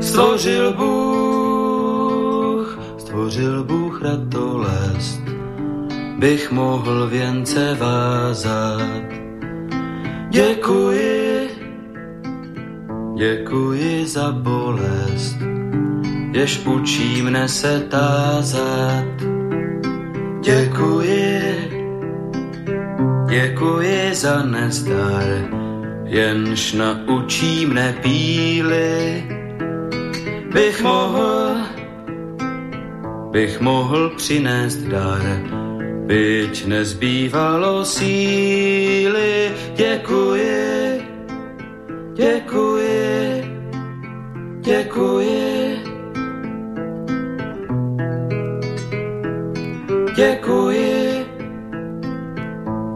Stvořil Bůh ratolest, bych mohl věnce vázat. Děkuji za bolest, jež učí mne se tázat. Děkuji za nezdar, jenž naučí mne píly. Bych mohl přinést dar, byť nezbývalo síly. Děkuji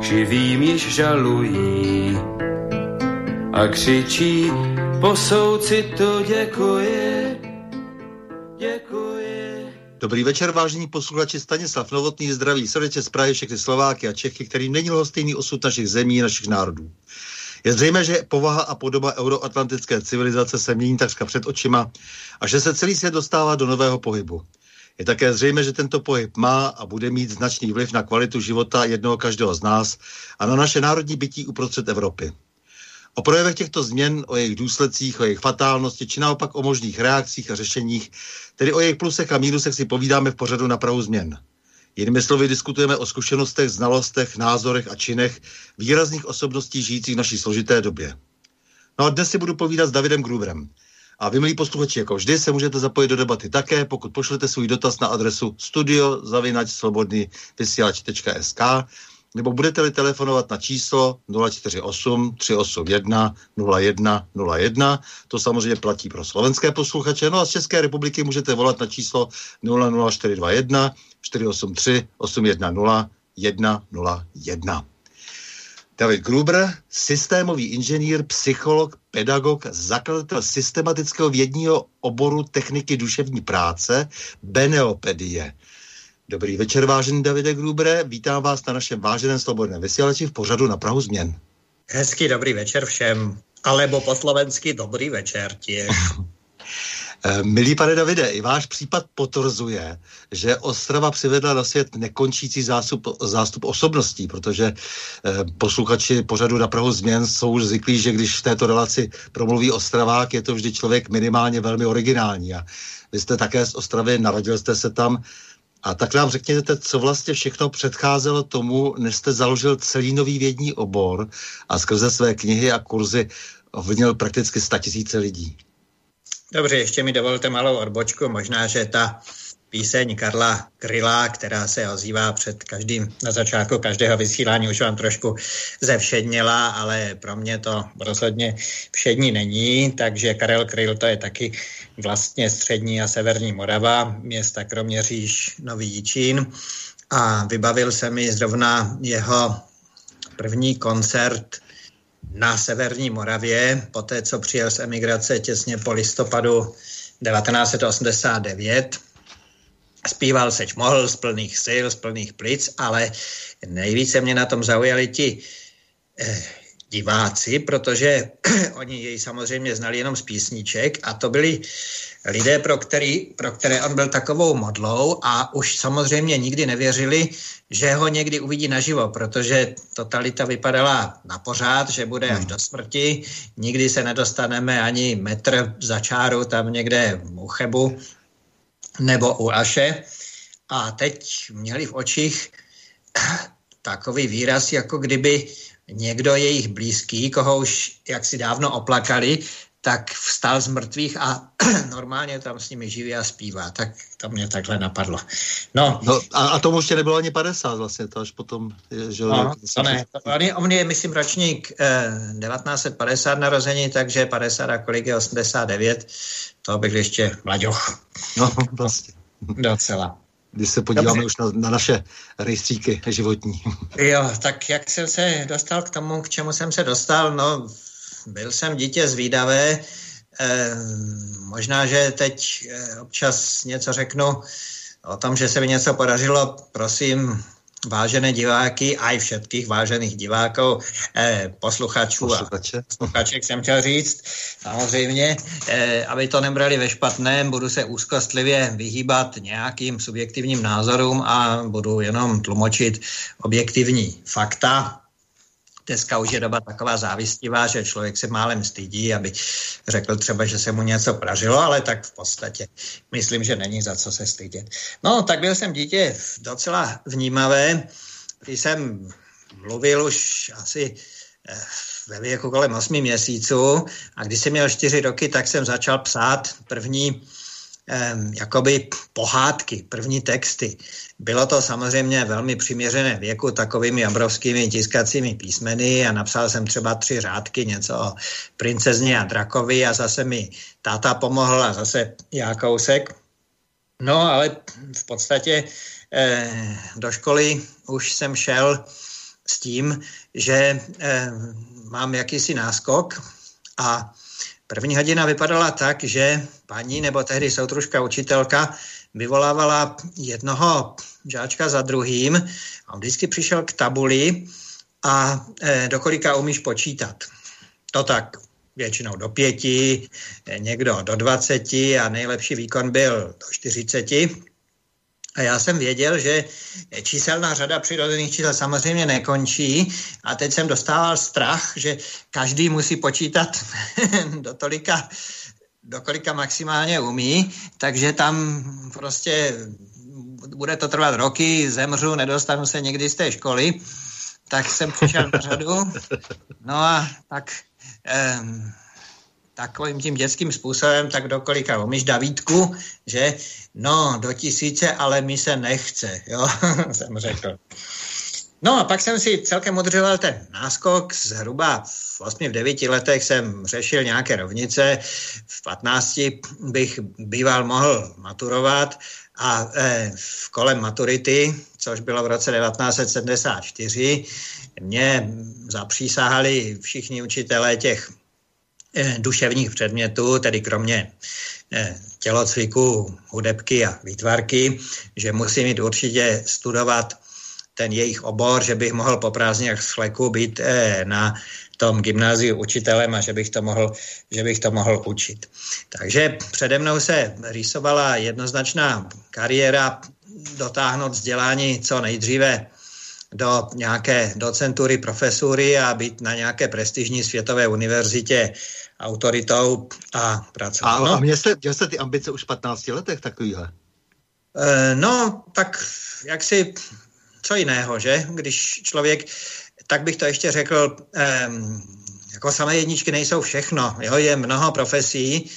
Živým již žalují a křičí, posouci to děkuje. Dobrý večer, vážení posluchači, Stanislav Novotný zdraví srdečně z Prahy všechny Slováky a Čechy, kterým není lhostejný osud našich zemí, našich národů. Je zřejmé, že povaha a podoba euroatlantické civilizace se mění takřka před očima a že se celý svět dostává do nového pohybu. Je také zřejmé, že tento pohyb má a bude mít značný vliv na kvalitu života jednoho každého z nás a na naše národní bytí uprostřed Evropy. O projevech těchto změn, o jejich důsledcích, o jejich fatálnosti, či naopak o možných reakcích a řešeních, tedy o jejich plusech a mínusech si povídáme v pořadu Na prahu změn. Jinými slovy diskutujeme o zkušenostech, znalostech, názorech a činech výrazných osobností žijících v naší složité době. No a dnes si budu povídat s Davidem Gruberem. A vy, milí posluchači, jako vždy se můžete zapojit do debaty také, pokud pošlete svůj dotaz na adresu studio@svobodnyvysielac.sk nebo budete-li telefonovat na číslo 048 381 0101. To samozřejmě platí pro slovenské posluchače. No a z České republiky můžete volat na číslo 00421 483 810 101. David Gruber, systémový inženýr, psycholog, pedagog, zakladatel systematického vědního oboru techniky duševní práce, Beneopedie. Dobrý večer, vážený Davide Grubere, vítám vás na našem váženém Slobodném vysílači v pořadu Na prahu změn. Hezký dobrý večer všem, alebo po slovensky dobrý večer tiež. Milý pane Davide, i váš případ potvrzuje, že Ostrava přivedla na svět nekončící zástup osobností, protože posluchači pořadu Na prahu změn jsou zvyklí, že když v této relaci promluví Ostravák, je to vždy člověk minimálně velmi originální. A vy jste také z Ostravy, narodil jste se tam. A tak nám řekněte, co vlastně všechno předcházelo tomu, než jste založil celý nový vědní obor a skrze své knihy a kurzy ovlivnil prakticky 100 000 lidí. Dobře, ještě mi dovolte malou odbočku. Možná, že ta píseň Karla Kryla, která se ozývá na začátku každého vysílání, už vám trošku zevšedněla, ale pro mě to rozhodně všední není, takže Karel Kryl, to je taky vlastně střední a severní Morava, města Kroměříž, Nový Jičín, a vybavil se mi zrovna jeho první koncert na severní Moravě, poté co přijel z emigrace těsně po listopadu 1989. Zpíval seč mohl z plných sil, z plných plic, ale nejvíce mě na tom zaujali ti diváci, protože oni jej samozřejmě znali jenom z písniček a to byli lidé, pro které on byl takovou modlou a už samozřejmě nikdy nevěřili, že ho někdy uvidí naživo, protože totalita vypadala na pořád, že bude až do smrti, nikdy se nedostaneme ani metr za čáru tam někde u Chebu nebo u Aše. A teď měli v očích takový výraz, jako kdyby někdo jejich blízký, koho už jaksi dávno oplakali, tak vstal z mrtvých a normálně tam s nimi živí a zpívá. Tak to mě takhle napadlo. No a tomu ještě nebylo ani 50 vlastně, to až potom... Že no, to ne. On je, myslím, ročník 1950 narození, takže 50 a kolik je 89, to bych ještě mlaďoch. No, vlastně. Docela. Když se podíváme už na naše rejstříky životní. Jo, tak jak jsem se dostal k tomu, k čemu jsem se dostal, no... Byl jsem dítě zvídavé, možná, že teď občas něco řeknu o tom, že se mi něco podařilo, prosím vážené diváky a i všetkých vážených diváků, posluchačů a posluchaček jsem chtěl říct, samozřejmě, aby to nebrali ve špatném, budu se úzkostlivě vyhýbat nějakým subjektivním názorům a budu jenom tlumočit objektivní fakta. Dneska už je doba taková závistivá, že člověk se málem stydí, aby řekl třeba, že se mu něco pražilo, ale tak v podstatě myslím, že není za co se stydět. No, tak byl jsem dítě docela vnímavé. Když jsem mluvil už asi ve věku kolem 8 měsíců a když jsem měl 4 roky, tak jsem začal psát první jakoby pohádky, první texty. Bylo to samozřejmě velmi přiměřené věku takovými obrovskými tiskacími písmeny a napsal jsem třeba 3 řádky, něco o princezně a drakovi a zase mi táta pomohl a zase já kousek. No ale v podstatě do školy už jsem šel s tím, že mám jakýsi náskok a první hodina vypadala tak, že paní nebo tehdy soutružka učitelka vyvolávala jednoho žáčka za druhým a on vždycky přišel k tabuli a do kolika umíš počítat. To tak většinou do 5, někdo do 20 a nejlepší výkon byl do 40. A já jsem věděl, že číselná řada přirozených čísel samozřejmě nekončí a teď jsem dostával strach, že každý musí počítat do kolika maximálně umí, takže tam prostě bude to trvat roky, zemřu, nedostanu se nikdy z té školy, tak jsem přišel na řadu, no a tak... takovým tím dětským způsobem, tak do kolika umíš, Davídku, že no, do 1000, ale mi se nechce, jo, jsem řekl. No a pak jsem si celkem udržoval ten náskok, zhruba v 8, v 9 letech jsem řešil nějaké rovnice, v 15 bych býval mohl maturovat a kolem maturity, což bylo v roce 1974, mě zapřísahali všichni učitelé těch duševních předmětů, tedy kromě tělocviku, hudebky a výtvarky, že musím jít určitě studovat ten jejich obor, že bych mohl po prázdninách z fleku být na tom gymnáziu učitelem a že bych to mohl učit. Takže přede mnou se rýsovala jednoznačná kariéra dotáhnout vzdělání co nejdříve do nějaké docentury, profesury a být na nějaké prestižní světové univerzitě autoritou a pracovat. A měl jste ty ambice už v 15 letech takovýhle? No, tak jaksi co jiného, že? Když člověk, tak bych to ještě řekl, jako samé jedničky nejsou všechno, jo? Je mnoho profesí,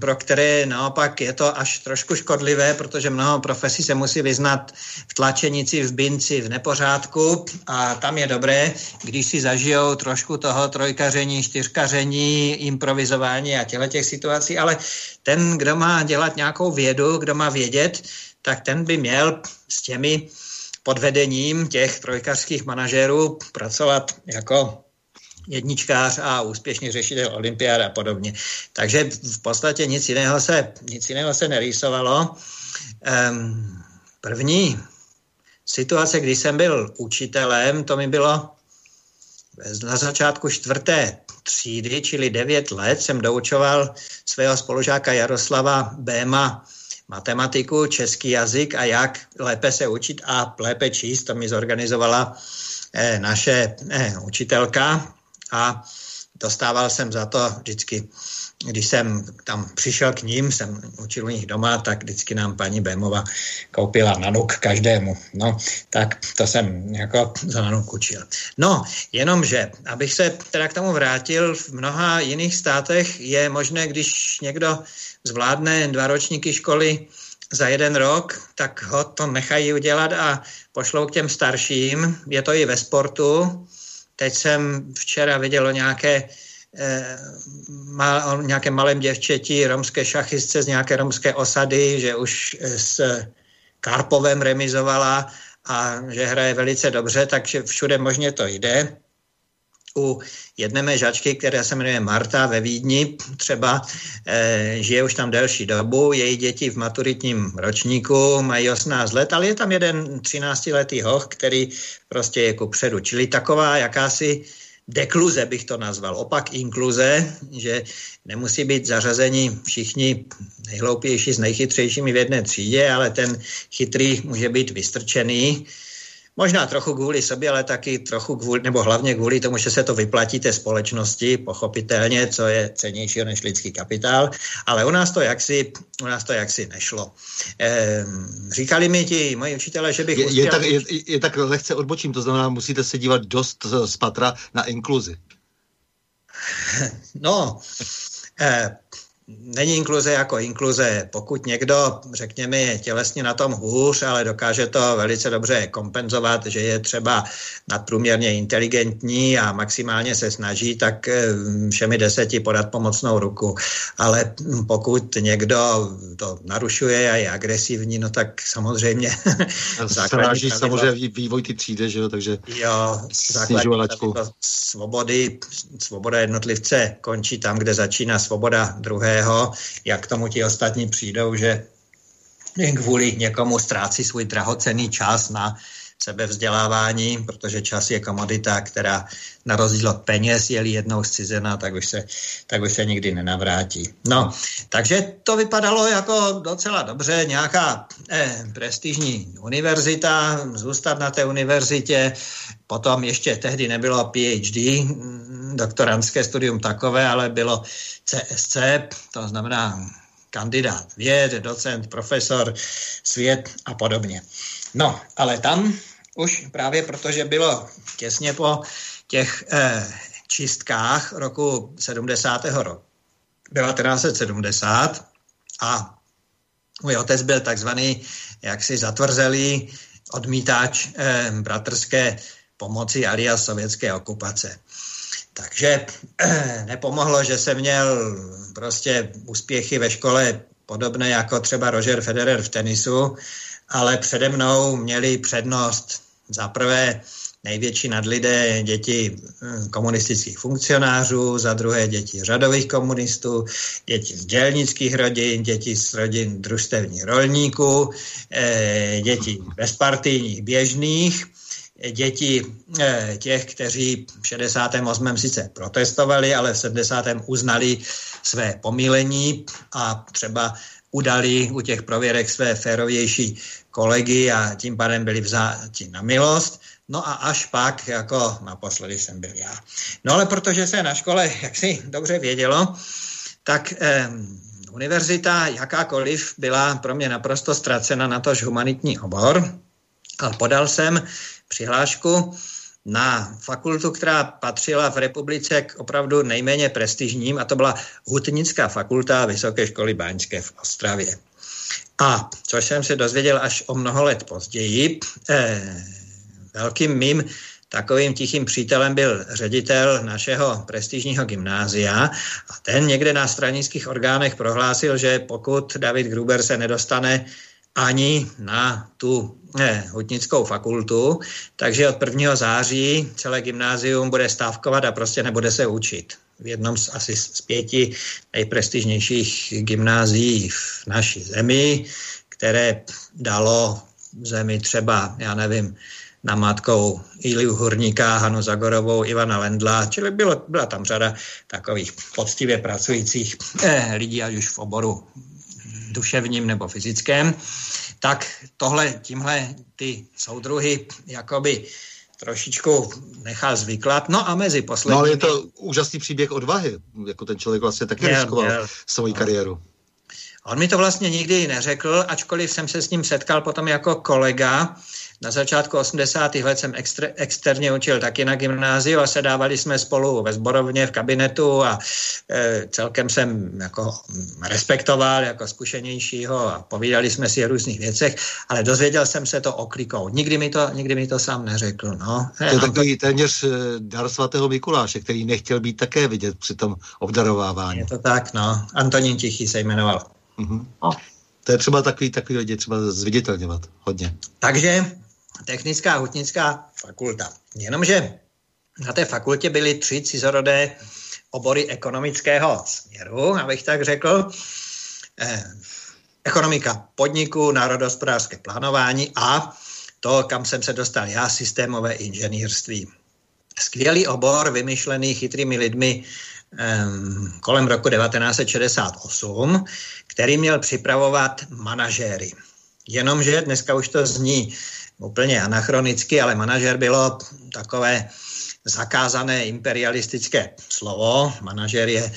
pro které naopak je to až trošku škodlivé, protože mnoho profesí se musí vyznat v tlačenici, v binci, v nepořádku a tam je dobré, když si zažijou trošku toho trojkaření, čtyřkaření, improvizování a těch situací, ale ten, kdo má dělat nějakou vědu, kdo má vědět, tak ten by měl s těmi pod vedením těch trojkařských manažerů pracovat jako jedničkář a úspěšný řešitel olympiád a podobně. Takže v podstatě nic jiného se nerýsovalo. První situace, kdy jsem byl učitelem, to mi bylo na začátku 4. třídy, čili 9 let, jsem doučoval svého spolužáka Jaroslava Béma matematiku, český jazyk a jak lépe se učit a lépe číst. To mi zorganizovala naše učitelka. A dostával jsem za to vždycky, když jsem tam přišel k ním, jsem učil u nich doma, tak vždycky nám paní Bémova koupila nanuk každému. No, tak to jsem jako za nanuk učil. No, jenomže, abych se teda k tomu vrátil, v mnoha jiných státech je možné, když někdo zvládne 2 ročníky školy za 1 rok, tak ho to nechají udělat a pošlou k těm starším. Je to i ve sportu. Teď jsem včera viděl o nějakém malém děvčeti, romské šachistce z nějaké romské osady, že už s Karpovem remizovala a že hraje velice dobře, takže všude možně to jde. U jedné mé žačky, která se jmenuje Marta ve Vídni, třeba žije už tam delší dobu, její děti v maturitním ročníku mají 18 let, ale je tam jeden 13-letý hoch, který prostě je kupředu. Čili taková jakási dekluze bych to nazval, opak inkluze, že nemusí být zařazeni všichni nejhloupější s nejchytřejšími v jedné třídě, ale ten chytrý může být vystrčený. Možná trochu kvůli sobě, ale taky trochu kvůli, nebo hlavně kvůli tomu, že se to vyplatí té společnosti, pochopitelně, co je cennějšího než lidský kapitál, ale u nás to jaksi nešlo. Říkali mi ti moji učitelé, že bych... Tak lehce odbočím, to znamená, musíte se dívat dost z patra na inkluzi. No... Není inkluze jako inkluze. Pokud někdo, řekněme, je tělesně na tom hůř, ale dokáže to velice dobře kompenzovat, že je třeba nadprůměrně inteligentní a maximálně se snaží, tak všemi 10 podat pomocnou ruku. Ale pokud někdo to narušuje a je agresivní, no tak samozřejmě... Sráží samozřejmě vývoj ty třídy, že jo, takže... Jo, základní svoboda jednotlivce končí tam, kde začíná svoboda druhé. Jak tomu ti ostatní přijdou, že kvůli někomu ztrácí svůj drahocenný čas na sebevzdělávání, protože čas je komodita, která na rozdíl od peněz, je-li jednou zcizena, tak už se nikdy nenavrátí. No, takže to vypadalo jako docela dobře, nějaká prestižní univerzita, zůstat na té univerzitě, potom ještě tehdy nebylo PhD, doktorantské studium takové, ale bylo CSC, to znamená kandidát věd, docent, profesor, svět a podobně. No, ale tam už právě protože bylo těsně po těch čistkách roku 1970 a můj otec byl takzvaný jaksi zatvrzelý odmítáč bratrské pomoci alias sovětské okupace. Takže nepomohlo, že jsem měl prostě úspěchy ve škole podobné jako třeba Roger Federer v tenisu, ale přede mnou měli přednost za prvé největší nadlidé děti komunistických funkcionářů, za druhé děti řadových komunistů, děti z dělnických rodin, děti z rodin družstevních rolníků, děti bezpartijních běžných, děti těch, kteří v 68. sice protestovali, ale v 70. uznali své pomílení a třeba udali u těch prověrek své férovější kolegy a tím pádem byli vzáti na milost. No a až pak, jako naposledy jsem byl já. No ale protože se na škole jaksi dobře vědělo, tak univerzita jakákoliv byla pro mě naprosto ztracena, natož humanitní obor. A podal jsem přihlášku na fakultu, která patřila v republice k opravdu nejméně prestižním, a to byla Hutnická fakulta Vysoké školy báňské v Ostravě. A což jsem se dozvěděl až o mnoho let později, velkým mým takovým tichým přítelem byl ředitel našeho prestižního gymnázia a ten někde na stranických orgánech prohlásil, že pokud David Gruber se nedostane ani na tu hutnickou fakultu, takže od 1. září celé gymnázium bude stávkovat a prostě nebude se učit. V jednom z asi z 5 nejprestižnějších gymnázií v naší zemi, které dalo zemi třeba, já nevím, namátkou Iliju Hurníka, Hanu Zagorovou, Ivana Lendla, čili byla tam řada takových poctivě pracujících lidí, ať už v oboru duševním nebo fyzickém, tak tímhle ty soudruhy jakoby trošičku nechá zvyklat. No a mezi poslední... No ale je to úžasný příběh odvahy, jako ten člověk vlastně taky riskoval svou kariéru. On mi to vlastně nikdy neřekl, ačkoliv jsem se s ním setkal potom jako kolega. Na začátku 80. let jsem externě učil taky na gymnáziu a sedávali jsme spolu ve sborovně v kabinetu a celkem jsem jako respektoval jako zkušenějšího a povídali jsme si o různých věcech, ale dozvěděl jsem se to oklikou. Nikdy mi to sám neřekl. No. To je takový téměř dar svatého Mikuláše, který nechtěl být také vidět při tom obdarovávání. Je to tak, no. Antonín Tichý se jmenoval. Mm-hmm. No. To je třeba takový lidi třeba zviditelňovat hodně. Takže Technická hutnická fakulta. Jenomže na té fakultě byly 3 cizorodé obory ekonomického směru, abych tak řekl. Ekonomika podniku, národohospodářské plánování a to, kam jsem se dostal já, systémové inženýrství. Skvělý obor, vymyšlený chytrými lidmi kolem roku 1968, který měl připravovat manažéry. Jenomže dneska už to zní úplně anachronicky, ale manažer bylo takové zakázané imperialistické slovo. Manažer je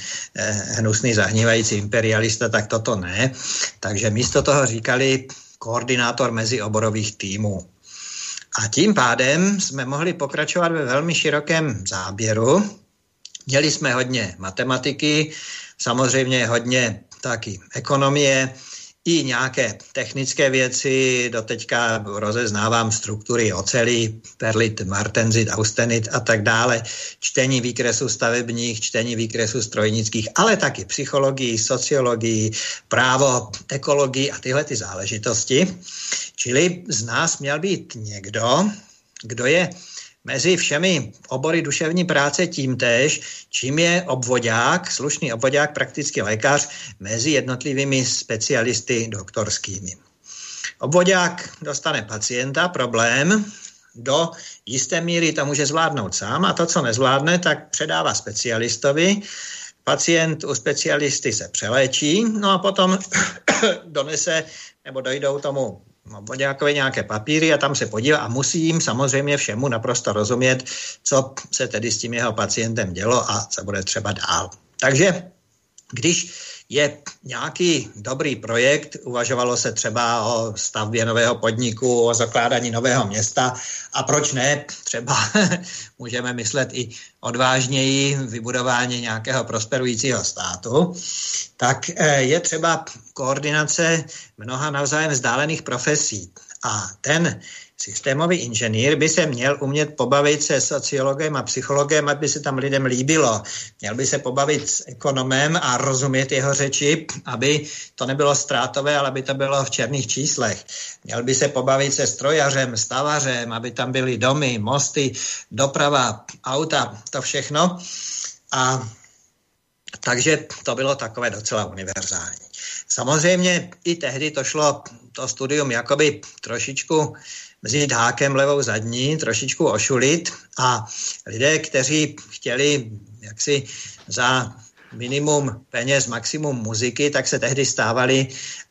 hnusný, zahnívající imperialista, tak toto ne. Takže místo toho říkali koordinátor mezioborových týmů. A tím pádem jsme mohli pokračovat ve velmi širokém záběru. Měli jsme hodně matematiky, samozřejmě hodně taky ekonomie, i nějaké technické věci, doteďka rozeznávám struktury oceli, perlit, martenzit, austenit a tak dále, čtení výkresů stavebních, čtení výkresů strojnických, ale taky psychologii, sociologii, právo, ekologii a tyhle ty záležitosti. Čili z nás měl být někdo, kdo je mezi všemi obory duševní práce tímtéž, čím je obvoďák, slušný obvoďák, prakticky lékař, mezi jednotlivými specialisty doktorskými. Obvoďák dostane pacienta, problém, do jisté míry to může zvládnout sám a to, co nezvládne, tak předává specialistovi. Pacient u specialisty se přeléčí, no a potom donese nebo dojdou tomu obvoďákovi nějaké papíry a tam se podívá a musí jim samozřejmě všemu naprosto rozumět, co se tedy s tím jeho pacientem dělo a co bude třeba dál. Takže když je nějaký dobrý projekt, uvažovalo se třeba o stavbě nového podniku, o zakládání nového města a proč ne, třeba můžeme myslet i odvážněji vybudování nějakého prosperujícího státu, tak je třeba koordinace mnoha navzájem vzdálených profesí a ten systémový inženýr by se měl umět pobavit se sociologem a psychologem, aby se tam lidem líbilo. Měl by se pobavit s ekonomem a rozumět jeho řeči, aby to nebylo ztrátové, ale aby to bylo v černých číslech. Měl by se pobavit se strojařem, stavařem, aby tam byly domy, mosty, doprava, auta, to všechno. A takže to bylo takové docela univerzální. Samozřejmě i tehdy to šlo, to studium jakoby trošičku vzít hákem levou zadní, trošičku ošulit a lidé, kteří chtěli jaksi za minimum peněz, maximum muziky, tak se tehdy stávali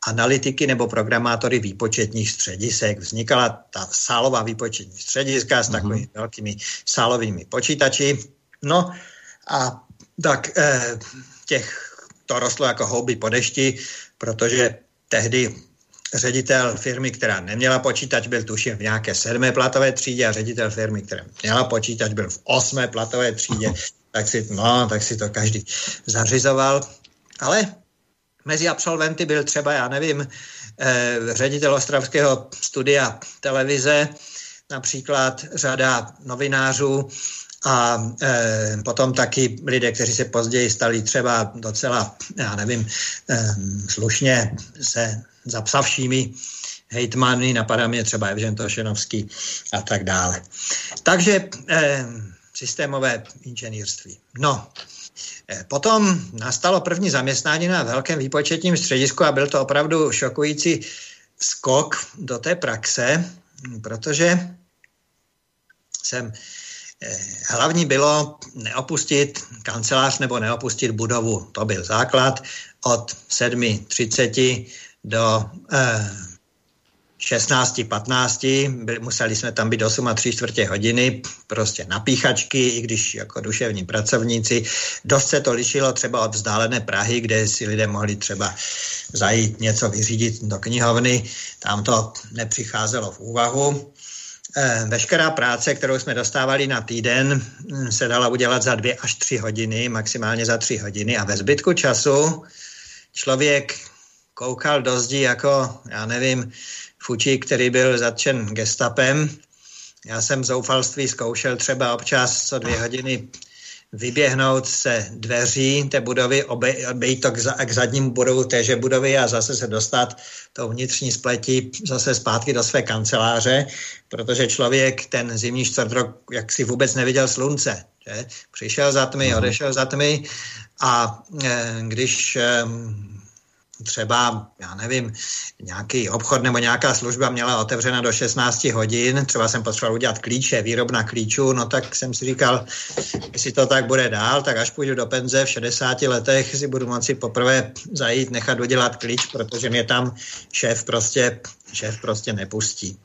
analytiky nebo programátory výpočetních středisek. Vznikala ta sálová výpočetní střediska s takovými velkými sálovými počítači. No a tak to rostlo jako houby po dešti, protože tehdy ředitel firmy, která neměla počítač, byl tuším v nějaké 7. platové třídě a ředitel firmy, která měla počítač, byl v 8. platové třídě, tak si to každý zařizoval. Ale mezi absolventy byl třeba, já nevím, ředitel ostravského studia televize, například řada novinářů, a potom taky lidé, kteří se později stali třeba docela, já nevím, slušně se zapsavšími hejtmany, napadá mě třeba Evžen Tošenovský a tak dále. Takže systémové inženýrství. No, potom nastalo první zaměstnání na velkém výpočetním středisku a byl to opravdu šokující skok do té praxe, protože jsem... Hlavní bylo neopustit kancelář nebo neopustit budovu. To byl základ od 7:30 do 16:15, museli jsme tam být do 8 3/4 hodiny, prostě napíchačky, i když jako duševní pracovníci. Dost se to lišilo třeba od vzdálené Prahy, kde si lidé mohli třeba zajít něco vyřídit do knihovny, tam to nepřicházelo v úvahu. Veškerá práce, kterou jsme dostávali na týden, se dala udělat za 2 až 3 hodiny, maximálně za 3 hodiny, a ve zbytku času člověk koukal do zdi jako, já nevím, fučík, který byl zatčen gestapem. Já jsem v zoufalství zkoušel třeba občas co 2 hodiny vyběhnout se dveří té budovy, obejít to k zadnímu budovu téže budovy a zase se dostat tou vnitřní spletí zase zpátky do své kanceláře, protože člověk ten zimní čtvrtrok jaksi vůbec neviděl slunce. Že? Přišel za tmy, odešel za tmy, a když třeba, já nevím, nějaký obchod nebo nějaká služba měla otevřena do 16 hodin, třeba jsem potřeboval udělat klíče, výrobna klíčů, no tak jsem si říkal, jestli to tak bude dál, tak až půjdu do penze v 60 letech, si budu moci poprvé zajít, nechat udělat klíč, protože mě tam šéf prostě nepustí.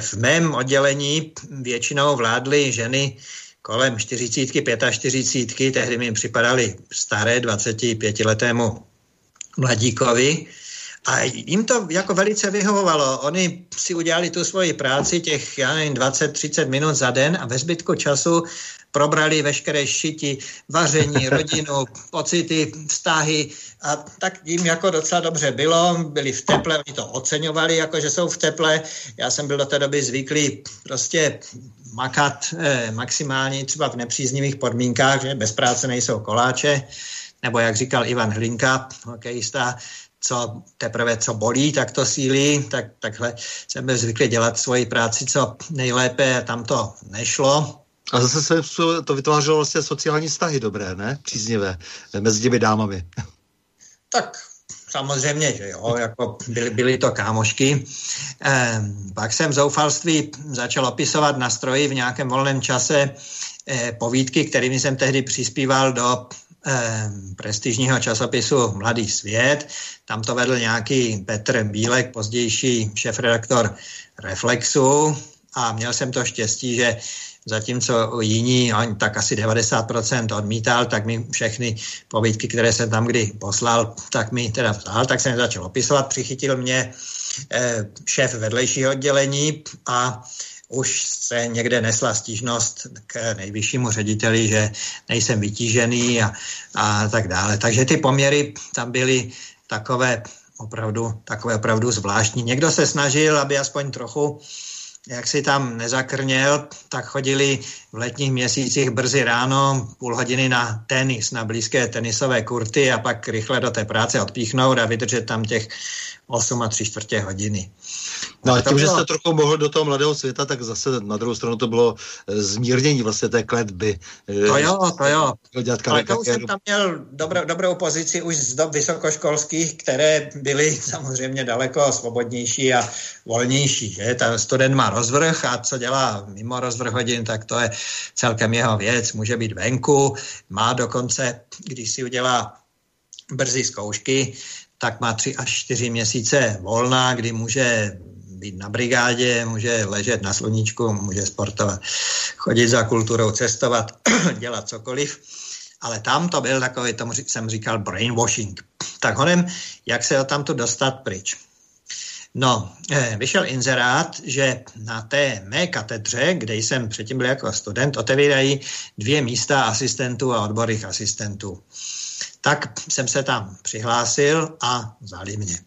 V mém oddělení většinou vládly ženy kolem 40, 45, tehdy mi připadaly staré 25-letému mladíkovi, a jim to jako velice vyhovovalo. Oni si udělali tu svoji práci těch, já nevím, 20-30 minut za den a ve zbytku času probrali veškeré šiti, vaření, rodinu, pocity, vztahy, a tak jim jako docela dobře bylo, byli v teple, oni to oceňovali, jako že jsou v teple. Já jsem byl do té doby zvyklý prostě makat maximálně třeba v nepříznivých podmínkách, že bez práce nejsou koláče, nebo jak říkal Ivan Hlinka, hokejista, co bolí, tak to sílí, takhle jsem byl zvyklý dělat svoji práci co nejlépe, tam to nešlo. A zase se to vytvářelo vlastně sociální vztahy dobré, ne? Příznivé, mezi těmi dámami. Tak samozřejmě, že jo, jako byly to kámošky. Pak jsem v zoufalství začal opisovat na stroji v nějakém volném čase povídky, kterými jsem tehdy přispíval do prestižního časopisu Mladý svět. Tam to vedl nějaký Petr Bílek, pozdější šéfredaktor Reflexu, a měl jsem to štěstí, že zatímco jiní, tak asi 90% odmítal, tak mi všechny povídky, které jsem tam kdy poslal, tak mi teda vzal, tak jsem začal opisovat. Přichytil mě šéf vedlejšího oddělení a už se někde nesla stížnost k nejvyššímu řediteli, že nejsem vytížený a tak dále. Takže ty poměry tam byly takové opravdu zvláštní. Někdo se snažil, aby aspoň trochu, jak si tam nezakrněl, tak chodili v letních měsících brzy ráno 0,5 hodiny na tenis, na blízké tenisové kurty, a pak rychle do té práce odpíchnout a vydržet tam těch 8 3/4 hodiny. No a tím, že jste trochu mohl do toho Mladého světa, tak zase na druhou stranu to bylo zmírnění vlastně té kletby. To jo. Ale to už jsem tam měl dobrou pozici už z dob vysokoškolských, které byly samozřejmě daleko svobodnější a volnější. Že? Ta student má rozvrh a co dělá mimo rozvrh hodin, tak to je celkem jeho věc. Může být venku, má dokonce, když si udělá brzy zkoušky, tak má 3 až 4 měsíce volná, kdy může být na brigádě, může ležet na sluníčku, může sportovat, chodit za kulturou, cestovat, dělat cokoliv. Ale tam to byl takový, tomu jsem říkal brainwashing. Tak honem, jak se tamto dostat pryč? No, vyšel inzerát, že na té mé katedře, kde jsem předtím byl jako student, otevírají 2 místa asistentů a odborných asistentů. Tak jsem se tam přihlásil a vzali mě.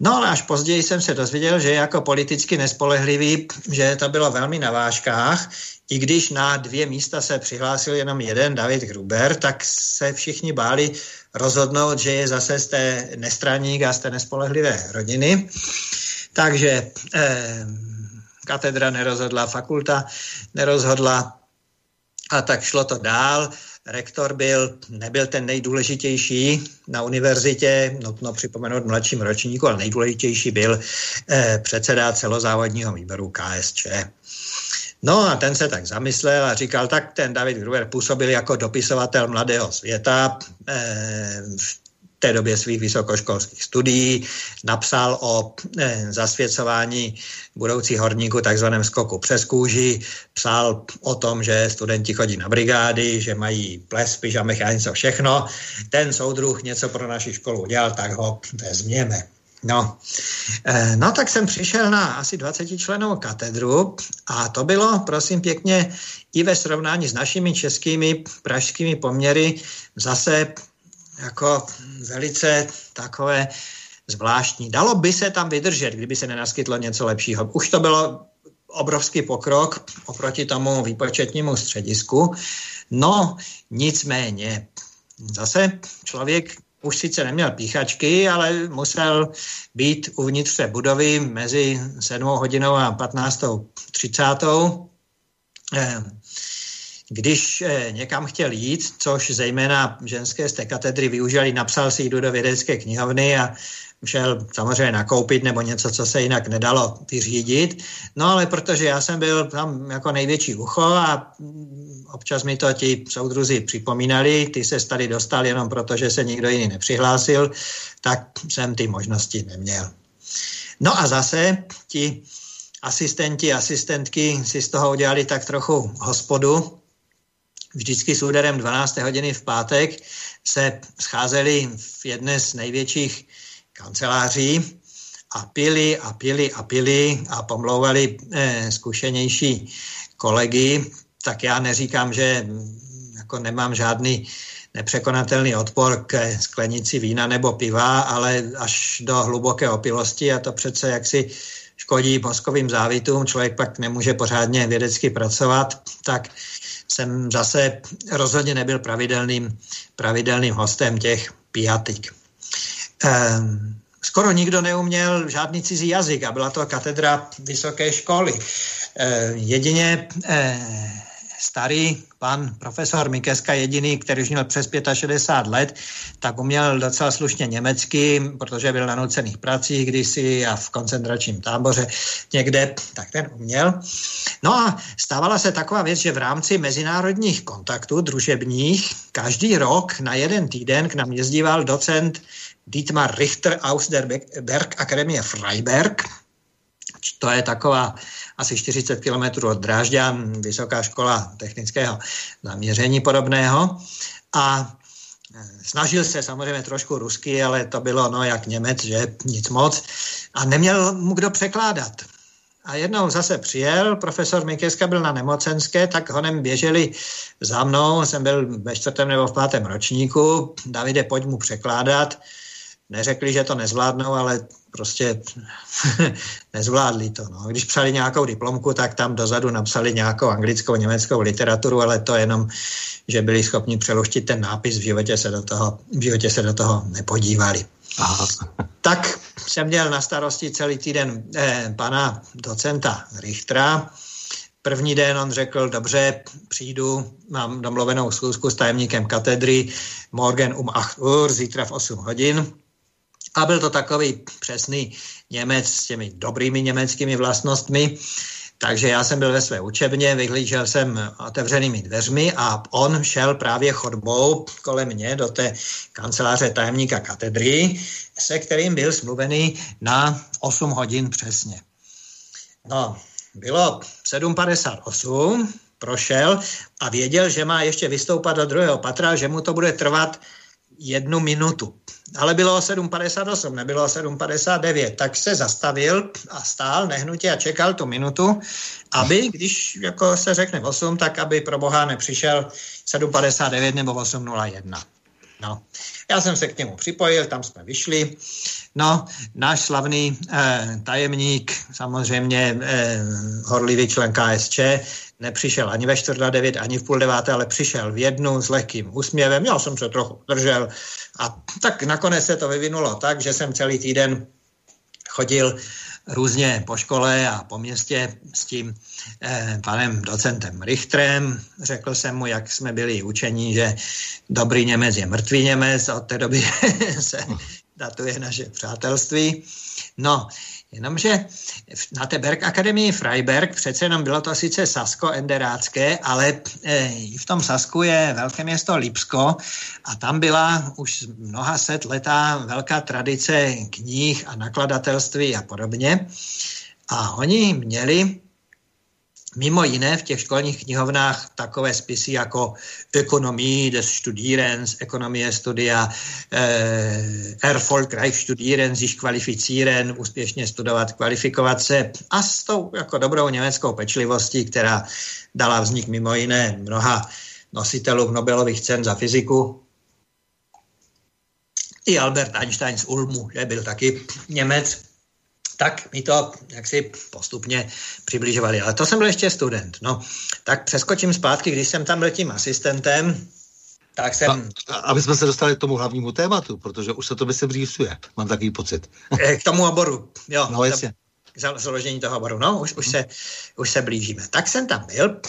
No ale až později jsem se dozvěděl, že jako politicky nespolehlivý, že to bylo velmi na vážkách, i když na 2 místa se přihlásil jenom jeden, David Gruber, tak se všichni báli rozhodnout, že je zase z té nestraník a z té nespolehlivé rodiny. Takže katedra nerozhodla, fakulta nerozhodla a tak šlo to dál. Rektor nebyl ten nejdůležitější na univerzitě, nutno připomenout mladším ročníku, ale nejdůležitější byl předseda celozávodního výboru KSČ. No a ten se tak zamyslel a říkal, tak ten David Gruber působil jako dopisovatel Mladého světa v té době svých vysokoškolských studií, napsal o zasvěcování budoucích horníků, takzvaném skoku přes kůži, psal o tom, že studenti chodí na brigády, že mají ples, pyžamech a něco všechno. Ten soudruh něco pro naši školu udělal, tak ho vezměme. No, tak jsem přišel na asi 20-člennou katedru a to bylo, prosím pěkně, i ve srovnání s našimi českými pražskými poměry zase jako velice takové zvláštní. Dalo by se tam vydržet, kdyby se nenaskytlo něco lepšího. Už to bylo obrovský pokrok oproti tomu výpočetnímu středisku. No, nicméně, zase člověk už sice neměl píchačky, ale musel být uvnitř té budovy mezi 7 hodinou a 15:30. Když někam chtěl jít, což zejména ženské z té katedry využili, napsal si jdu do vědecké knihovny a šel samozřejmě nakoupit nebo něco, co se jinak nedalo vyřídit. No ale protože já jsem byl tam jako největší ucho a občas mi to ti soudruzi připomínali, ty se tady dostal jenom proto, že se nikdo jiný nepřihlásil, tak jsem ty možnosti neměl. No a zase ti asistenti, asistentky si z toho udělali tak trochu hospodu. Vždycky s úderem 12. hodiny v pátek se scházeli v jedné z největších kanceláří a pili a pomlouvali zkušenější kolegy. Tak já neříkám, že jako nemám žádný nepřekonatelný odpor k sklenici vína nebo piva, ale až do hluboké opilosti a to přece jaksi škodí mozkovým závitům, člověk pak nemůže pořádně vědecky pracovat, tak jsem zase rozhodně nebyl pravidelným hostem těch pijatik. Skoro nikdo neuměl žádný cizí jazyk a byla to katedra vysoké školy. Jedině starý pan profesor Mikeska, jediný, který už měl přes 65 let, tak uměl docela slušně německy, protože byl na nucených pracích kdysi a v koncentračním táboře někde, tak ten uměl. No a stávala se taková věc, že v rámci mezinárodních kontaktů družebních každý rok na jeden týden k nám jezdíval docent Dietmar Richter aus der Bergakademie Freiberg. To je taková asi 40 kilometrů od Drážďan, Vysoká škola technického zaměření podobného. A snažil se samozřejmě trošku rusky, ale to bylo jak Němec, že nic moc. A neměl mu kdo překládat. A jednou zase přijel, profesor Mikeska byl na nemocenské, tak honem běželi za mnou, jsem byl ve 4. nebo v 5. ročníku, Davide, pojď mu překládat. Neřekli, že to nezvládnou, ale prostě nezvládli to. Když psali nějakou diplomku, tak tam dozadu napsali nějakou anglickou, německou literaturu, ale to jenom, že byli schopni přeluštit ten nápis, v životě se do toho nepodívali. Aha. Tak jsem měl na starosti celý týden pana docenta Richtera. První den on řekl, dobře, přijdu, mám domluvenou schůzku s tajemníkem katedry, morgen 8 Uhr, zítra v 8 hodin. A byl to takový přesný Němec s těmi dobrými německými vlastnostmi, takže já jsem byl ve své učebně, vyhlížel jsem otevřenými dveřmi a on šel právě chodbou kolem mě do té kanceláře tajemníka katedry, se kterým byl smluvený na 8 hodin přesně. Bylo 7:58, prošel a věděl, že má ještě vystoupat do druhého patra, že mu to bude trvat 1 minutu. Ale bylo 7:58, nebylo 7:59, tak se zastavil a stál nehnutě a čekal tu minutu, aby, když jako se řekne 8, tak aby pro boha nepřišel 7:59 nebo 8:01. Já jsem se k němu připojil, tam jsme vyšli. Náš slavný tajemník, samozřejmě horlivý člen KSČ, nepřišel ani ve 8:45, ani v 8:30, ale přišel v 1 s lehkým úsměvem. Já jsem se trochu držel a tak nakonec se to vyvinulo tak, že jsem celý týden chodil různě po škole a po městě s tím panem docentem Richterem. Řekl jsem mu, jak jsme byli učeni, že dobrý Němec je mrtvý Němec, od té doby se datuje naše přátelství. Jenomže na té Bergakademii Freiberg přece jenom bylo to sice Sasko-Enderácké, ale v tom Sasku je velké město Lipsko a tam byla už mnoha set letá velká tradice knih a nakladatelství a podobně. A oni měli mimo jiné v těch školních knihovnách takové spisy jako Ekonomie des Studierens, ekonomie studia, Erfolgreich studieren, sich qualifizieren, úspěšně studovat, kvalifikovat se, a s tou jako dobrou německou pečlivostí, která dala vznik mimo jiné mnoha nositelům Nobelových cen za fyziku. I Albert Einstein z Ulmu, že byl taky Němec. Tak mi to jaksi postupně přibližovali. Ale to jsem byl ještě student. No, tak přeskočím zpátky, když jsem tam byl tím asistentem, tak jsem... Aby jsme se dostali k tomu hlavnímu tématu, protože už se to myslím rýsuje, mám takový pocit. K tomu oboru, jo. No jasně. Založení toho oboru, no, už se blížíme. Tak jsem tam byl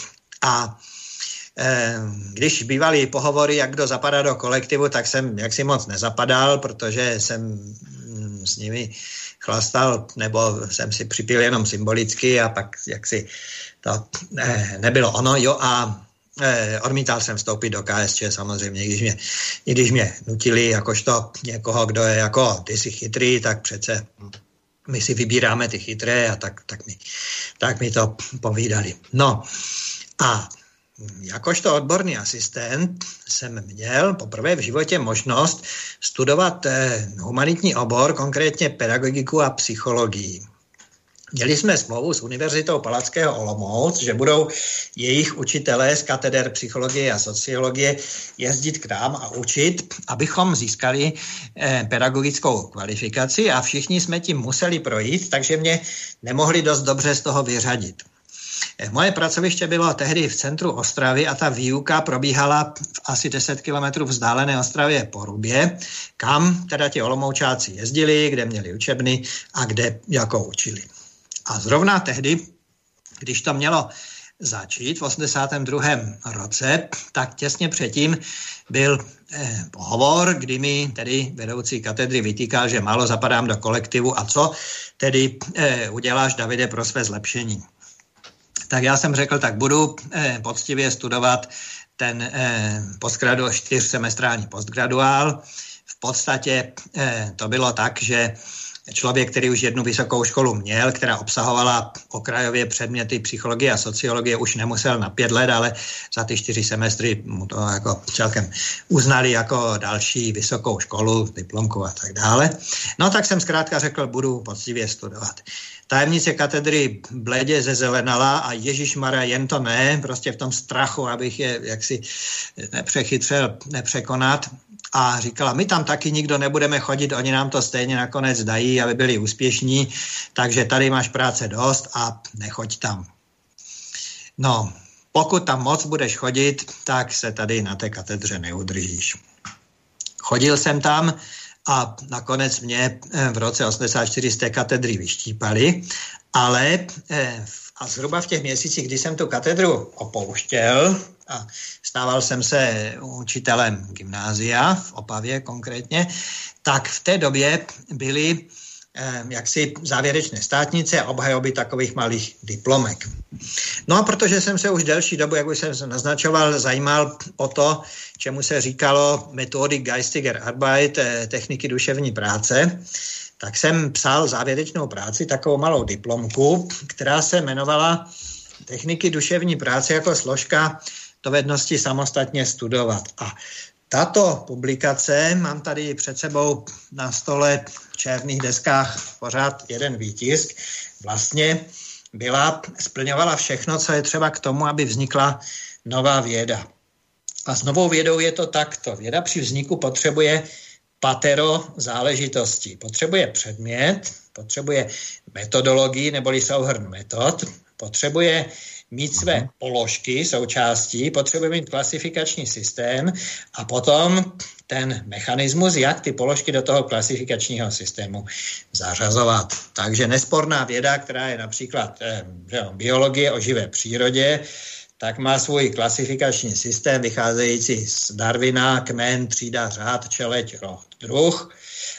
a když bývaly pohovory, jak kdo zapadá do kolektivu, tak jsem jaksi moc nezapadal, protože jsem s nimi chlastal, nebo jsem si připil jenom symbolicky a pak jaksi to nebylo ono, jo, a odmítal jsem vstoupit do KSČ samozřejmě, i když mě nutili jakožto někoho, kdo je jako, ty jsi chytrý, tak přece my si vybíráme ty chytré a tak mi to povídali. No a jakožto odborný asistent jsem měl poprvé v životě možnost studovat humanitní obor, konkrétně pedagogiku a psychologii. Měli jsme smlouvu s Univerzitou Palackého Olomouc, že budou jejich učitelé z kateder psychologie a sociologie jezdit k nám a učit, abychom získali pedagogickou kvalifikaci, a všichni jsme tím museli projít, takže mě nemohli dost dobře z toho vyřadit. Moje pracoviště bylo tehdy v centru Ostravy a ta výuka probíhala v asi 10 kilometrů vzdálené Ostravě Porubě, kam teda ti olomoučáci jezdili, kde měli učebny a kde jako učili. A zrovna tehdy, když to mělo začít v 82. roce, tak těsně předtím byl pohovor, kdy mi tedy vedoucí katedry vytýkal, že málo zapadám do kolektivu a co tedy uděláš, Davide, pro své zlepšení. Tak já jsem řekl, tak budu poctivě studovat ten čtyřsemestrální postgraduál. V podstatě to bylo tak, že člověk, který už jednu vysokou školu měl, která obsahovala okrajově předměty psychologie a sociologie, už nemusel na 5 let, ale za ty 4 semestry mu to jako celkem uznali jako další vysokou školu, diplomku a tak dále. No tak jsem zkrátka řekl, budu poctivě studovat. Tajemnice katedry bledě zezelenala a ježišmarja, jen to ne, prostě v tom strachu, abych je jaksi nepřechytřel, nepřekonat. A říkala, my tam taky nikdo nebudeme chodit, oni nám to stejně nakonec dají, aby byli úspěšní, takže tady máš práce dost a nechoď tam. No, pokud tam moc budeš chodit, tak se tady na té katedře neudržíš. Chodil jsem tam a nakonec mě v roce 84 z té katedry vyštípali, ale a zhruba v těch měsících, kdy jsem tu katedru opouštěl a stával jsem se učitelem gymnázia v Opavě konkrétně, tak v té době byly jaksi závěrečné státnice a obhajoby takových malých diplomek. No a protože jsem se už delší dobu, jak už jsem naznačoval, zajímal o to, čemu se říkalo metody Geistiger Arbeit, techniky duševní práce, tak jsem psal závěrečnou práci, takovou malou diplomku, která se jmenovala Techniky duševní práce jako složka dovednosti samostatně studovat. A tato publikace, mám tady před sebou na stole v černých deskách pořád jeden výtisk, vlastně splňovala všechno, co je třeba k tomu, aby vznikla nová věda. A s novou vědou je to takto. Věda při vzniku potřebuje patero záležitostí. Potřebuje předmět, potřebuje metodologii neboli souhrn metod, potřebuje mít své položky, součástí, potřebuje mít klasifikační systém a potom ten mechanismus, jak ty položky do toho klasifikačního systému zařazovat. Takže nesporná věda, která je například biologie o živé přírodě, tak má svůj klasifikační systém vycházející z Darwina, kmen, třída, řád, čeleť, rod, druh.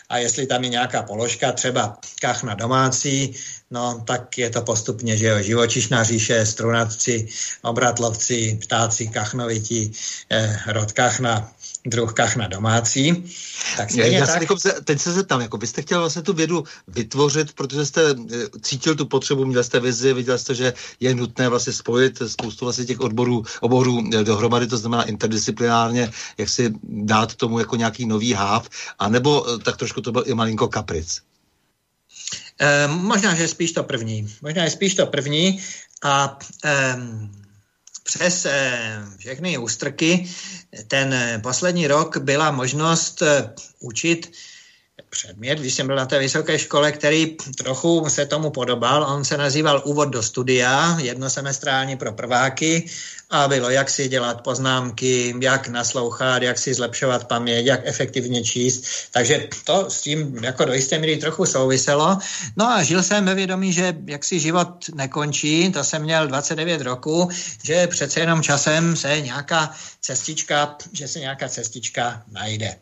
A jestli tam je nějaká položka, třeba kachna domácí, no tak je to postupně, že jo, živočišná říše, strunatci, obratlovci, ptáci, kachnovití, rod kachna, druh kachna domácí. Tak já tak... Teď se zeptám, jako byste chtěl vlastně tu vědu vytvořit, protože jste cítil tu potřebu, měl jste vizi, viděl jste, že je nutné vlastně spojit spoustu vlastně těch oborů dohromady, to znamená interdisciplinárně, jak si dát tomu jako nějaký nový háv, anebo tak trošku to byl i malinko kapric. Možná, že spíš to první. A přes všechny ústrky ten poslední rok byla možnost učit předmět, když jsem byl na té vysoké škole, který trochu se tomu podobal. On se nazýval Úvod do studia, jednosemestrální pro prváky a bylo, jak si dělat poznámky, jak naslouchat, jak si zlepšovat paměť, jak efektivně číst. Takže to s tím jako do jisté míry trochu souviselo. No a žil jsem ve vědomí, že jak si život nekončí, to jsem měl 29 roku, že přece jenom časem se nějaká cestička, najde.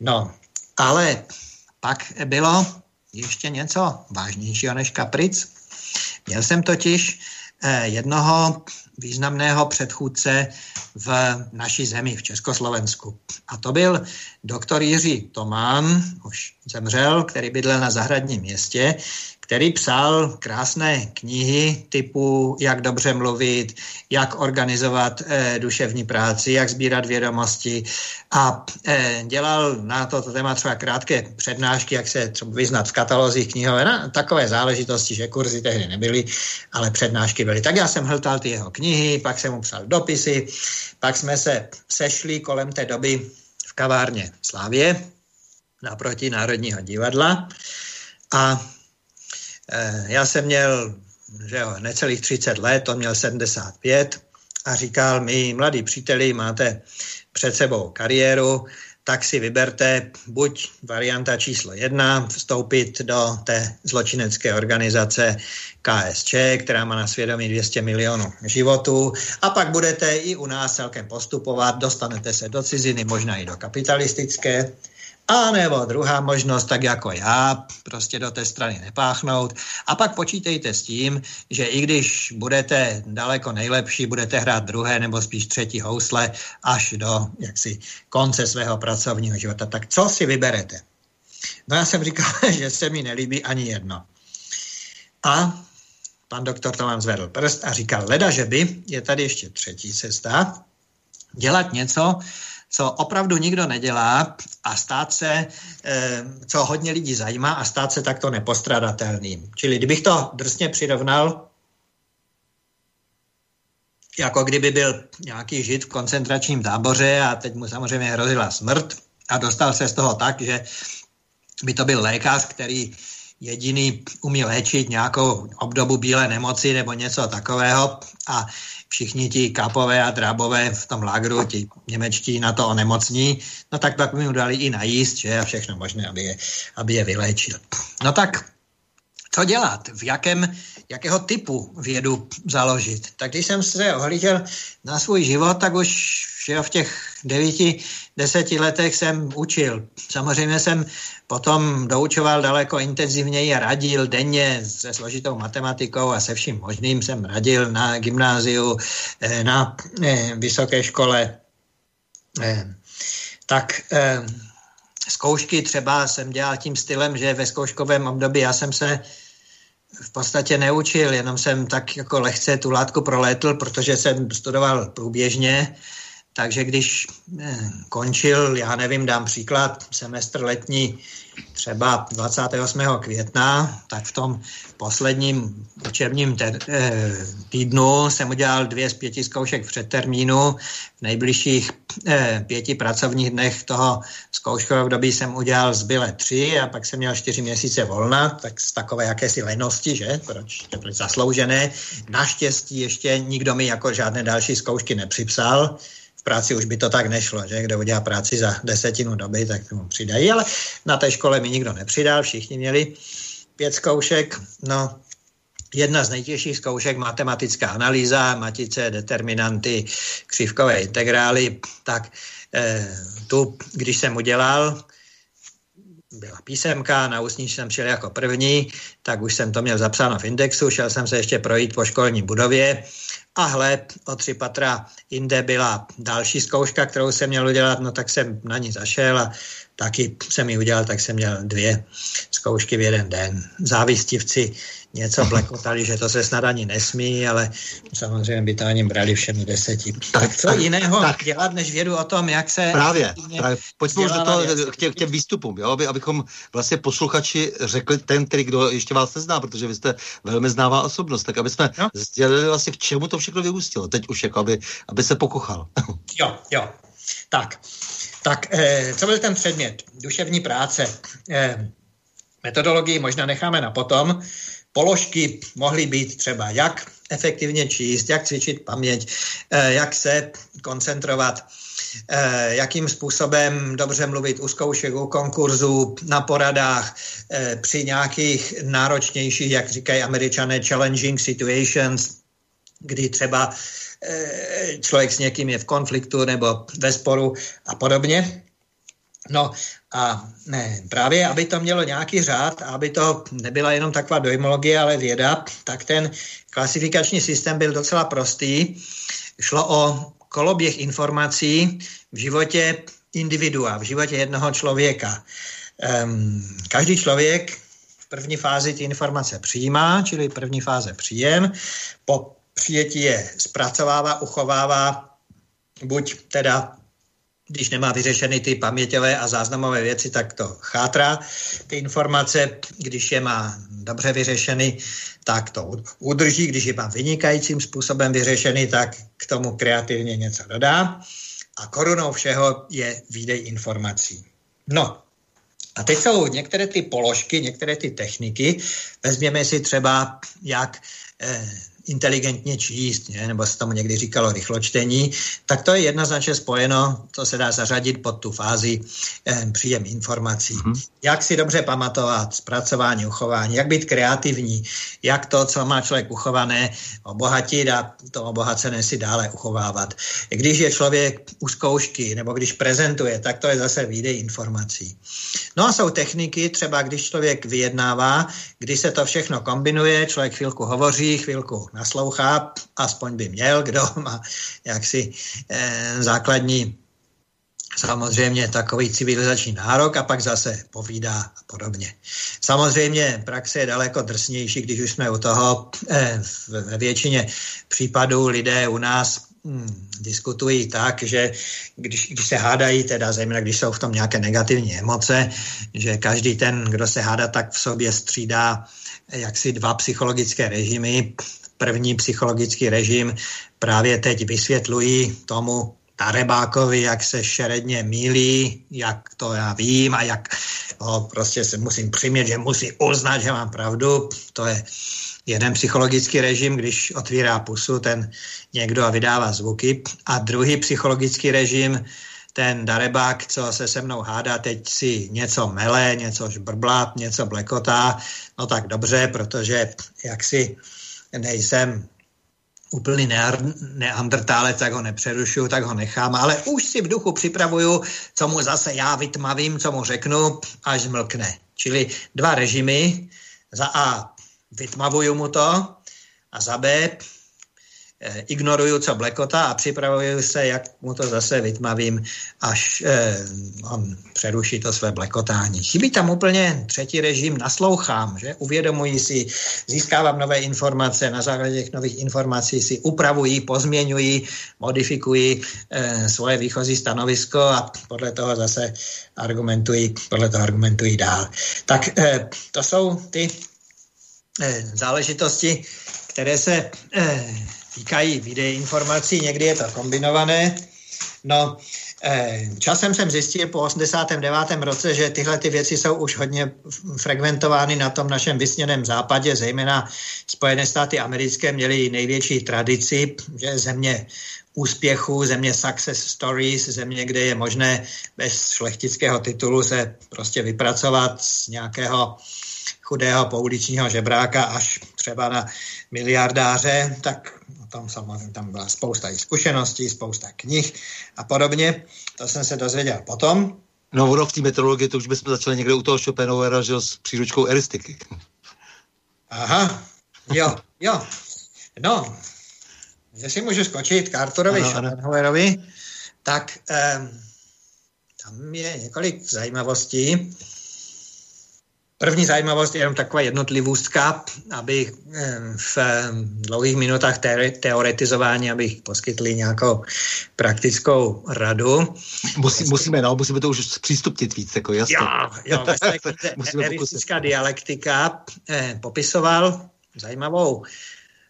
No, ale pak bylo ještě něco vážnějšího než kapric. Měl jsem totiž jednoho významného předchůdce v naší zemi, v Československu. A to byl doktor Jiří Tomán, už zemřel, který bydlel na Zahradním Městě, který psal krásné knihy typu Jak dobře mluvit, jak organizovat duševní práci, jak sbírat vědomosti a dělal na toto téma třeba krátké přednášky, jak se třeba vyznat v katalozích knihoven, takové záležitosti, že kurzy tehdy nebyly, ale přednášky byly. Tak já jsem hltal ty jeho knihy, pak jsem mu psal dopisy, pak jsme se sešli kolem té doby v kavárně Slavě naproti Národního divadla a já jsem měl, že jo, necelých 30 let, on měl 75 a říkal mi, mladí příteli, máte před sebou kariéru, tak si vyberte buď varianta číslo 1, vstoupit do té zločinecké organizace KSČ, která má na svědomí 200 milionů životů a pak budete i u nás celkem postupovat, dostanete se do ciziny, možná i do kapitalistické. A nebo druhá možnost, tak jako já, prostě do té strany nepáchnout. A pak počítejte s tím, že i když budete daleko nejlepší, budete hrát druhé nebo spíš třetí housle až do jaksi konce svého pracovního života. Tak co si vyberete? No já jsem říkal, že se mi nelíbí ani jedno. A pan doktor to vám zvedl prst a říkal, leda, že by, je tady ještě třetí cesta, dělat něco, co opravdu nikdo nedělá a stát se, co hodně lidí zajímá a stát se takto nepostradatelným. Čili kdybych to drsně přirovnal, jako kdyby byl nějaký Žid v koncentračním táboře a teď mu samozřejmě hrozila smrt a dostal se z toho tak, že by to byl lékař, který jediný umí léčit nějakou obdobu bílé nemoci nebo něco takového a všichni ti kapové a drábové v tom lágru, ti němečtí na to onemocní, no tak pak mi udali i najíst, že a všechno možné, aby je vyléčil. No tak, co dělat? Jakého typu vědu založit? Tak když jsem se ohlížel na svůj život, tak už že v těch 9-10 letech jsem učil. Samozřejmě jsem potom doučoval daleko intenzivněji a radil denně se složitou matematikou a se vším možným. Jsem radil na gymnáziu, na vysoké škole. Tak zkoušky třeba jsem dělal tím stylem, že ve zkouškovém období já jsem se v podstatě neučil, jenom jsem tak jako lehce tu látku prolétl, protože jsem studoval průběžně. Takže když končil, já nevím, dám příklad, semestr letní třeba 28. května, tak v tom posledním učebním týdnu jsem udělal 2 z 5 zkoušek před termínu. V nejbližších 5 pracovních dnech toho zkouškového období jsem udělal zbylé 3 a pak jsem měl 4 měsíce volna, tak z takové jakési lenosti, že? Proč? Zasloužené. Naštěstí ještě nikdo mi jako žádné další zkoušky nepřipsal. V práci už by to tak nešlo, že? Kdo udělá práci za 10 doby, tak mu přidají, ale na té škole mi nikdo nepřidal, všichni měli 5 zkoušek, no Jedna z nejtěžších zkoušek, matematická analýza, matice, determinanty, křivkové integrály, tak tu, když jsem udělal, byla písemka, na ústní jsem šel jako první, tak už jsem to měl zapsáno v indexu, šel jsem se ještě projít po školní budově a hled, o 3 patra jinde byla další zkouška, kterou jsem měl udělat, no tak jsem na ní zašel a taky jsem ji udělal, tak jsem měl 2 zkoušky v jeden den. Závistivci něco blekotali, že to se snad ani nesmí, ale samozřejmě by to ani brali všemi 10. Tak co jiného dělat, než vědu o tom, jak se... Právě. Pojďme už do toho, k těm výstupům, jo? Abychom vlastně posluchači řekli ten, který kdo ještě vás nezná, protože vy jste velmi známá osobnost, tak aby jsme sdělili vlastně, k čemu to všechno vyústilo. Teď už jako, aby se pokochal. Jo. Tak, co byl ten předmět? Duševní práce. Metodologii možná necháme na potom. Položky mohly být třeba, jak efektivně číst, jak cvičit paměť, jak se koncentrovat, jakým způsobem dobře mluvit u zkoušek, u konkurzů, na poradách, při nějakých náročnějších, jak říkají Američané, challenging situations, kdy třeba člověk s někým je v konfliktu nebo ve sporu a podobně. No a ne, právě aby to mělo nějaký řád, aby to nebyla jenom taková dojmologie, ale věda, tak ten klasifikační systém byl docela prostý. Šlo o koloběh informací v životě individua, v životě jednoho člověka. Každý člověk v první fázi ty informace přijímá, čili první fáze příjem, po přijetí je zpracovává, uchovává, buď teda, když nemá vyřešeny ty paměťové a záznamové věci, tak to chátrá. Ty informace, když je má dobře vyřešeny, tak to udrží. Když je má vynikajícím způsobem vyřešeny, tak k tomu kreativně něco dodá. A korunou všeho je výdej informací. No a teď jsou některé ty položky, některé ty techniky. Vezměme si třeba, jak... inteligentně číst, nebo se tomu někdy říkalo rychločtení, tak to je jednoznačně spojeno, to se dá zařadit pod tu fázi příjem informací. Jak si dobře pamatovat, zpracování, uchování, jak být kreativní, jak to, co má člověk uchované, obohatit a to obohacené si dále uchovávat. Když je člověk u zkoušky, nebo když prezentuje, tak to je zase výdej informací. No a jsou techniky, třeba když člověk vyjednává, když se to všechno kombinuje, člověk chvilku hovoří, chvilku naslouchá, aspoň by měl, kdo má jaksi základní samozřejmě takový civilizační nárok a pak zase povídá a podobně. Samozřejmě praxe je daleko drsnější, když už jsme u toho ve většině případů lidé u nás diskutují tak, že když se hádají, teda zejména když jsou v tom nějaké negativní emoce, že každý ten, kdo se hádá, tak v sobě střídá jaksi 2 psychologické režimy. První psychologický režim právě teď vysvětlují tomu Tarebákovi, jak se šeredně mýlí, jak to já vím a jak ho prostě se musím přimět, že musím uznat, že mám pravdu. To je jeden psychologický režim, když otvírá pusu ten někdo a vydává zvuky. A druhý psychologický režim, ten darebák, co se se mnou hádá, teď si něco mele, něco žbrblá, něco blekotá. No tak dobře, protože jaksi nejsem úplný neandertálec, tak ho nepřerušuju, tak ho nechám, ale už si v duchu připravuju, co mu zase já vytmavím, co mu řeknu, až zmlkne. Čili 2 režimy, za A vytmavuju mu to a za B ignoruju, co blekota a připravuju se, jak mu to zase vytmavím, až on přeruší to své blekotání. Chybí tam úplně 3. režim, naslouchám, že? Uvědomuji si, získávám nové informace, na základě těch nových informací si upravuji, pozměňuji, modifikuji svoje výchozí stanovisko a podle toho zase argumentuji dál. Tak to jsou ty záležitosti, které se týkají videí informací, někdy je to kombinované. No, časem jsem zjistil po 89. roce, že tyhle ty věci jsou už hodně frekventovány na tom našem vysněném západě, zejména Spojené státy americké měly největší tradici, že země úspěchu, země success stories, země, kde je možné bez šlechtického titulu se prostě vypracovat z nějakého chudého pouličního žebráka až třeba na miliardáře, tak tam samozřejmě tam byla spousta i zkušeností, spousta knih a podobně. To jsem se dozvěděl potom. No ono v té meteorologii to už bychom začali někde u toho Schopenhauera, že s příručkou eristiky. Aha, jo. No, jestli můžu skočit k Arturovi Schopenhauerovi, tak tam je několik zajímavostí. První zajímavost je jenom taková jednotlivůstka, abych v dlouhých minutách teoretizování, abych poskytli nějakou praktickou radu. Musíme to už zpřístupnit víc, jako jasně. Jo, ve své knize Eristická dialektika popisoval zajímavou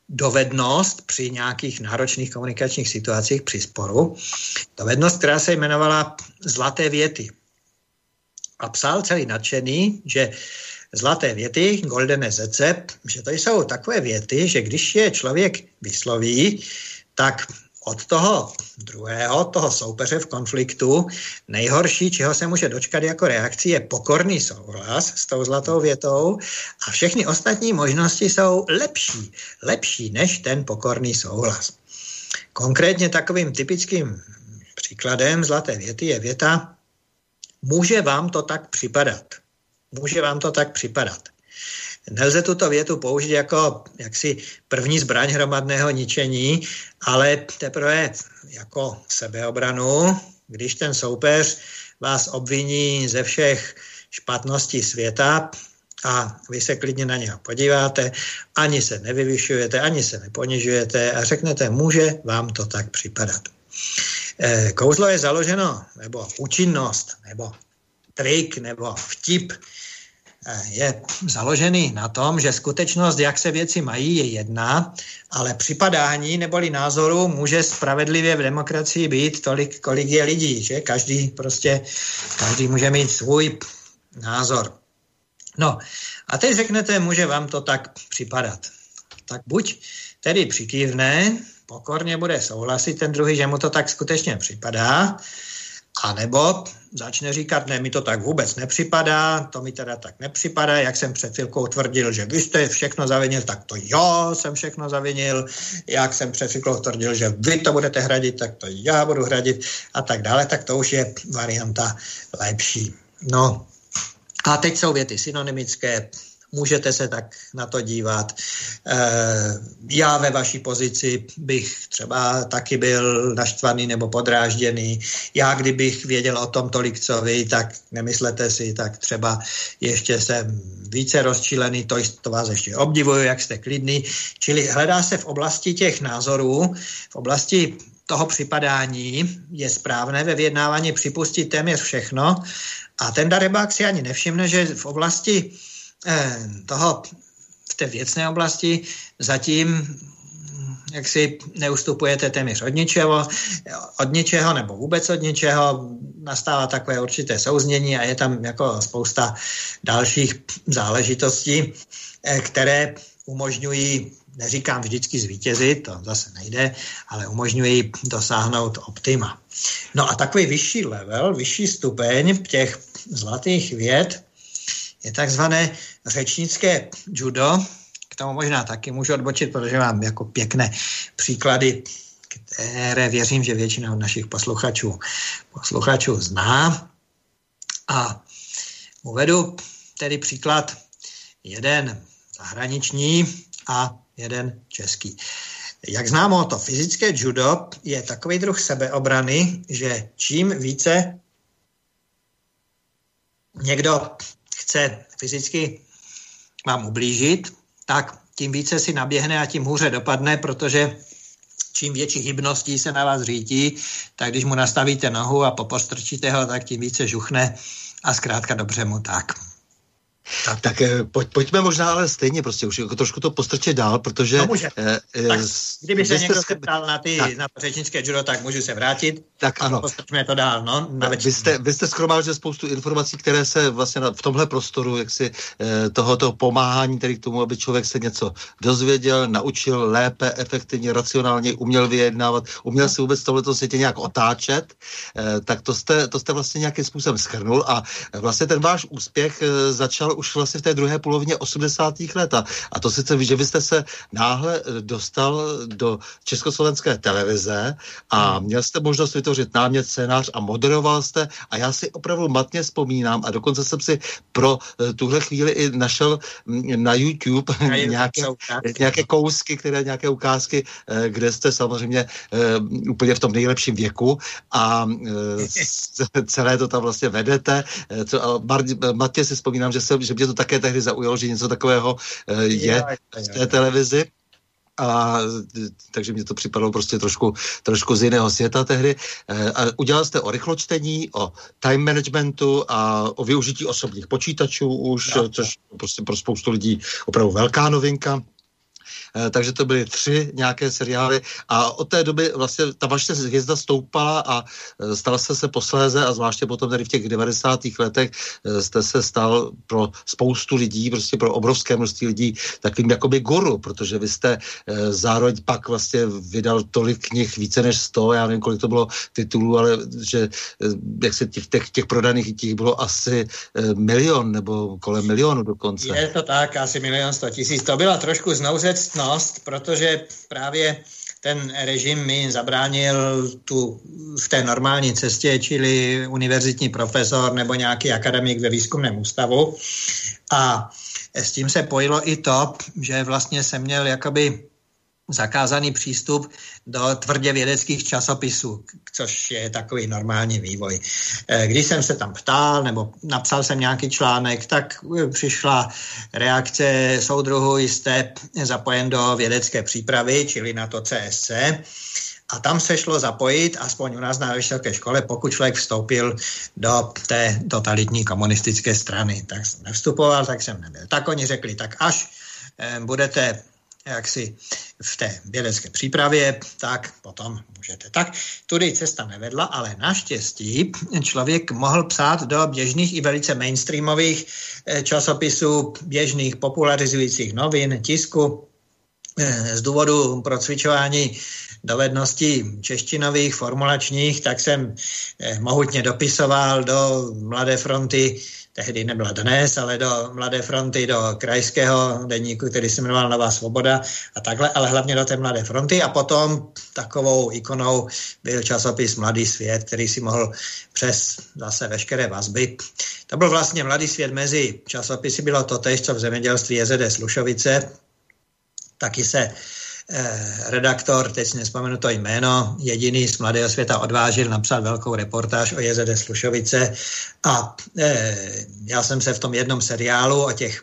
dovednost při nějakých náročných komunikačních situacích při sporu. Dovednost, která se jmenovala Zlaté věty. A psal celý nadšený, že zlaté věty, goldene Zezept, že to jsou takové věty, že když je člověk vysloví, tak od toho druhého, toho soupeře v konfliktu, nejhorší, čeho se může dočkat jako reakci, je pokorný souhlas s tou zlatou větou a všechny ostatní možnosti jsou lepší než ten pokorný souhlas. Konkrétně takovým typickým příkladem zlaté věty je věta Může vám to tak připadat. Nelze tuto větu použít jako jaksi první zbraň hromadného ničení, ale teprve jako sebeobranu, když ten soupeř vás obviní ze všech špatností světa a vy se klidně na něho podíváte, ani se nevyvyšujete, ani se neponižujete a řeknete, může vám to tak připadat. Kouzlo je založeno, nebo účinnost, nebo trik, nebo vtip je založený na tom, že skutečnost, jak se věci mají, je jedna, ale připadání neboli názoru může spravedlivě v demokracii být tolik, kolik je lidí, že každý může mít svůj názor. No a teď řeknete, může vám to tak připadat. Tak buď tedy přikývne, pokorně bude souhlasit ten druhý, že mu to tak skutečně připadá, anebo začne říkat, ne, mi to tak vůbec nepřipadá, to mi teda tak nepřipadá, jak jsem před chvilkou tvrdil, že vy jste všechno zavinil, tak to jo, jsem všechno zavinil, jak jsem před chvilkou tvrdil, že vy to budete hradit, tak to já budu hradit a tak dále, tak to už je varianta lepší. No a teď jsou věty synonymické, můžete se tak na to dívat. Já ve vaší pozici bych třeba taky byl naštvaný nebo podrážděný. Já kdybych věděl o tom tolik, co vy, tak nemyslete si, tak třeba ještě jsem více rozčilený, to vás ještě obdivuju, jak jste klidný. Čili hledá se v oblasti těch názorů, v oblasti toho připadání je správné ve vyjednávání připustit téměř všechno a ten darebák si ani nevšimne, že v oblasti v té věcné oblasti zatím jak si neustupujete téměř od ničeho nebo vůbec od ničeho, nastává takové určité souznění a je tam jako spousta dalších záležitostí, které umožňují, neříkám vždycky zvítězit, to zase nejde, ale umožňují dosáhnout optima. No a takový vyšší level, vyšší stupeň těch zlatých věd je takzvané řečnické judo. K tomu možná taky můžu odbočit, protože mám jako pěkné příklady, které věřím, že většina od našich posluchačů zná. A uvedu tedy příklad jeden zahraniční a jeden český. Jak známo, to fyzické judo je takový druh sebeobrany, že čím více někdo chce fyzicky vám ublížit, tak tím více si naběhne a tím hůře dopadne, protože čím větší hybností se na vás řítí, tak když mu nastavíte nohu a popostrčíte ho, tak tím více žuchne a zkrátka dobře mu tak. Tak pojďme možná, ale stejně prostě už trošku to postrčit dál, protože... No může. Kdyby se někdo zeptal na řečnické judo, tak můžu se vrátit. Tak ano. Postrčme to dál, no. Vy jste shromáždil spoustu informací, které se vlastně v tomhle prostoru, jaksi tohoto pomáhání, tedy k tomu, aby člověk se něco dozvěděl, naučil lépe, efektivně, racionálně, uměl vyjednávat, uměl si vůbec tohleto světě nějak otáčet, tak to jste vlastně nějakým způsobem shrnul a vlastně ten váš úspěch začal už vlastně v té druhé polovině 80. let. A to sice, že vy jste se náhle dostal do Československé televize a měl jste možnost vytvořit námět, scénář a moderoval jste. A já si opravdu matně vzpomínám a dokonce jsem si pro tuhle chvíli i našel na YouTube nějaké kousky, nějaké ukázky, kde jste samozřejmě úplně v tom nejlepším věku a celé to tam vlastně vedete. Matně si vzpomínám, že mě to také tehdy zaujalo, že něco takového je v té televizi. A takže mě to připadalo prostě trošku z jiného světa tehdy. A udělal jste o rychločtení, o time managementu a o využití osobních počítačů už, což prostě pro spoustu lidí opravdu velká novinka. Takže to byly 3 nějaké seriály a od té doby vlastně ta vaše hvězda stoupala a stala jste se posléze a zvláště potom tady v těch 90. letech jste se stal pro spoustu lidí, prostě pro obrovské množství lidí takovým jakoby guru, protože vy jste zároveň pak vlastně vydal tolik knih, více než 100, já nevím, kolik to bylo titulů, ale že jak se těch prodaných těch bylo asi 1 milion nebo kolem 1 milionu dokonce. Je to tak, asi 1 100 000. To byla trošku znouřecnost, protože právě ten režim mi zabránil v té normální cestě, čili univerzitní profesor nebo nějaký akademik ve výzkumném ústavu. A s tím se pojilo i to, že vlastně jsem měl jakoby zakázaný přístup do tvrdě vědeckých časopisů, což je takový normální vývoj. Když jsem se tam ptal, nebo napsal jsem nějaký článek, tak přišla reakce soudruhu, jste zapojen do vědecké přípravy, čili na to CSC. A tam se šlo zapojit, aspoň u nás na vysoké škole, pokud člověk vstoupil do té totalitní komunistické strany. Tak jsem nevstupoval, tak jsem nebyl. Tak oni řekli, tak až budete jaksi v té vědecké přípravě, tak potom můžete. Tak tudy cesta nevedla, ale naštěstí člověk mohl psát do běžných i velice mainstreamových časopisů, běžných popularizujících novin, tisku z důvodu procvičování dovedností češtinových, formulačních, tak jsem mohutně dopisoval do Mladé fronty, tehdy nebyla Dnes, ale do Mladé fronty, do krajského deníku, který se jmenoval Nová svoboda a takhle, ale hlavně do té Mladé fronty a potom takovou ikonou byl časopis Mladý svět, který si mohl přes zase veškeré vazby. To byl vlastně Mladý svět mezi časopisy, bylo to též, co v zemědělství JZD Slušovice, taky se redaktor, teď si nespomenu to jméno, jediný z Mladého světa odvážil napsat velkou reportáž o JZD Slušovice a já jsem se v tom jednom seriálu o těch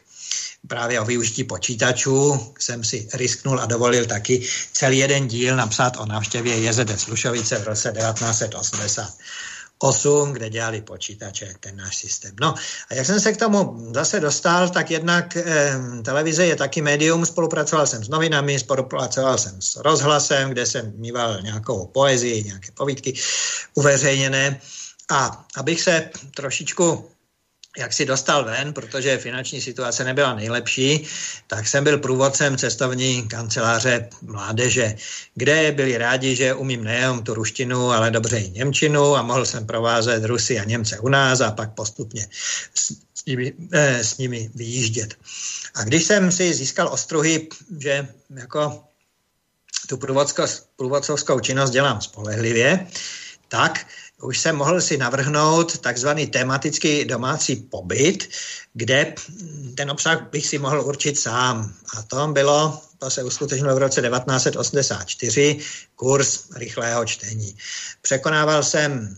právě o využití počítačů jsem si risknul a dovolil taky celý jeden díl napsat o návštěvě JZD Slušovice v roce 1988, kde dělali počítače, ten náš systém. No a jak jsem se k tomu zase dostal, tak jednak televize je taky médium, spolupracoval jsem s novinami, spolupracoval jsem s rozhlasem, kde jsem mýval nějakou poezii, nějaké povídky uveřejněné a abych se trošičku jaksi dostal ven, protože finanční situace nebyla nejlepší, tak jsem byl průvodcem cestovní kanceláře mládeže, kde byli rádi, že umím nejenom tu ruštinu, ale dobře i němčinu a mohl jsem provázet Rusy a Němce u nás a pak postupně s nimi vyjíždět. A když jsem si získal ostruhy, že jako tu průvodcovskou činnost dělám spolehlivě, tak už jsem mohl si navrhnout takzvaný tematický domácí pobyt, kde ten obsah bych si mohl určit sám. A to se uskutečnilo v roce 1984, kurz rychlého čtení. Překonával jsem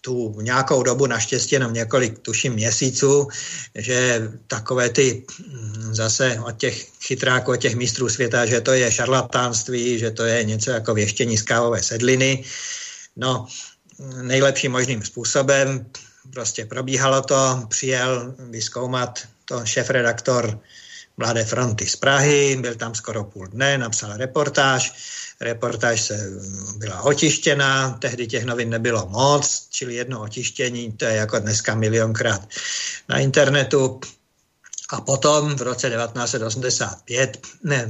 tu nějakou dobu, naštěstí jenom několik, tuším, měsíců, že takové ty zase od těch chytráků, od těch mistrů světa, že to je šarlatánství, že to je něco jako věštění z kávové sedliny. No, nejlepším možným způsobem. Prostě probíhalo to, přijel vyzkoumat to šéfredaktor Mladé fronty z Prahy, byl tam skoro půl dne, napsal reportáž byla otištěna, tehdy těch novin nebylo moc, čili jedno otištění, to je jako dneska milionkrát na internetu. A potom v roce 1985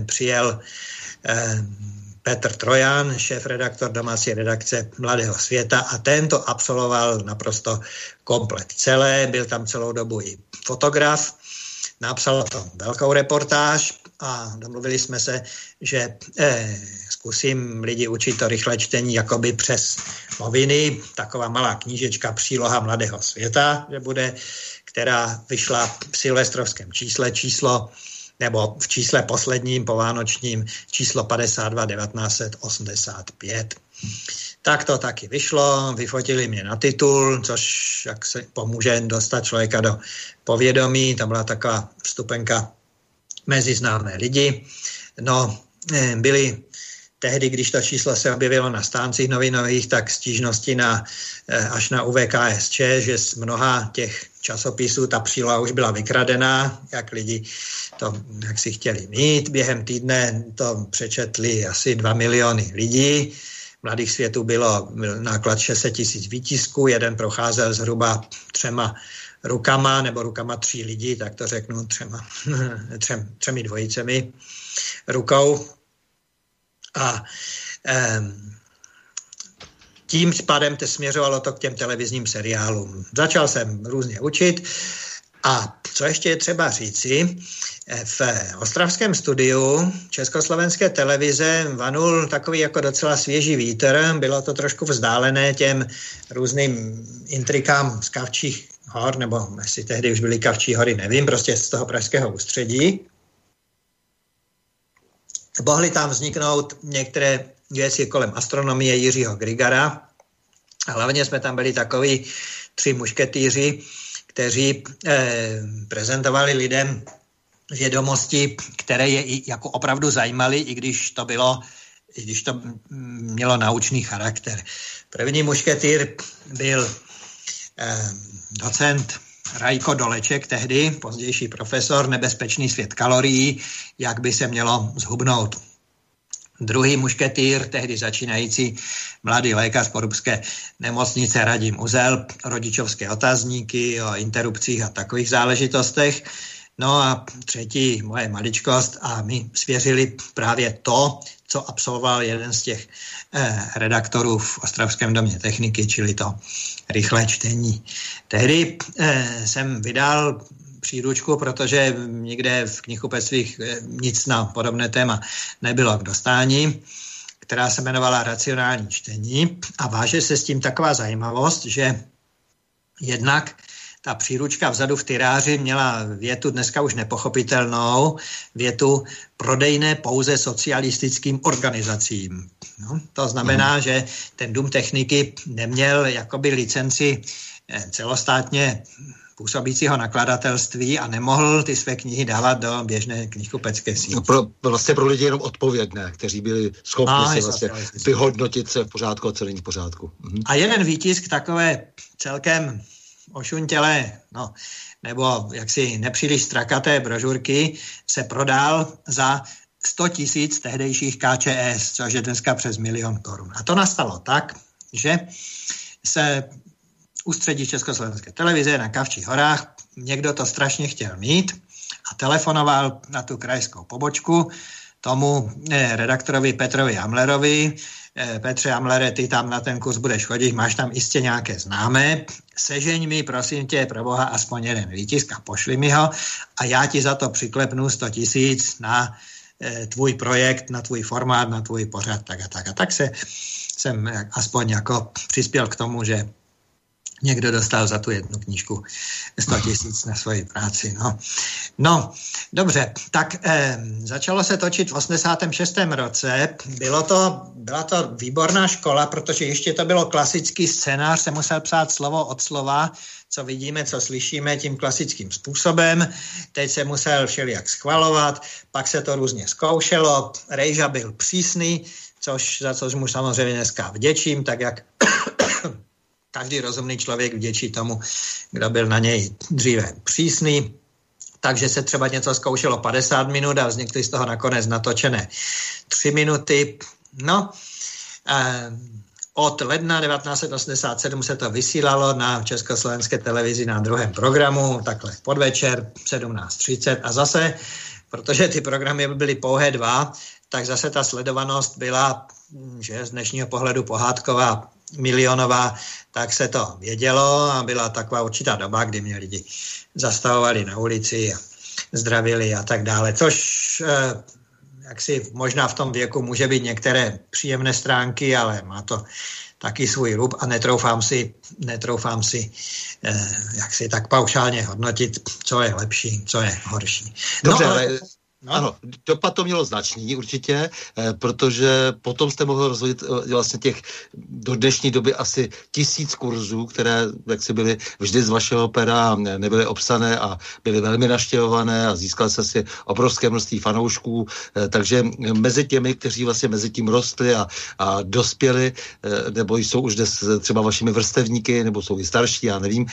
přijel Petr Trojan, šéfredaktor domácí redakce Mladého světa, a tento absolvoval naprosto komplet celé, byl tam celou dobu i fotograf, napsal tam velkou reportáž a domluvili jsme se, že zkusím lidi učit to rychlé čtení jakoby přes noviny, taková malá knížečka Příloha Mladého světa, že bude, která vyšla v silvestrovském čísle, nebo v čísle posledním povánočním, číslo 52 1985. Tak to taky vyšlo, vyfotili mě na titul, což jak se pomůže dostat člověka do povědomí, tam byla taková vstupenka mezi známé lidi. No, byli tehdy, když to číslo se objevilo na stáncích novinových, tak stížnosti až na UVKSČ, že z mnoha těch časopisů ta příloha už byla vykradená, jak lidi to, jak si chtěli mít. Během týdne to přečetli asi 2 miliony lidí. Mladých světů byl náklad 600 000 výtisků, jeden procházel zhruba 3 rukama, nebo rukama 3 lidí, tak to řeknu 3 dvojicemi rukou. A tím spadem to směřovalo to k těm televizním seriálům. Začal jsem různě učit a co ještě je třeba říci, v ostravském studiu Československé televize vanul takový jako docela svěží vítr, bylo to trošku vzdálené těm různým intrikám z Kavčích hor, nebo jestli tehdy už byly Kavčí hory, nevím, prostě z toho pražského ústředí. Mohly tam vzniknout některé věci kolem astronomie Jiřího Grigara. A hlavně jsme tam byli takoví 3 mušketýři, kteří prezentovali lidem vědomosti, které je jako opravdu zajímaly, i když to mělo naučný charakter. První mušketýr byl docent Rajko Doleček, tehdy pozdější profesor, Nebezpečný svět kalorií, jak by se mělo zhubnout. Druhý mušketýr, tehdy začínající mladý lékař porubské nemocnice Radim Uzel, rodičovské otazníky o interrupcích a takových záležitostech. No a třetí moje maličkost, a my svěřili právě to, co absolvoval jeden z těch redaktorů v Ostravském domě techniky, čili to rychlé čtení. Tehdy jsem vydal příručku, protože nikde v knihkupectvích nic na podobné téma nebylo k dostání, která se jmenovala Racionální čtení, a váže se s tím taková zajímavost, že jednak ta příručka vzadu v tiráři měla větu dneska už nepochopitelnou, větu prodejné pouze socialistickým organizacím. No, to znamená, že ten dům techniky neměl jakoby licenci celostátně působícího nakladatelství a nemohl ty své knihy dávat do běžné knihkupecké sítě. No vlastně pro lidi jenom odpovědné, kteří byli schopni se vlastně vyhodnotit se v pořádku a co není v pořádku. Mhm. A jeden výtisk takové celkem ošuntělé, no, nebo jaksi nepříliš strakaté brožurky se prodal za 100 000 tehdejších KČS, což je dneska přes 1 000 000 korun. A to nastalo tak, že se ústředí Československé televize na Kavčích horách, někdo to strašně chtěl mít a telefonoval na tu krajskou pobočku tomu redaktorovi Petrovi Hamlerovi. Petře Hamlere, ty tam na ten kurz budeš chodit, máš tam jistě nějaké známé, sežeň mi, prosím tě, pro boha, aspoň jeden výtisk a pošli mi ho a já ti za to přiklepnu 100 000 na tvůj projekt, na tvůj formát, na tvůj pořad, tak a tak. A tak jsem aspoň jako přispěl k tomu, že někdo dostal za tu jednu knížku 100 000 na svoji práci. No dobře, tak začalo se točit v 86. roce. Byla to výborná škola, protože ještě to bylo klasický scénář, se musel psát slovo od slova, co vidíme, co slyšíme, tím klasickým způsobem. Teď se musel všelijak schvalovat, pak se to různě zkoušelo, Rejža byl přísný, za což mu samozřejmě dneska vděčím, tak jak každý rozumný člověk vděčí tomu, kdo byl na něj dříve přísný. takže se třeba něco zkoušelo 50 minut a vznikly z toho nakonec natočené 3 minuty. No, od ledna 1987 se to vysílalo na Československé televizi na druhém programu, takhle podvečer 17:30 a zase, protože ty programy byly pouhé 2, tak zase ta sledovanost byla, že z dnešního pohledu pohádková, milionová, tak se to vědělo a byla taková určitá doba, kdy mě lidi zastavovali na ulici a zdravili a tak dále, což jaksi možná v tom věku může být některé příjemné stránky, ale má to taky svůj rub a netroufám si jaksi tak paušálně hodnotit, co je lepší, co je horší. Dobře, no, ale... No. Ano, dopad to mělo značný určitě, protože potom jste mohl rozhodit vlastně těch do dnešní doby asi 1000 kurzů, které jaksi byly vždy z vašeho pera, nebyly obsané a byly velmi naštěvované a získal se si obrovské množství fanoušků, takže mezi těmi, kteří vlastně mezi tím rostli a dospěli, nebo jsou už dnes třeba vašimi vrstevníky, nebo jsou i starší, já nevím,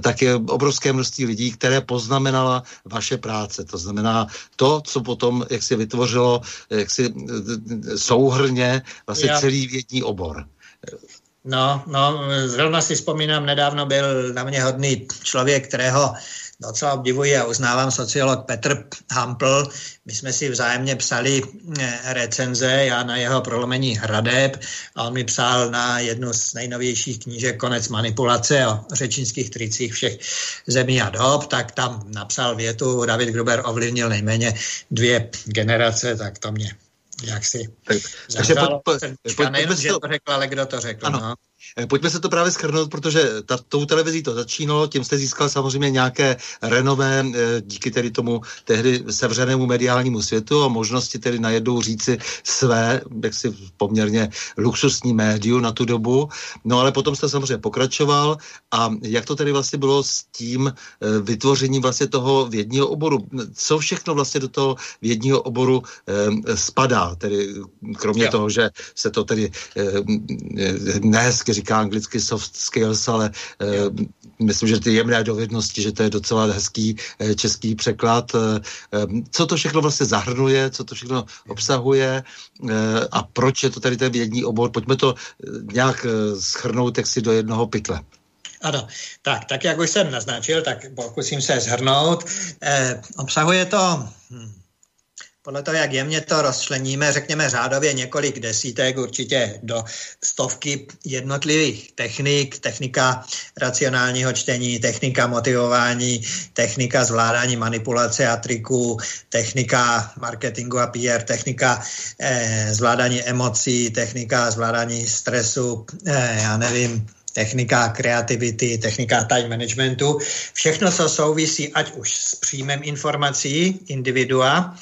tak je obrovské množství lidí, které poznamenala vaše práce, to znamená to, co potom, jak si vytvořilo, jak si souhrně vlastně celý vědní obor. No, zrovna si vzpomínám, nedávno byl na mě hodný člověk, kterého docela obdivuji a uznávám, sociolog Petr Hampl. My jsme si vzájemně psali recenze, já na jeho Prolomení hradeb a on mi psal na jednu z nejnovějších knížek Konec manipulace o řečnických tricích všech zemí a dob, tak tam napsal větu: David Gruber ovlivnil nejméně 2 generace, tak to mě jaksi zavřalo. Nejenom, že to řekl, ale kdo to řekl, ano. No. Pojďme se to právě shrnout, protože tou televizí to začínalo, tím jste získal samozřejmě nějaké renomé díky tedy tomu tehdy sevřenému mediálnímu světu a možnosti tedy najednou říci své, jaksi poměrně luxusní médiu na tu dobu. No ale potom jste samozřejmě pokračoval a jak to tedy vlastně bylo s tím vytvořením vlastně toho vědního oboru? Co všechno vlastně do toho vědního oboru spadá? Tedy kromě toho, že se to tedy nehezky říká anglicky soft skills, ale myslím, že ty jemné dovednosti, že to je docela hezký český překlad. Co to všechno vlastně zahrnuje, co to všechno obsahuje a proč je to tady ten vědní obor? Pojďme to nějak shrnout jaksi do jednoho pytle. Ano, tak jak už jsem naznačil, tak pokusím se shrnout. Obsahuje to... Podle toho, jak jemně to rozčleníme, řekněme řádově několik desítek, určitě do 100 jednotlivých technik. Technika racionálního čtení, technika motivování, technika zvládání manipulace a triků, technika marketingu a PR, technika zvládání emocí, technika zvládání stresu, technika kreativity, technika time managementu. Všechno, co souvisí ať už s příjmem informací individua,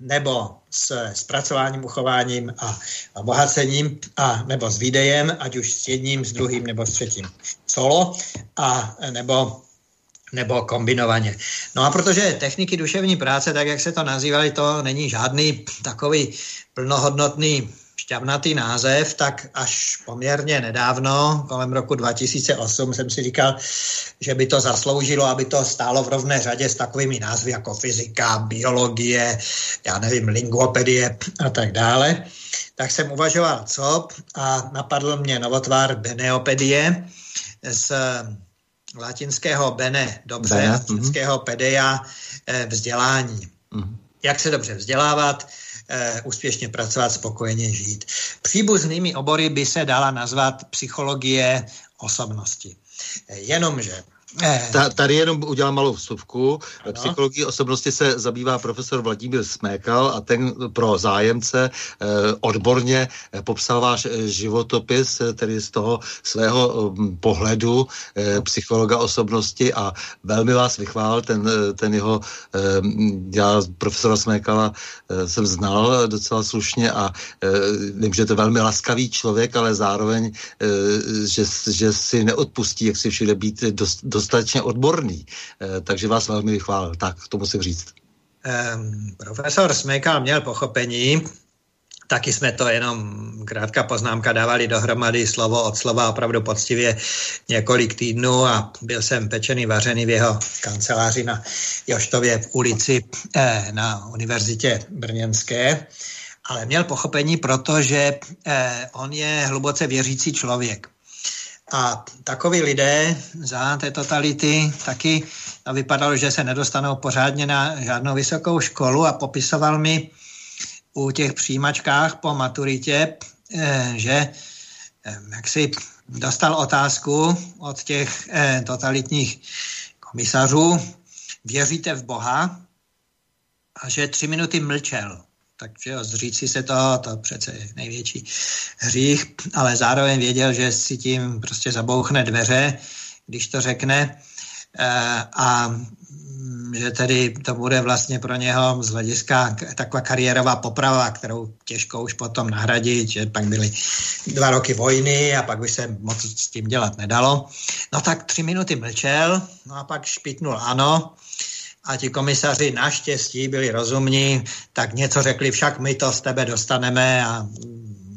nebo s zpracováním, uchováním a obohacením, nebo s výdejem, ať už s jedním, s druhým nebo s třetím solo, nebo kombinovaně. No a protože techniky duševní práce, tak jak se to nazývali, to není žádný takový plnohodnotný šťavnatý název, tak až poměrně nedávno, kolem roku 2008, jsem si říkal, že by to zasloužilo, aby to stálo v rovné řadě s takovými názvy jako fyzika, biologie, lingvopedie a tak dále. Tak jsem uvažoval, co? A napadl mě novotvar Beneopedie z latinského bene, dobře, z latinského pedia, vzdělání. Jak se dobře vzdělávat, úspěšně pracovat, spokojeně žít. Příbuznými obory by se dala nazvat psychologie osobnosti. Jenomže... Tady jenom udělám malou vstupku. Psychologií osobnosti se zabývá profesor Vladimír Smékal a ten pro zájemce odborně popsal váš životopis, tedy z toho svého pohledu psychologa osobnosti a velmi vás vychválil ten jeho, já profesora Smékala jsem znal docela slušně a vím, že to je velmi laskavý člověk, ale zároveň, že si neodpustí, jak si všude být dostatečně odborný, takže vás velmi vychválil, tak to musím říct. Profesor Smékal měl pochopení, Taky jsme to jenom, krátká poznámka, dávali dohromady slovo od slova opravdu poctivě několik týdnů a byl jsem pečený, vařený v jeho kanceláři na Joštově ulici na Univerzitě brněnské. Ale měl pochopení, protože on je hluboce věřící člověk. A takoví lidé za té totality taky vypadalo, že se nedostanou pořádně na žádnou vysokou školu a popisoval mi u těch přijímačkách po maturitě, že jak si dostal otázku od těch totalitních komisařů, věříte v Boha, a že 3 minuty mlčel. Takže zříci se to přece je největší hřích, ale zároveň věděl, že si tím prostě zabouchne dveře, když to řekne a že tedy to bude vlastně pro něho z hlediska taková kariérová poprava, kterou těžko už potom nahradit, že pak byly 2 roky vojny a pak už se moc s tím dělat nedalo. No tak 3 minuty mlčel, no a pak špitnul ano. A ti komisaři naštěstí byli rozumní, tak něco řekli, však my to z tebe dostaneme a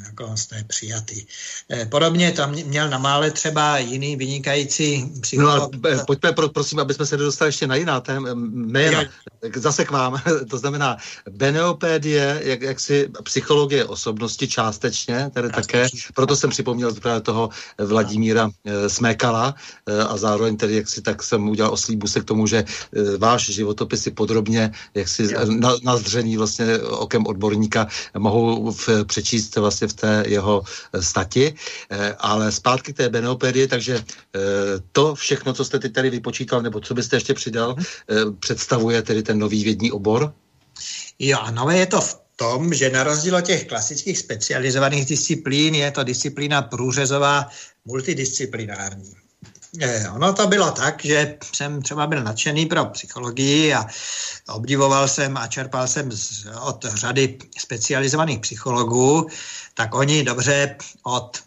jako jste přijatý. Podobně tam měl na Mále třeba jiný vynikající psycholog. No, pojďme, prosím, aby jsme se nedostali ještě na jiná jména. Zase k vám, to znamená Beneopedie, jaksi psychologie osobnosti částečně, tedy také, proto jsem připomněl právě toho Vladimíra Smékala a zároveň tedy jaksi tak jsem udělal oslíbu se k tomu, že váš životopis si podrobně jaksi nazřený vlastně okem odborníka mohou přečíst vlastně v té jeho stati, ale zpátky k té Beneopedii, takže to všechno, co jste teď tady vypočítal, nebo co byste ještě přidal, představuje tedy ten nový vědní obor? Jo, a nové je to v tom, že na rozdíl od těch klasických specializovaných disciplín je to disciplína průřezová, multidisciplinární. Ono to bylo tak, že jsem třeba byl nadšený pro psychologii a obdivoval jsem a čerpal jsem od řady specializovaných psychologů, tak oni dobře od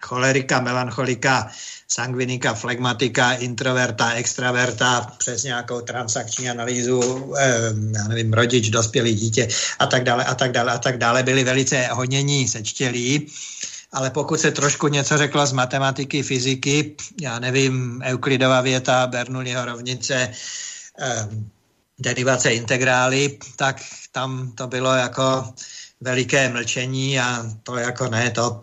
cholerika, melancholika, sangvinika, flegmatika, introverta, extraverta, přes nějakou transakční analýzu, já nevím, rodič, dospělý dítě a tak dále, byli velice honění, sečtělí. Ale pokud se trošku něco řeklo z matematiky, fyziky, já nevím, Euklidova věta, Bernoulliho rovnice, derivace integrály, tak tam to bylo jako veliké mlčení a to jako ne, to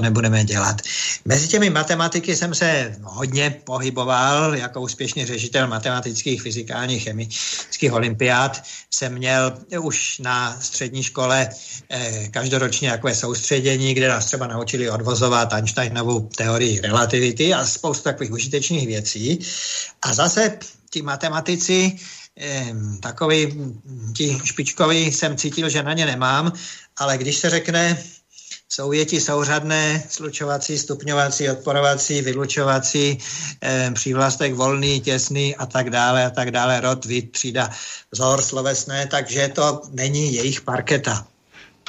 nebudeme dělat. Mezi těmi matematiky jsem se hodně pohyboval, jako úspěšný řešitel matematických, fyzikálních, chemických olympiád. Jsem měl už na střední škole každoročně takové soustředění, kde nás třeba naučili odvozovat Einsteinovu teorii relativity a spoustu takových užitečných věcí. A zase ti matematici takový ti špičkový jsem cítil, že na ně nemám, ale když se řekne souvěti souřadné, slučovací, stupňovací, odporovací, vylučovací, přívlastek volný, těsný a tak dále, rod, vid, třída, vzor, slovesné, takže to není jejich parketa.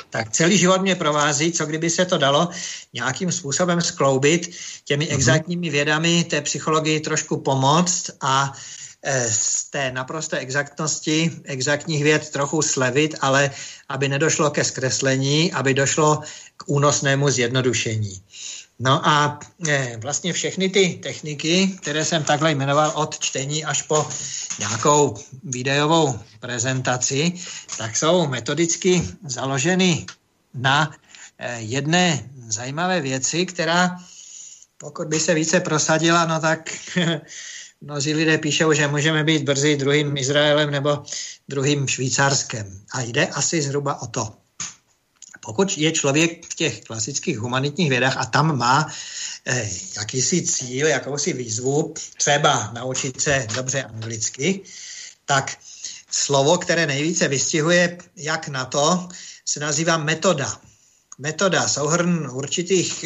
Tak celý život mě provází, co kdyby se to dalo nějakým způsobem skloubit, těmi exaktními vědami té psychologii trošku pomoct a z té naprosté exaktnosti, exaktních věd trochu slevit, ale aby nedošlo ke zkreslení, aby došlo k únosnému zjednodušení. No a vlastně všechny ty techniky, které jsem takhle jmenoval od čtení až po nějakou videovou prezentaci, tak jsou metodicky založeny na jedné zajímavé věci, která pokud by se více prosadila, no tak... Mnozí lidé píšou, že můžeme být brzy druhým Izraelem nebo druhým Švýcarskem. A jde asi zhruba o to. Pokud je člověk v těch klasických humanitních vědách a tam má jakýsi cíl, jakousi výzvu, třeba naučit se dobře anglicky, tak slovo, které nejvíce vystihuje, jak na to, se nazývá metoda. Metoda, souhrn určitých,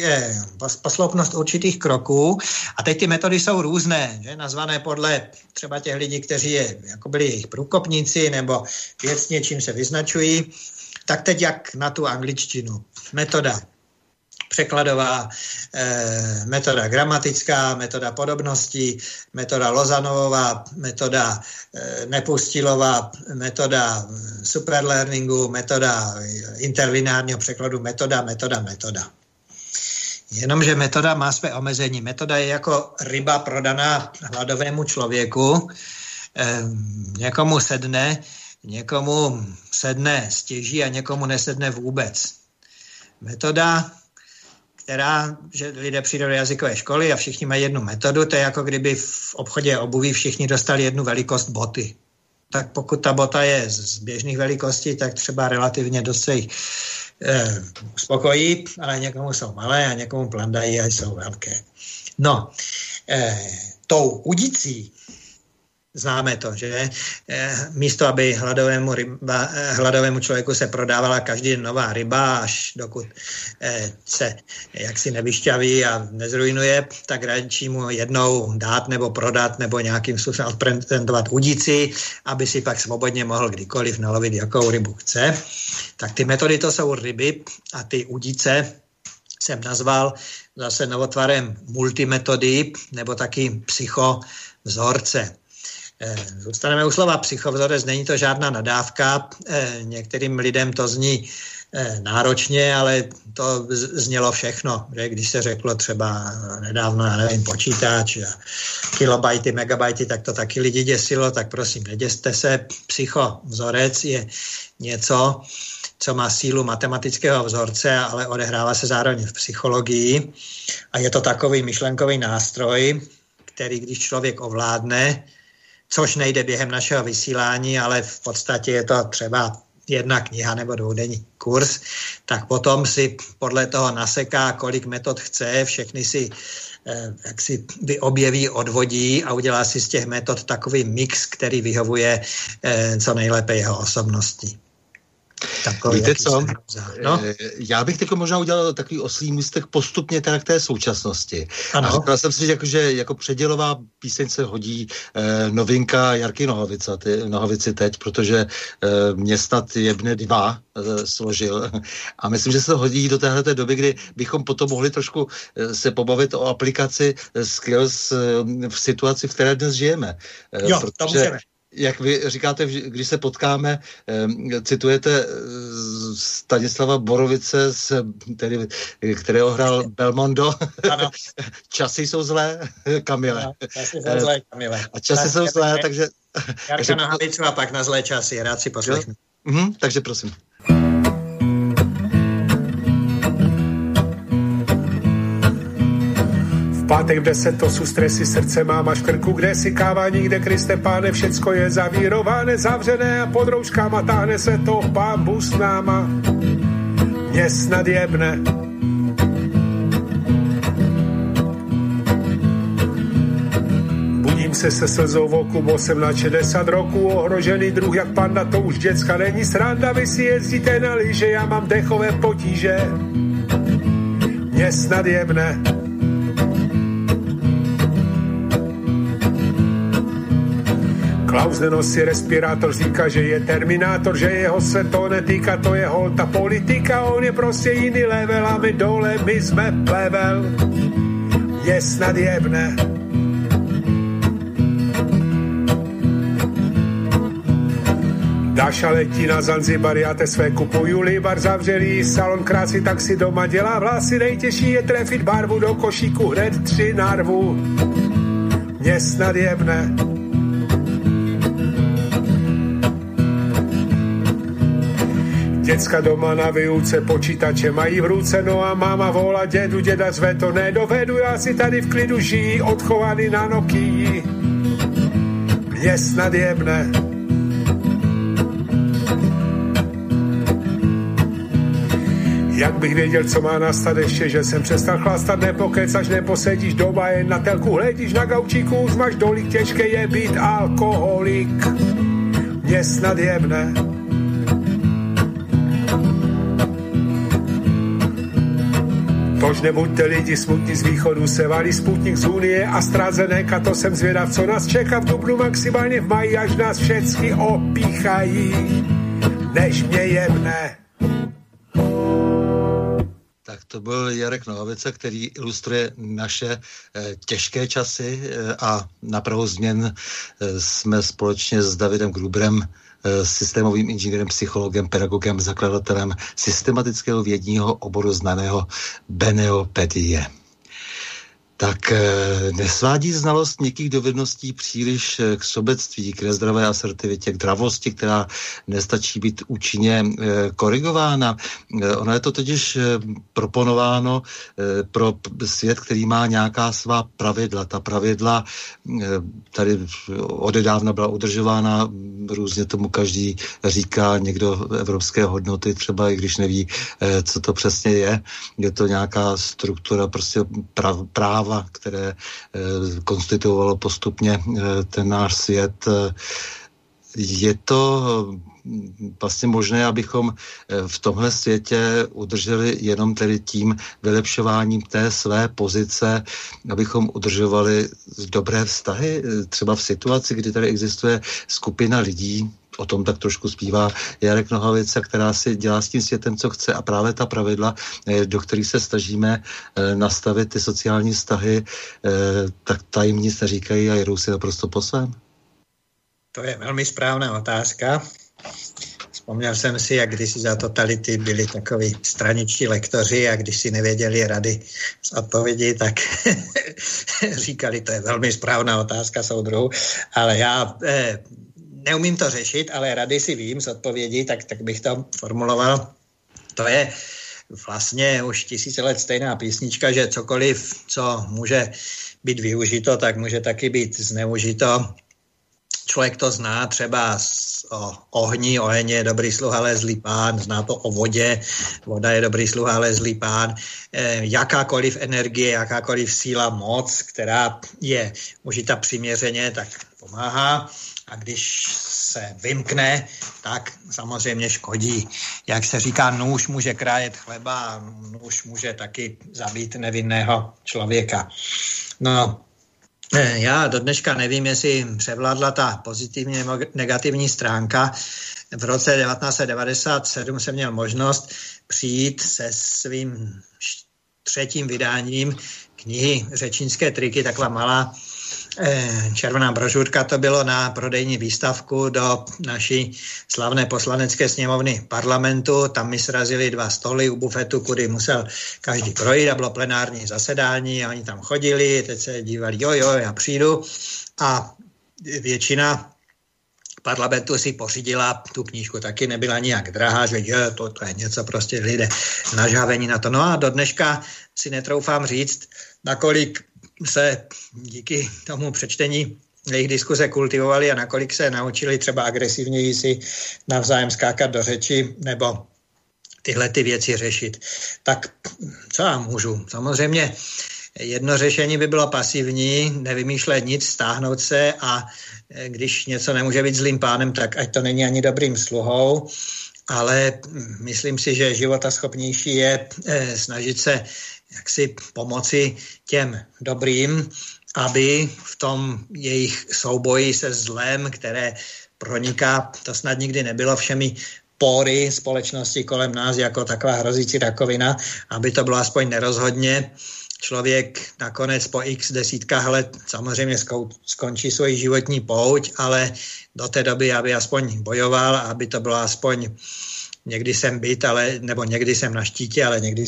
posloupnost určitých kroků a teď ty metody jsou různé, že? Nazvané podle třeba těch lidí, kteří jako byli jejich průkopníci nebo věcně, čím se vyznačují, tak teď jak na tu angličtinu. Metoda překladová metoda gramatická, metoda podobností, metoda Lozanovová, metoda Nepustilová, metoda superlearningu, metoda interlineárního překladu, metoda. Jenomže metoda má své omezení. Metoda je jako ryba prodaná hladovému člověku. Někomu sedne stěží a někomu nesedne vůbec. Metoda, že lidé přijdou do jazykové školy a všichni mají jednu metodu, to je jako kdyby v obchodě obuví všichni dostali jednu velikost boty. Tak pokud ta bota je z běžných velikostí, tak třeba relativně dost se jich uspokojí, ale někomu jsou malé a někomu plandají a jsou velké. No, tou udicí, známe to, že místo, aby hladovému člověku se prodávala každý den nová ryba, až dokud se jaksi nevyšťaví a nezrujnuje, tak radši mu jednou dát nebo prodat nebo nějakým způsobem odprezentovat udici, aby si pak svobodně mohl kdykoliv nalovit, jakou rybu chce. Tak ty metody to jsou ryby a ty udice jsem nazval zase novotvarem multimetody nebo taky psychovzorce. Zůstaneme u slova psychovzorec, není to žádná nadávka, některým lidem to zní náročně, ale to znělo všechno, že když se řeklo třeba nedávno, já nevím, počítač a kilobajty, megabajty, tak to taky lidi děsilo, tak prosím, neděste se, psychovzorec je něco, co má sílu matematického vzorce, ale odehrává se zároveň v psychologii a je to takový myšlenkový nástroj, který když člověk ovládne, což nejde během našeho vysílání, ale v podstatě je to třeba jedna kniha nebo dvoudenní kurz, tak potom si podle toho naseká, kolik metod chce, všechny si jak si vyobjeví, odvodí a udělá si z těch metod takový mix, který vyhovuje co nejlépe jeho osobnosti. Víte co, já bych teď možná udělal takový oslý můstek postupně teda k té současnosti. Ano. A říkal jsem si, že jako předělová píseň se hodí novinka Jarky Nohavici teď, protože mě snad jebne dva složil. A myslím, že se to hodí do téhleté doby, kdy bychom potom mohli trošku se pobavit o aplikaci Skills v situaci, v které dnes žijeme. Jo, to můžeme. Jak vy říkáte, když se potkáme, citujete Stanislava Borovice, kterého hrál Belmondo. Ano. Časy jsou zlé, Kamile. Ano, časy jsou zlé, takže... Jarka Nohavicu a pak na zlé časy, rád si poslechnu. Mhm, takže prosím. Pátek v 10 tosů stresy, srdce mám až v krku, kde si kává nikde, Kriste páne, všecko je zavírované, zavřené a pod rouškama táhne se to pambu s náma. Mě snad jebne. Budím se slzou v oku, 18-60 roku, ohrožený druh jak panda, to už děcka není sranda, vy si jezdíte na lyže, já mám dechové potíže. Mě snad jebne. Klaus nenosí respirátor, říká, že je terminátor, že jeho se to netýká, to je holta politika, on je prostě jiný level a my dole, my jsme plevel. Mě snad jebne. Dáša letí na Zanzibar, já te své kupuju Libar, zavřelý salon krásy, tak si doma dělá vlasy, nejtěžší je trefit barvu do košíku, hned 3 narvu. Mě snad jebne. Děcka doma na výuce, počítače mají v ruce, no a máma volá dědu, děda zve, to nedovedu, já si tady v klidu žijí, odchovaný na Nokii. Mě snad jebne. Jak bych věděl, co má nastat ještě, že jsem přestal chlastat, nepokecaš, neposedíš, doma jen na telku hledíš, na gaučíku už máš dolik, těžké je být alkoholik. Mě snad jebne. Tož nebuďte lidi smutní, z východu se valí Sputnik z Unie a AstraZeneca, to jsem zvědav, co nás čeká v dubnu, maximálně v maji, až nás všechny opíchají, než mě jebne. Tak to byl Jarek Nohavica, který ilustruje naše těžké časy a na prahu změn jsme společně s Davidem Gruberem, systémovým inženýrem, psychologem, pedagogem, zakladatelem systematického vědního oboru znaného Beneopedie. Tak nesvádí znalost měkkých dovedností příliš k sobectví, k nezdravé asertivitě, k dravosti, která nestačí být účinně korigována. Ono je to totiž proponováno pro svět, který má nějaká svá pravidla. Ta pravidla tady odedávna byla udržována, různě tomu každý říká, někdo evropské hodnoty třeba, i když neví, co to přesně je. Je to nějaká struktura prostě práva, které konstituovalo postupně ten náš svět. Je to vlastně možné, abychom v tomhle světě udrželi jenom tedy tím vylepšováním té své pozice, abychom udržovali dobré vztahy, třeba v situaci, kdy tady existuje skupina lidí, o tom tak trošku zpívá Jarek Nohavica, která si dělá s tím světem, co chce, a právě ta pravidla, do kterých se snažíme nastavit ty sociální vztahy, tak ta jim nic neříkají a jedou si naprosto po svém. To je velmi správná otázka. Vzpomněl jsem si, jak kdysi za totality byli takoví straničtí lektoři a když si nevěděli rady z odpovědi, tak říkali, to je velmi správná otázka, soudruhu, ale já... neumím to řešit, ale rady si vím z odpovědi, tak bych to formuloval. To je vlastně už 1000 let stejná písnička, že cokoliv, co může být využito, tak může taky být zneužito. Člověk to zná třeba o ohni, oheň je dobrý sluha, ale zlý pán. Zná to o vodě, voda je dobrý sluha, ale zlý pán. Jakákoliv energie, jakákoliv síla, moc, která je užita přiměřeně, tak pomáhá. A když se vymkne, tak samozřejmě škodí. Jak se říká, nůž může krájet chleba a nůž může taky zabít nevinného člověka. No, já do dneška nevím, jestli převládla ta pozitivní nebo negativní stránka. V roce 1997 jsem měl možnost přijít se svým 3. vydáním knihy Řečnické triky, taková malá červená brožurka, to bylo na prodejní výstavku do naší slavné poslanecké sněmovny parlamentu. Tam mi srazili 2 stoly u bufetu, kudy musel každý projít a bylo plenární zasedání a oni tam chodili, teď se dívali, jo, já přijdu, a většina parlamentu si pořídila tu knížku, taky nebyla nijak drahá, že to je něco, prostě lidé nažávení na to. No a do dneška si netroufám říct, nakolik se díky tomu přečtení jejich diskuze kultivovali a nakolik se naučili třeba agresivněji si navzájem skákat do řeči nebo tyhle ty věci řešit. Tak co já můžu? Samozřejmě jedno řešení by bylo pasivní, nevymýšlet nic, stáhnout se, a když něco nemůže být zlým pánem, tak ať to není ani dobrým sluhou. Ale myslím si, že životaschopnější je snažit se jaksi pomoci těm dobrým, aby v tom jejich souboji se zlem, které proniká, to snad nikdy nebylo, všemi pory společnosti kolem nás jako taková hrozící rakovina, aby to bylo aspoň nerozhodně. Člověk nakonec po x desítkách let samozřejmě skončí svoji životní pouť, ale do té doby, aby aspoň bojoval, aby to bylo aspoň někdy jsem byt, nebo někdy jsem na štítě, ale někdy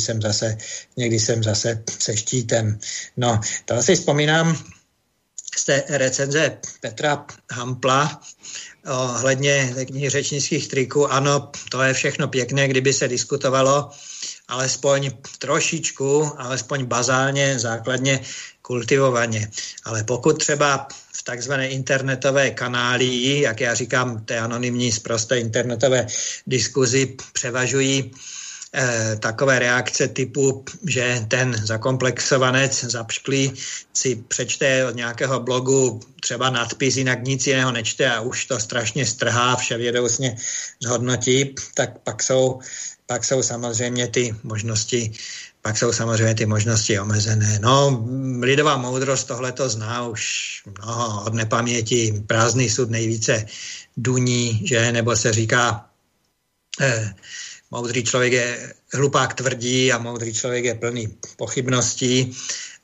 jsem zase se štítem. No, to si vzpomínám z té recenze Petra Hampla ohledně knihy Řečnických triků. Ano, to je všechno pěkné, kdyby se diskutovalo alespoň trošičku, alespoň bazálně, základně, kultivovaně. Ale pokud třeba v takzvané internetové kanálii, jak já říkám, té anonymní zprosté internetové diskuzi převažují takové reakce typu, že ten zakomplexovanec zapšklý si přečte od nějakého blogu třeba nadpis, jinak nic jiného nečte a už to strašně strhá, vševědousně zhodnotí, tak pak jsou samozřejmě ty možnosti omezené. No, lidová moudrost tohle to zná už mnoho od nepaměti. Prázdný sud nejvíce duní, že? Nebo se říká Moudrý člověk je hlupák tvrdí a moudrý člověk je plný pochybností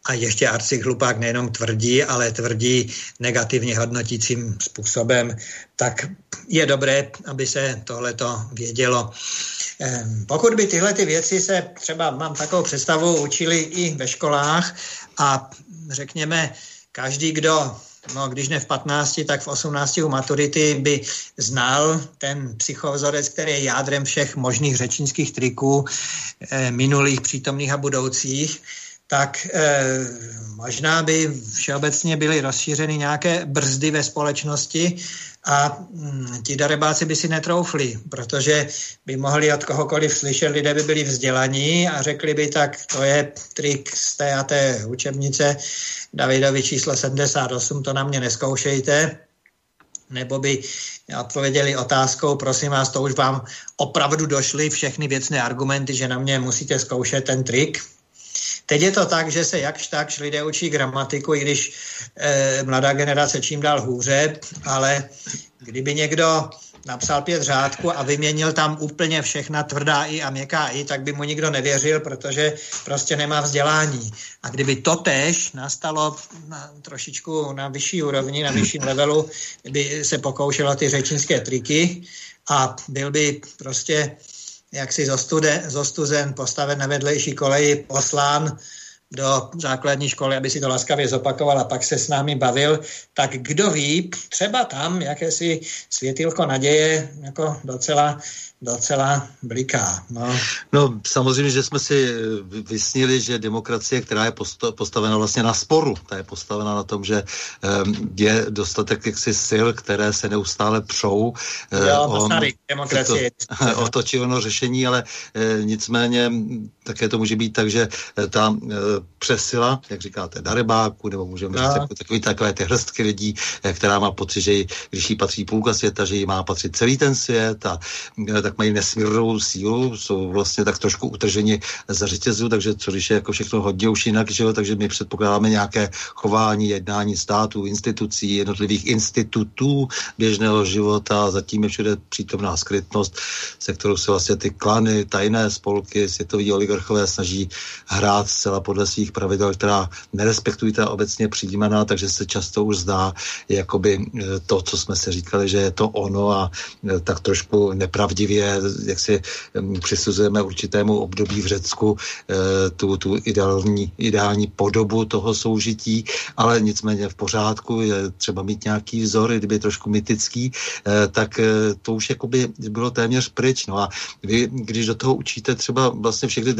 a ještě arci hlupák nejenom tvrdí, ale tvrdí negativně hodnotícím způsobem. Tak je dobré, aby se tohleto vědělo. Pokud by tyhle ty věci se třeba, mám takovou představu, učili i ve školách a řekněme, každý, kdo, když ne v 15, tak v 18 u maturity by znal ten psychovzorec, který je jádrem všech možných řečnických triků, minulých, přítomných a budoucích, tak možná by všeobecně byly rozšířeny nějaké brzdy ve společnosti a ti darebáci by si netroufli, protože by mohli od kohokoliv slyšet, lidé by byli vzdělaní a řekli by, tak to je trik z té a té učebnice Davidovi číslo 78, to na mě neskoušejte. Nebo by odpověděli otázkou, prosím vás, to už vám opravdu došly všechny věcné argumenty, že na mě musíte zkoušet ten trik. Teď je to tak, že se jakž takž lidé učí gramatiku, i když mladá generace čím dál hůře, ale kdyby někdo napsal 5 řádků a vyměnil tam úplně všechna tvrdá i a měkká i, tak by mu nikdo nevěřil, protože prostě nemá vzdělání. A kdyby totéž nastalo trošičku na vyšší úrovni, na vyšším levelu, by se pokoušelo ty řečnické triky a byl by prostě jaksi zostuzen postaven na vedlejší koleji, poslán do základní školy, aby si to laskavě zopakoval a pak se s námi bavil, tak kdo ví, třeba tam jakési světýlko naděje jako docela bliká. No samozřejmě, že jsme si vysnili, že demokracie, která je postavena vlastně na sporu, ta je postavena na tom, že je dostatek jaksi sil, které se neustále přou o to či ono řešení, ale nicméně také to může být tak, že ta přesila, jak říkáte, darebáku, nebo můžeme říct takové ty hrstky lidí, která má pocit, že když jí patří půlka světa, že jí má patřit celý ten svět a tak mají nesmírnou sílu, jsou vlastně tak trošku utrženi za řetězu, takže co když je jako všechno hodně už jinak, že jo, takže my předpokládáme nějaké chování, jednání států, institucí, jednotlivých institutů běžného života, zatím je všude přítomná skrytnost, se kterou se vlastně ty klany, tajné spolky, světoví oligarchové snaží hrát zcela podle svých pravidel, která nerespektují ta obecně přijímaná, takže se často už zdá jakoby to, co jsme si říkali, že je to ono a tak trošku nepravdivě, jak si přisuzujeme určitému období v Řecku tu ideální podobu toho soužití, ale nicméně v pořádku je třeba mít nějaký vzor, kdyby trošku mytický, tak to už jakoby bylo téměř pryč. No a vy, když do toho učíte třeba vlastně všechny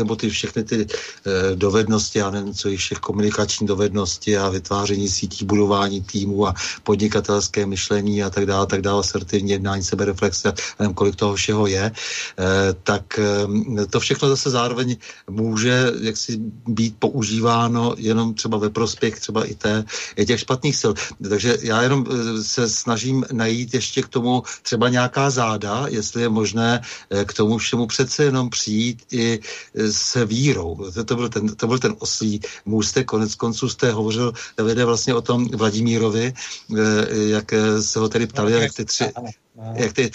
ty dovednosti, já nevím, co i všech komunikační dovednosti a vytváření sítí, budování týmu a podnikatelské myšlení a tak dále, asertivní jednání, sebereflexe, nevím, kolik toho všeho je, tak to všechno zase zároveň může jaksi být používáno jenom třeba ve prospěch třeba i těch špatných sil. Takže já jenom se snažím najít ještě k tomu třeba nějaká záda, jestli je možné k tomu všemu přece jenom přijít i se vírou. To byl ten oslí můstek, konec konců jste hovořil, Davide, vlastně o tom Vladimírovi, jak se ho tedy ptali, jak ty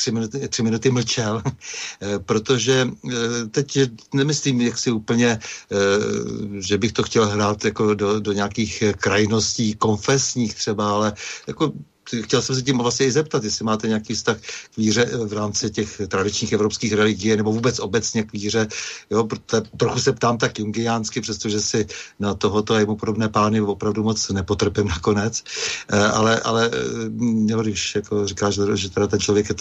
tři minuty mlčel, protože teď nemyslím, jak si úplně, že bych to chtěl hrát jako do nějakých krajností konfesních třeba, ale jako chtěl jsem se tím vlastně i zeptat, jestli máte nějaký vztah k víře v rámci těch tradičních evropských religií, nebo vůbec obecně k víře. Jo, trochu se ptám tak jungiánsky, přestože si na tohoto a jemu podobné pány opravdu moc nepotrpím nakonec. Ale jo, když jako říkáš, že teda ten člověk je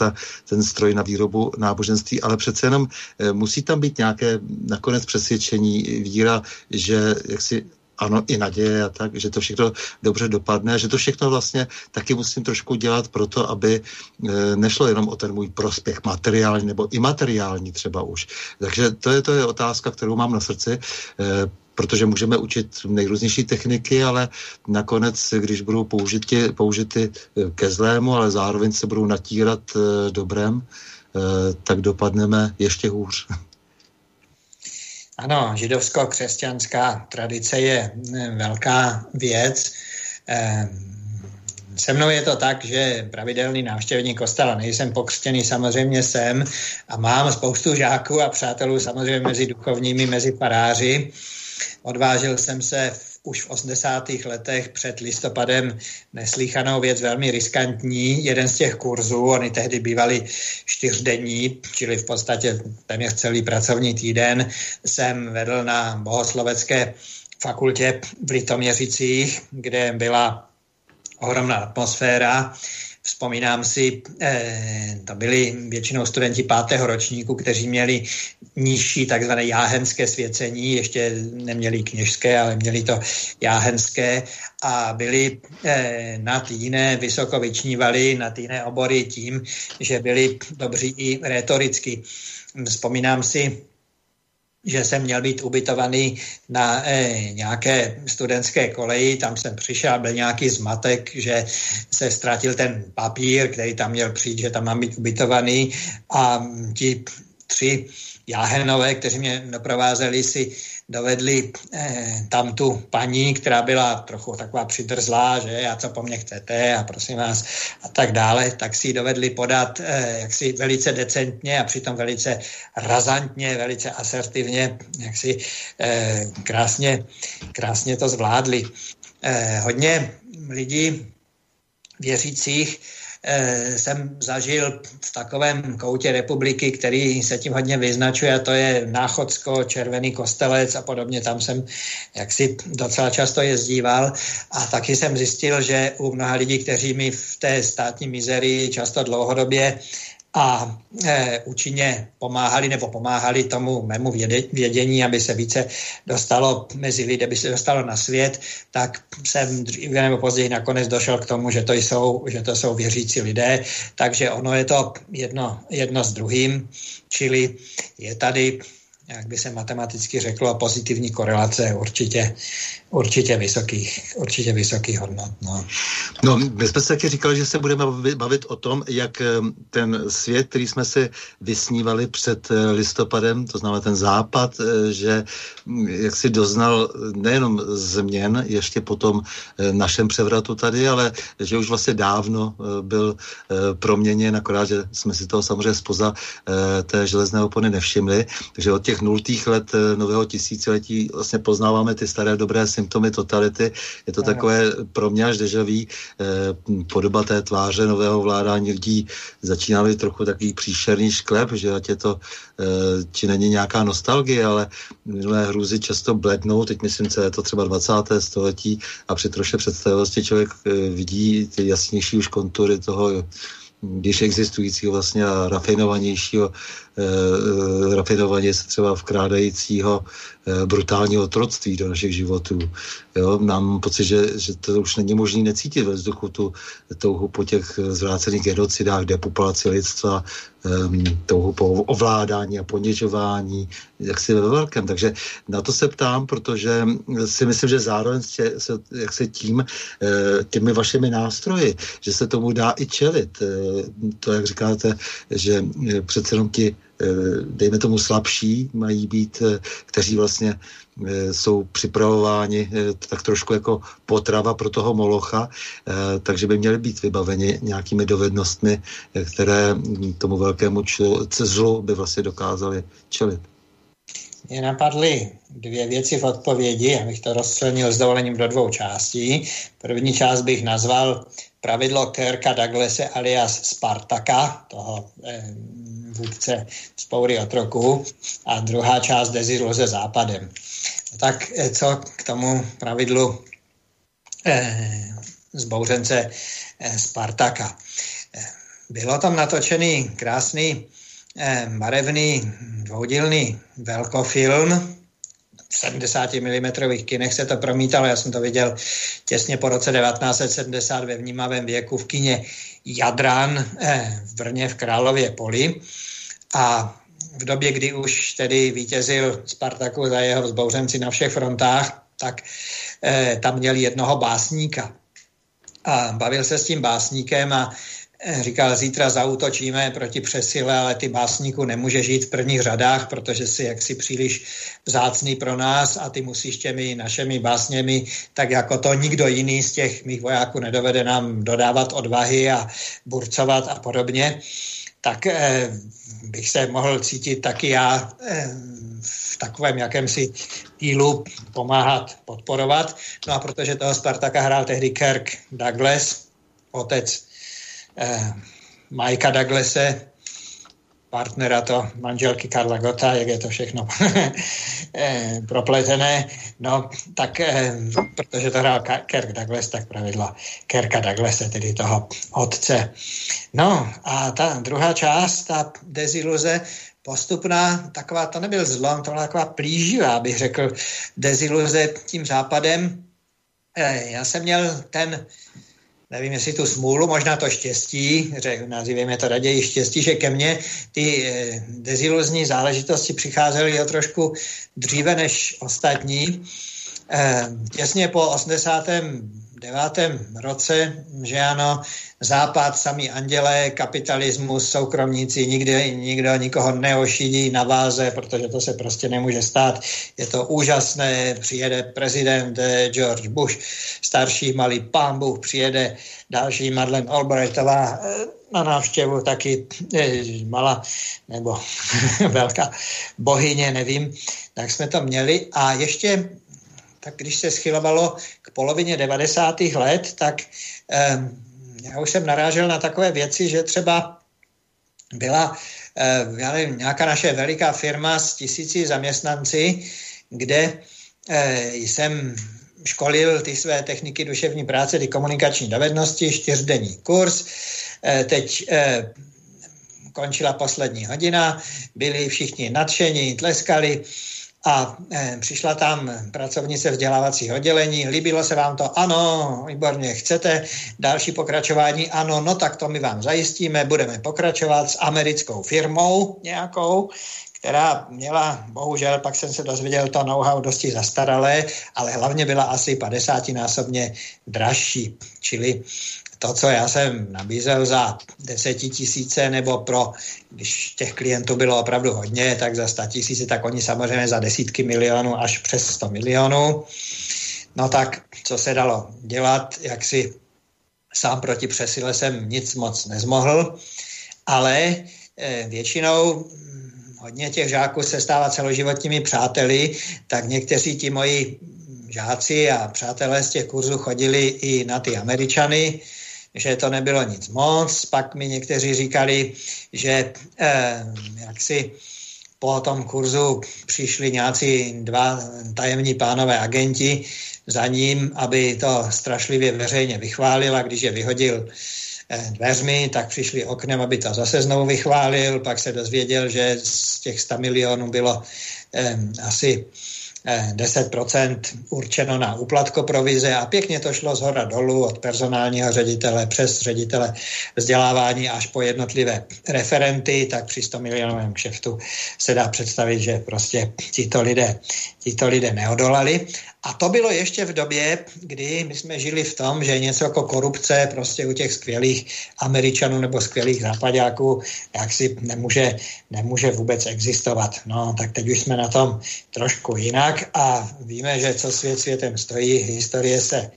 ten stroj na výrobu náboženství, ale přece jenom musí tam být nějaké nakonec přesvědčení, víra, že jaksi ano, i naděje a tak, že to všechno dobře dopadne, že to všechno vlastně taky musím trošku dělat proto, aby nešlo jenom o ten můj prospěch materiální nebo imateriální třeba už. Takže to je otázka, kterou mám na srdci, protože můžeme učit nejrůznější techniky, ale nakonec, když budou použity ke zlému, ale zároveň se budou natírat dobrem, tak dopadneme ještě hůř. Ano, židovsko-křesťanská tradice je velká věc. Se mnou je to tak, že pravidelný návštěvník kostela nejsem, pokřtěný samozřejmě jsem a mám spoustu žáků a přátelů samozřejmě mezi duchovními, mezi faráři. Odvážil jsem se už v 80. letech před listopadem neslíchanou věc, velmi riskantní. Jeden z těch kurzů, oni tehdy bývali 4denní, čili v podstatě téměř celý pracovní týden, jsem vedl na bohoslovecké fakultě v Litoměřicích, kde byla ohromná atmosféra. Vzpomínám si, to byli většinou studenti 5. ročníku, kteří měli nižší takzvané jáhenské svěcení, ještě neměli kněžské, ale měli to jáhenské a byli nad jiné vysoko vyčnívali, nad jiné obory tím, že byli dobří i rétoricky. Vzpomínám si, že jsem měl být ubytovaný na nějaké studentské koleji, tam jsem přišel, byl nějaký zmatek, že se ztratil ten papír, který tam měl přijít, že tam mám být ubytovaný a ti 3 jáhenové, kteří mě doprovázeli, si dovedli tam tu paní, která byla trochu taková přidrzlá, že a co po mně chcete a prosím vás a tak dále, tak si ji dovedli podat jaksi velice decentně a přitom velice razantně, velice asertivně, jaksi krásně to zvládli. Hodně lidí věřících jsem zažil v takovém koutě republiky, který se tím hodně vyznačuje, a to je Náchodsko, Červený Kostelec a podobně. Tam jsem jaksi docela často jezdíval a taky jsem zjistil, že u mnoha lidí, kteří mi v té státní mizerii často dlouhodobě a účinně pomáhali tomu mému vědění, aby se více dostalo mezi lidi, aby se dostalo na svět, tak jsem dříve nebo později nakonec došel k tomu, že to jsou věřící lidé, takže ono je to jedno s druhým, čili je tady, jak by se matematicky řeklo, pozitivní korelace určitě vysokých hodnot. No, my jsme si taky říkali, že se budeme bavit o tom, jak ten svět, který jsme si vysnívali před listopadem, to znamená ten západ, že jak si doznal nejenom změn ještě po tom našem převratu tady, ale že už vlastně dávno byl proměněn, akorát, že jsme si toho samozřejmě spoza té železné opony nevšimli, takže od těch 0. let nového tisíciletí vlastně poznáváme ty staré dobré symptomy totality. Je to takové pro mě až dejaví, podoba té tváře nového vládání lidí začíná být trochu takový příšerný šklep, že ať je to, či není nějaká nostalgie, ale minulé hrůzy často blednou, teď myslím, že je to třeba 20. století a při troše představivosti člověk vidí ty jasnější už kontury toho když existujícího vlastně a rafinovanějšího, rafinovaně se třeba vkrádajícího brutálního otroctví do našich životů. Jo? Mám pocit, že to už není možné necítit ve vzduchu touhu po těch zvrácených genocidách, depopulaci lidstva, touhu po ovládání a ponižování, jaksi ve velkém. Takže na to se ptám, protože si myslím, že zároveň se tím, těmi vašimi nástroji, že se tomu dá i čelit. To, jak říkáte, že přece jenom ti dejme tomu slabší, mají být, kteří vlastně jsou připravováni tak trošku jako potrava pro toho molocha, takže by měli být vybaveni nějakými dovednostmi, které tomu velkému zlu by vlastně dokázali čelit. Mě napadly 2 věci v odpovědi, abych to rozčlenil s dovolením do 2 částí. První část bych nazval pravidlo Kirka Douglase alias Spartaka, toho vůdce vzpoury otroků, a druhá část deziluze západem. Tak co k tomu pravidlu zbouřence Spartaka. Bylo tam natočený krásný barevný dvoudílný velkofilm. V 70 mm kinech se to promítalo, já jsem to viděl těsně po roce 1970 ve vnímavém věku v kině Jadran v Brně v Králově poli a v době, kdy už tedy vítězil Spartakus a jeho vzbouřenci na všech frontách, tak tam měli jednoho básníka a bavil se s tím básníkem a říkal, zítra zaútočíme proti přesile, ale ty básníku nemůže žít v prvních řadách, protože jsi jaksi příliš vzácný pro nás a ty musíš těmi našimi básněmi, tak jako to nikdo jiný z těch mých vojáků nedovede nám dodávat odvahy a burcovat a podobně. Tak bych se mohl cítit taky já v takovém jakémsi týlu pomáhat, podporovat. No a protože toho Spartaka hrál tehdy Kirk Douglas, otec Mikea Douglase, partnera to manželky Karla Gotta, jak je to všechno propletené. No, tak protože to hrál Kirk Douglas, tak pravidla Kirka Douglase, tedy toho otce. No a ta druhá část, ta deziluze, postupná, taková, to nebyl zlom, to byla taková plíživá, bych řekl, deziluze tím západem. Já jsem měl ten, nevím, jestli tu smůlu, možná to štěstí, nazýváme to raději štěstí, že ke mně ty deziluzní záležitosti přicházely o trošku dříve než ostatní. Těsně po 89. roce, že ano, Západ, samý andělé, kapitalismus, soukromníci, nikdo nikoho neošidí na váze, protože to se prostě nemůže stát. Je to úžasné, přijede prezident George Bush, starší malý pán Bůh, přijede další Madeleine Albrightová na návštěvu, taky malá nebo velká bohyně, nevím. Tak jsme to měli a ještě tak když se schylovalo k polovině 90. let, tak já už jsem narážel na takové věci, že třeba byla nějaká naše veliká firma s 1000 zaměstnanci, kde jsem školil ty své techniky duševní práce, ty komunikační dovednosti, 4denní kurz. Teď končila poslední hodina, byli všichni nadšení, tleskali. A přišla tam pracovnice vzdělávacího oddělení, líbilo se vám to? Ano, výborně, chcete další pokračování? Ano, no tak to my vám zajistíme, budeme pokračovat s americkou firmou nějakou, která měla, bohužel, pak jsem se dozvěděl to know-how dosti zastaralé, ale hlavně byla asi 50násobně dražší, čili to, co já jsem nabízel za 10 000 nebo pro, když těch klientů bylo opravdu hodně, tak za 100 000, tak oni samozřejmě za desítky milionů až přes 100 milionů. No tak, co se dalo dělat, jak si sám proti přesile jsem nic moc nezmohl, ale většinou hodně těch žáků se stává celoživotními přáteli, tak někteří ti moji žáci a přátelé z těch kurzů chodili i na ty Američany, že to nebylo nic moc. Pak mi někteří říkali, že jaksi po tom kurzu přišli nějací 2 tajemní pánové agenti za ním, aby to strašlivě veřejně vychválil, a když je vyhodil dveřmi, tak přišli oknem, aby to zase znovu vychválil. Pak se dozvěděl, že z těch 100 milionů bylo asi 10% určeno na úplatkoprovize a pěkně to šlo zhora dolů od personálního ředitele přes ředitele vzdělávání až po jednotlivé referenty, tak při 100milionovém kšeftu se dá představit, že prostě tito lidé neodolali. A to bylo ještě v době, kdy my jsme žili v tom, že něco jako korupce prostě u těch skvělých Američanů nebo skvělých zápaďáků jaksi nemůže vůbec existovat. No, tak teď už jsme na tom trošku jinak a víme, že co svět světem stojí, historie se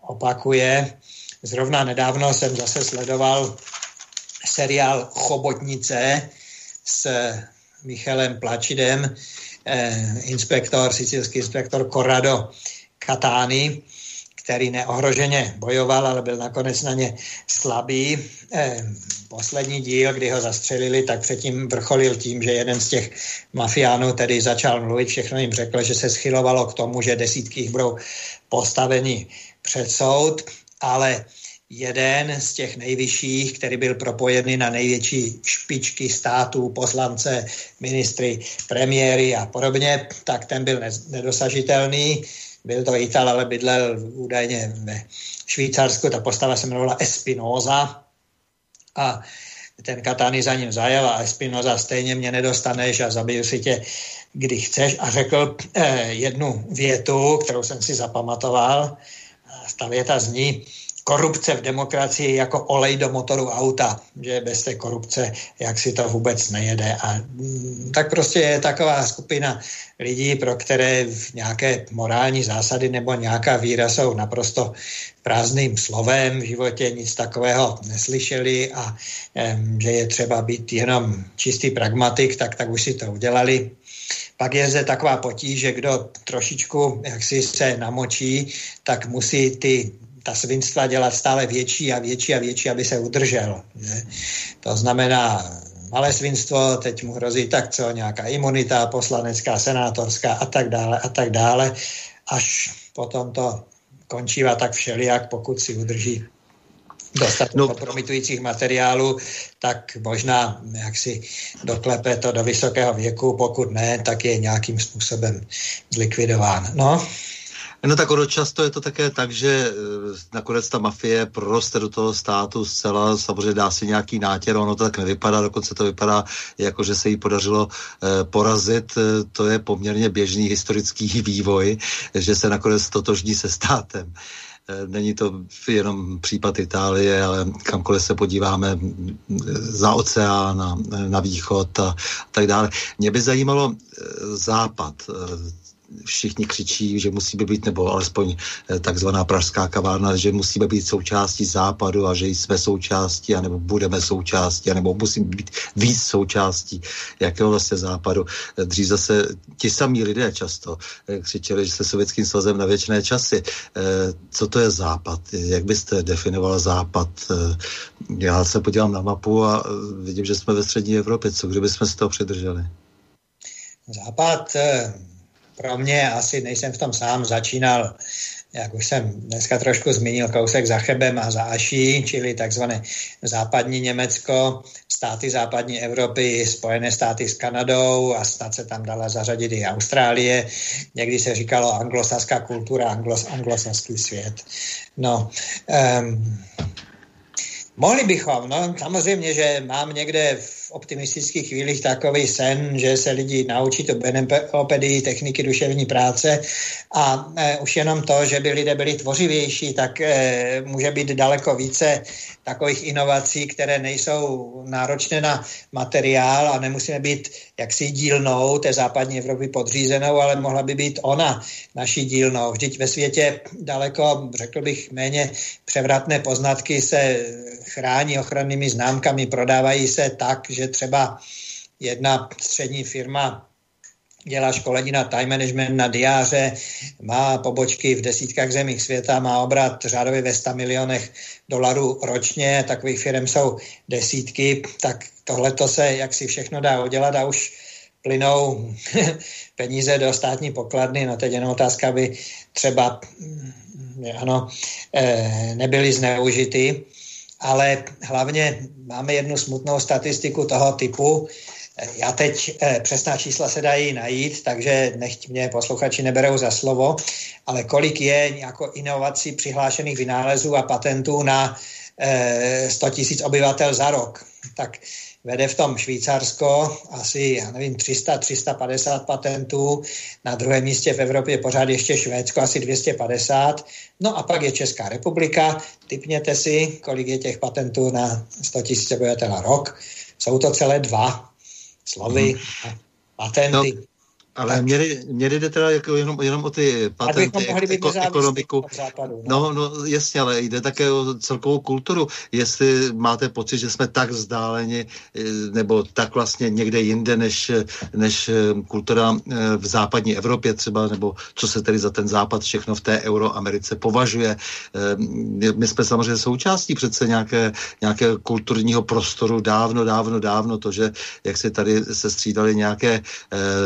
opakuje. Zrovna nedávno jsem zase sledoval seriál Chobotnice s Michelem Plačidem, sicilský inspektor Corrado Cattani, který neohroženě bojoval, ale byl nakonec na ně slabý. Poslední díl, kdy ho zastřelili, tak předtím vrcholil tím, že jeden z těch mafiánů tedy začal mluvit, všechno jim řekl, že se schylovalo k tomu, že desítky jich budou postaveni před soud, ale jeden z těch nejvyšších, který byl propojený na největší špičky států, poslance, ministry, premiéry a podobně, tak ten byl nedosažitelný. Byl to Ital, ale bydlel údajně ve Švýcarsku. Ta postava se jmenovala Espinosa a ten Cattani za ním zajel a Espinosa, stejně mě nedostaneš a zabiju si tě, kdy chceš. A řekl jednu větu, kterou jsem si zapamatoval. Ta věta zní: korupce v demokracii jako olej do motoru auta, že bez té korupce jak si to vůbec nejede. A tak prostě je taková skupina lidí, pro které nějaké morální zásady nebo nějaká víra jsou naprosto prázdným slovem, v životě nic takového neslyšeli a že je třeba být jenom čistý pragmatik, tak už si to udělali. Pak je zde taková potíž, že kdo trošičku jaksi se namočí, tak musí ta svinstva dělat stále větší a větší a větší, aby se udržel. Že? To znamená malé svinstvo, teď mu hrozí nějaká imunita, poslanecká, senátorská a tak dále, až potom to končívá tak všelijak, pokud si udrží dostatek kompromitujících materiálů, tak možná jaksi doklepe to do vysokého věku, pokud ne, tak je nějakým způsobem zlikvidován. No tak ono často je to také tak, že nakonec ta mafie proroste do toho státu zcela, samozřejmě dá si nějaký nátěr, ono to tak nevypadá, dokonce to vypadá jako, že se jí podařilo porazit, to je poměrně běžný historický vývoj, že se nakonec totožní se státem. Není to jenom případ Itálie, ale kamkoliv se podíváme za oceán, na východ a tak dále. Mě by zajímalo západ. Všichni křičí, že musíme být, nebo alespoň takzvaná pražská kavárna, že musíme být součástí západu a že jsme součástí, anebo budeme součástí, anebo musíme být víc součástí jakého vlastně západu. Dřív zase ti samí lidé často křičeli, že se Sovětským svazem na věčné časy. Co to je západ? Jak byste definoval západ? Já se podívám na mapu a vidím, že jsme ve střední Evropě. Co kdyby jsme se toho přidrželi? Západ... Pro mě, asi nejsem v tom sám, začínal, jak už jsem dneska trošku zmínil, kousek za Chebem a za Aší, čili takzvané západní Německo, státy západní Evropy, Spojené státy s Kanadou a snad se tam dala zařadit i Austrálie. Někdy se říkalo anglosaská kultura, anglosaský svět. Mohli bychom, samozřejmě, že mám někde v optimistických chvílích takový sen, že se lidi naučí tu beneopedii, techniky duševní práce a už jenom to, že by lidé byli tvořivější, tak může být daleko více takových inovací, které nejsou náročné na materiál a nemusíme být jaksi dílnou té západní Evropy podřízenou, ale mohla by být ona naší dílnou. Vždyť ve světě daleko, řekl bych, méně převratné poznatky se chrání ochrannými známkami, prodávají se tak, že třeba jedna střední firma dělá školení na time management, na diáře, má pobočky v desítkách zemích světa, má obrat řádově ve $100 milionů ročně, takových firm jsou desítky, tak tohleto se jaksi všechno dá udělat a už plynou peníze do státní pokladny, teď jenom otázka by třeba nebyly zneužity. Ale hlavně máme jednu smutnou statistiku toho typu. Já teď přesná čísla se dají najít, takže nechť mě posluchači neberou za slovo, ale kolik je jako inovací přihlášených vynálezů a patentů na 100 000 obyvatel za rok. Tak vede v tom Švýcarsko asi, 300-350 patentů, na druhém místě v Evropě pořád ještě Švédsko, asi 250, a pak je Česká republika, tipněte si, kolik je těch patentů na 100 000 obyvatel rok, jsou to celé 2 slovy, patenty. Ale mě jde teda jako jenom o ty patenty, ekonomiku. Jasně, ale jde také o celkovou kulturu. Jestli máte pocit, že jsme tak vzdáleni, nebo tak vlastně někde jinde, než kultura v západní Evropě třeba, nebo co se tedy za ten západ všechno v té Euroamerice považuje. My jsme samozřejmě součástí přece nějaké kulturního prostoru dávno. To, že jak si tady se střídali nějaké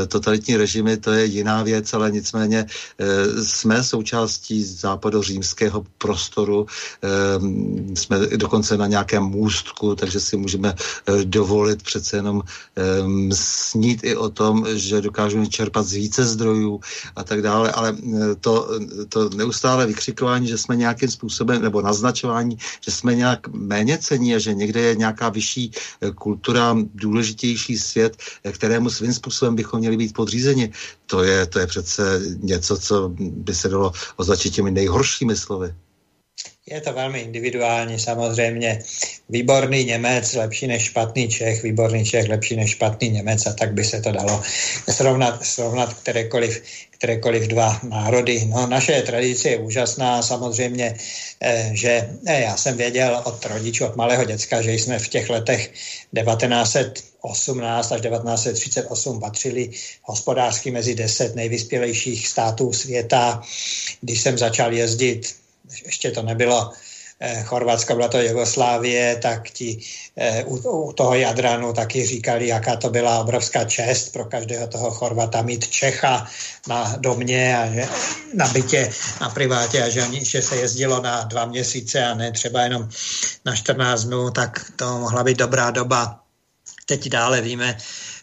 totalitní režimy, to je jiná věc, ale nicméně jsme součástí západořímského prostoru, jsme dokonce na nějakém můstku, takže si můžeme dovolit přece jenom snít i o tom, že dokážeme čerpat z více zdrojů a tak dále, ale to neustále vykřikování, že jsme nějakým způsobem, nebo naznačování, že jsme nějak méně cení a že někde je nějaká vyšší kultura, důležitější svět, kterému svým způsobem bychom měli být podřízeni. To je přece něco, co by se dalo označit těmi nejhoršími slovy. Je to velmi individuální samozřejmě. Výborný Němec, lepší než špatný Čech, výborný Čech, lepší než špatný Němec a tak by se to dalo srovnat kterékoliv dva národy. No, naše tradice je úžasná samozřejmě, že já jsem věděl od rodičů, od malého děcka, že jsme v těch letech 1918 až 1938 patřili hospodářsky mezi 10 nejvyspělejších států světa. Když jsem začal jezdit, ještě to nebylo Chorvatsko, byla to Jugoslávie, tak ti u toho Jadranu taky říkali, jaká to byla obrovská čest pro každého toho Chorvata mít Čecha na domě a že, na bytě, na privátě a že se jezdilo na 2 měsíce a ne třeba jenom na 14 dnů, tak to mohla být dobrá doba. Teď dále víme,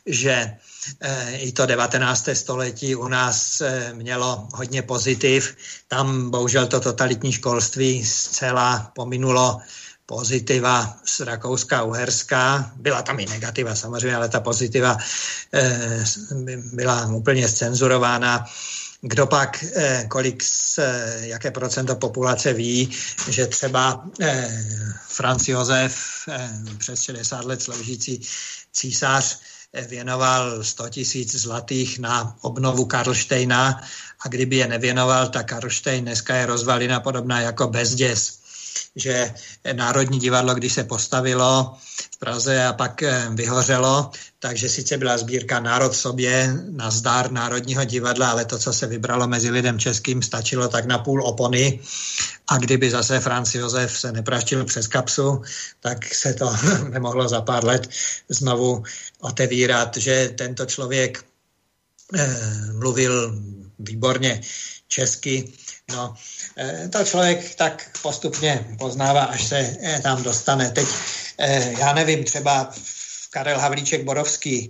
že i to 19. století u nás mělo hodně pozitiv. Tam bohužel to totalitní školství zcela pominulo pozitiva z Rakouska a Uherska. Byla tam i negativa samozřejmě, ale ta pozitiva byla úplně zcenzurována. Kdo pak, jaké procento populace ví, že třeba Franz Josef, přes 60 let sloužící císař, věnoval 100 000 zlatých na obnovu Karlštejna a kdyby je nevěnoval, tak Karlštejn dneska je rozvalina podobná jako Bezděz. Že Národní divadlo, když se postavilo v Praze a pak vyhořelo, takže sice byla sbírka Národ sobě na zdar Národního divadla, ale to, co se vybralo mezi lidem českým, stačilo tak na půl opony a kdyby zase Franz Josef se nepraštil přes kapsu, tak se to nemohlo za pár let znovu otevírat, že tento člověk mluvil výborně česky. No, to člověk tak postupně poznává, až se tam dostane. Teď, já nevím, třeba Karel Havlíček Borovský,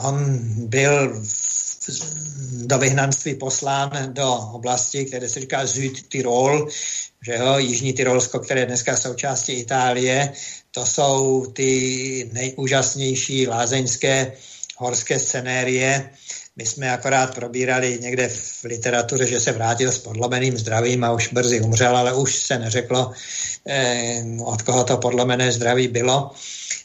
on byl do vyhnanství poslán do oblasti, které se říká Südtirol, že jo, Jižní Tyrolsko, které je dneska součástí Itálie, to jsou ty nejúžasnější lázeňské horské scenérie. My jsme akorát probírali někde v literatuře, že se vrátil s podlomeným zdravím a už brzy umřel, ale už se neřeklo, od koho to podlomené zdraví bylo.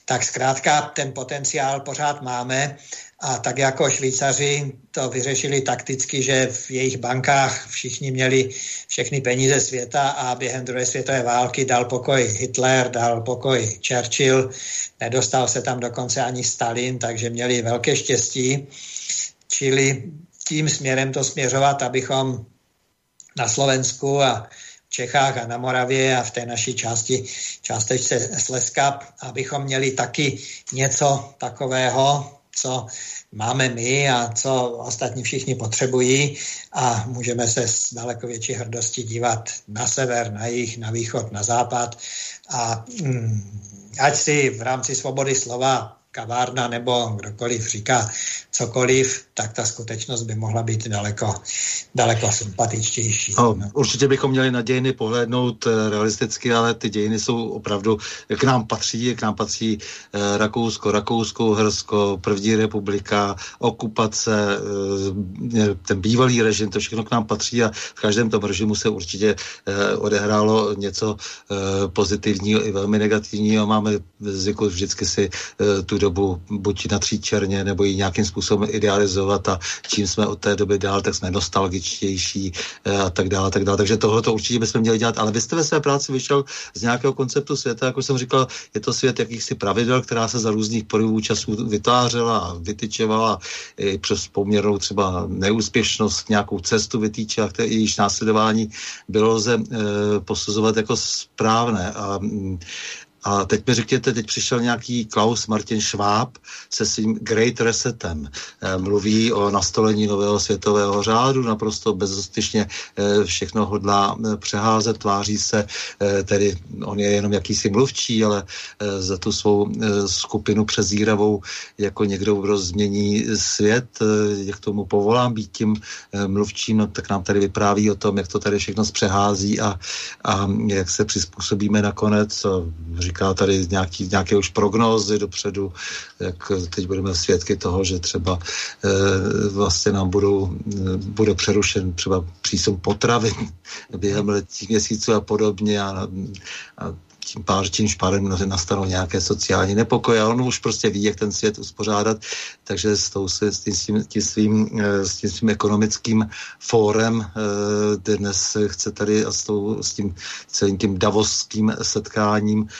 Tak zkrátka ten potenciál pořád máme a tak jako Švýcaři to vyřešili takticky, že v jejich bankách všichni měli všechny peníze světa a během druhé světové války dal pokoj Hitler, dal pokoj Churchill, nedostal se tam dokonce ani Stalin, takže měli velké štěstí. Čili tím směrem to směřovat, abychom na Slovensku a v Čechách a na Moravě a v té naší částečce Slezska, abychom měli taky něco takového, co máme my a co ostatní všichni potřebují a můžeme se s daleko větší hrdostí dívat na sever, na jih, na východ, na západ a ať si v rámci svobody slova kavárna nebo kdokoliv říká cokoliv, tak ta skutečnost by mohla být daleko sympatičtější. No, určitě bychom měli na dějiny pohlédnout realisticky, ale ty dějiny jsou opravdu, k nám patří Rakousko-Uhersko, první republika, okupace, ten bývalý režim, to všechno k nám patří a v každém tom režimu se určitě odehrálo něco pozitivního i velmi negativního. Máme zvyku vždycky si tu dobu buď natřít černě, nebo ji nějakým způsobem idealizovat a čím jsme od té doby dál, tak jsme nostalgičtější a tak dále, tak dále. Takže tohle to určitě bychom měli dělat, ale vy jste ve své práci vyšel z nějakého konceptu světa, jak už jsem říkal, je to svět jakýchsi pravidel, která se za různých porivů časů vytvářela a vytyčovala i přes poměrnou třeba neúspěšnost, nějakou cestu vytýče, a jejíž následování bylo lze posuzovat jako správné a teď mi řekněte, teď přišel nějaký Klaus Martin Schwab se svým Great Resetem. Mluví o nastolení nového světového řádu, naprosto bezostyšně všechno hodlá přeházet, tváří se, tedy on je jenom jakýsi mluvčí, ale za tu svou skupinu přezíravou jako někdo, kdo změní svět, jak tomu povolám být tím mluvčím, no, tak nám tady vypráví o tom, jak to tady všechno zpřehází a jak se přizpůsobíme nakonec, říká tady nějaké už prognózy dopředu, jak teď budeme svědky toho, že třeba vlastně nám bude přerušen třeba přísun potravin během letních měsíců a podobně a tím pádem nastanou nějaké sociální nepokoje a on už prostě ví, jak ten svět uspořádat, takže s tím svým ekonomickým fórem dnes chce tady a s tím celým tím davosským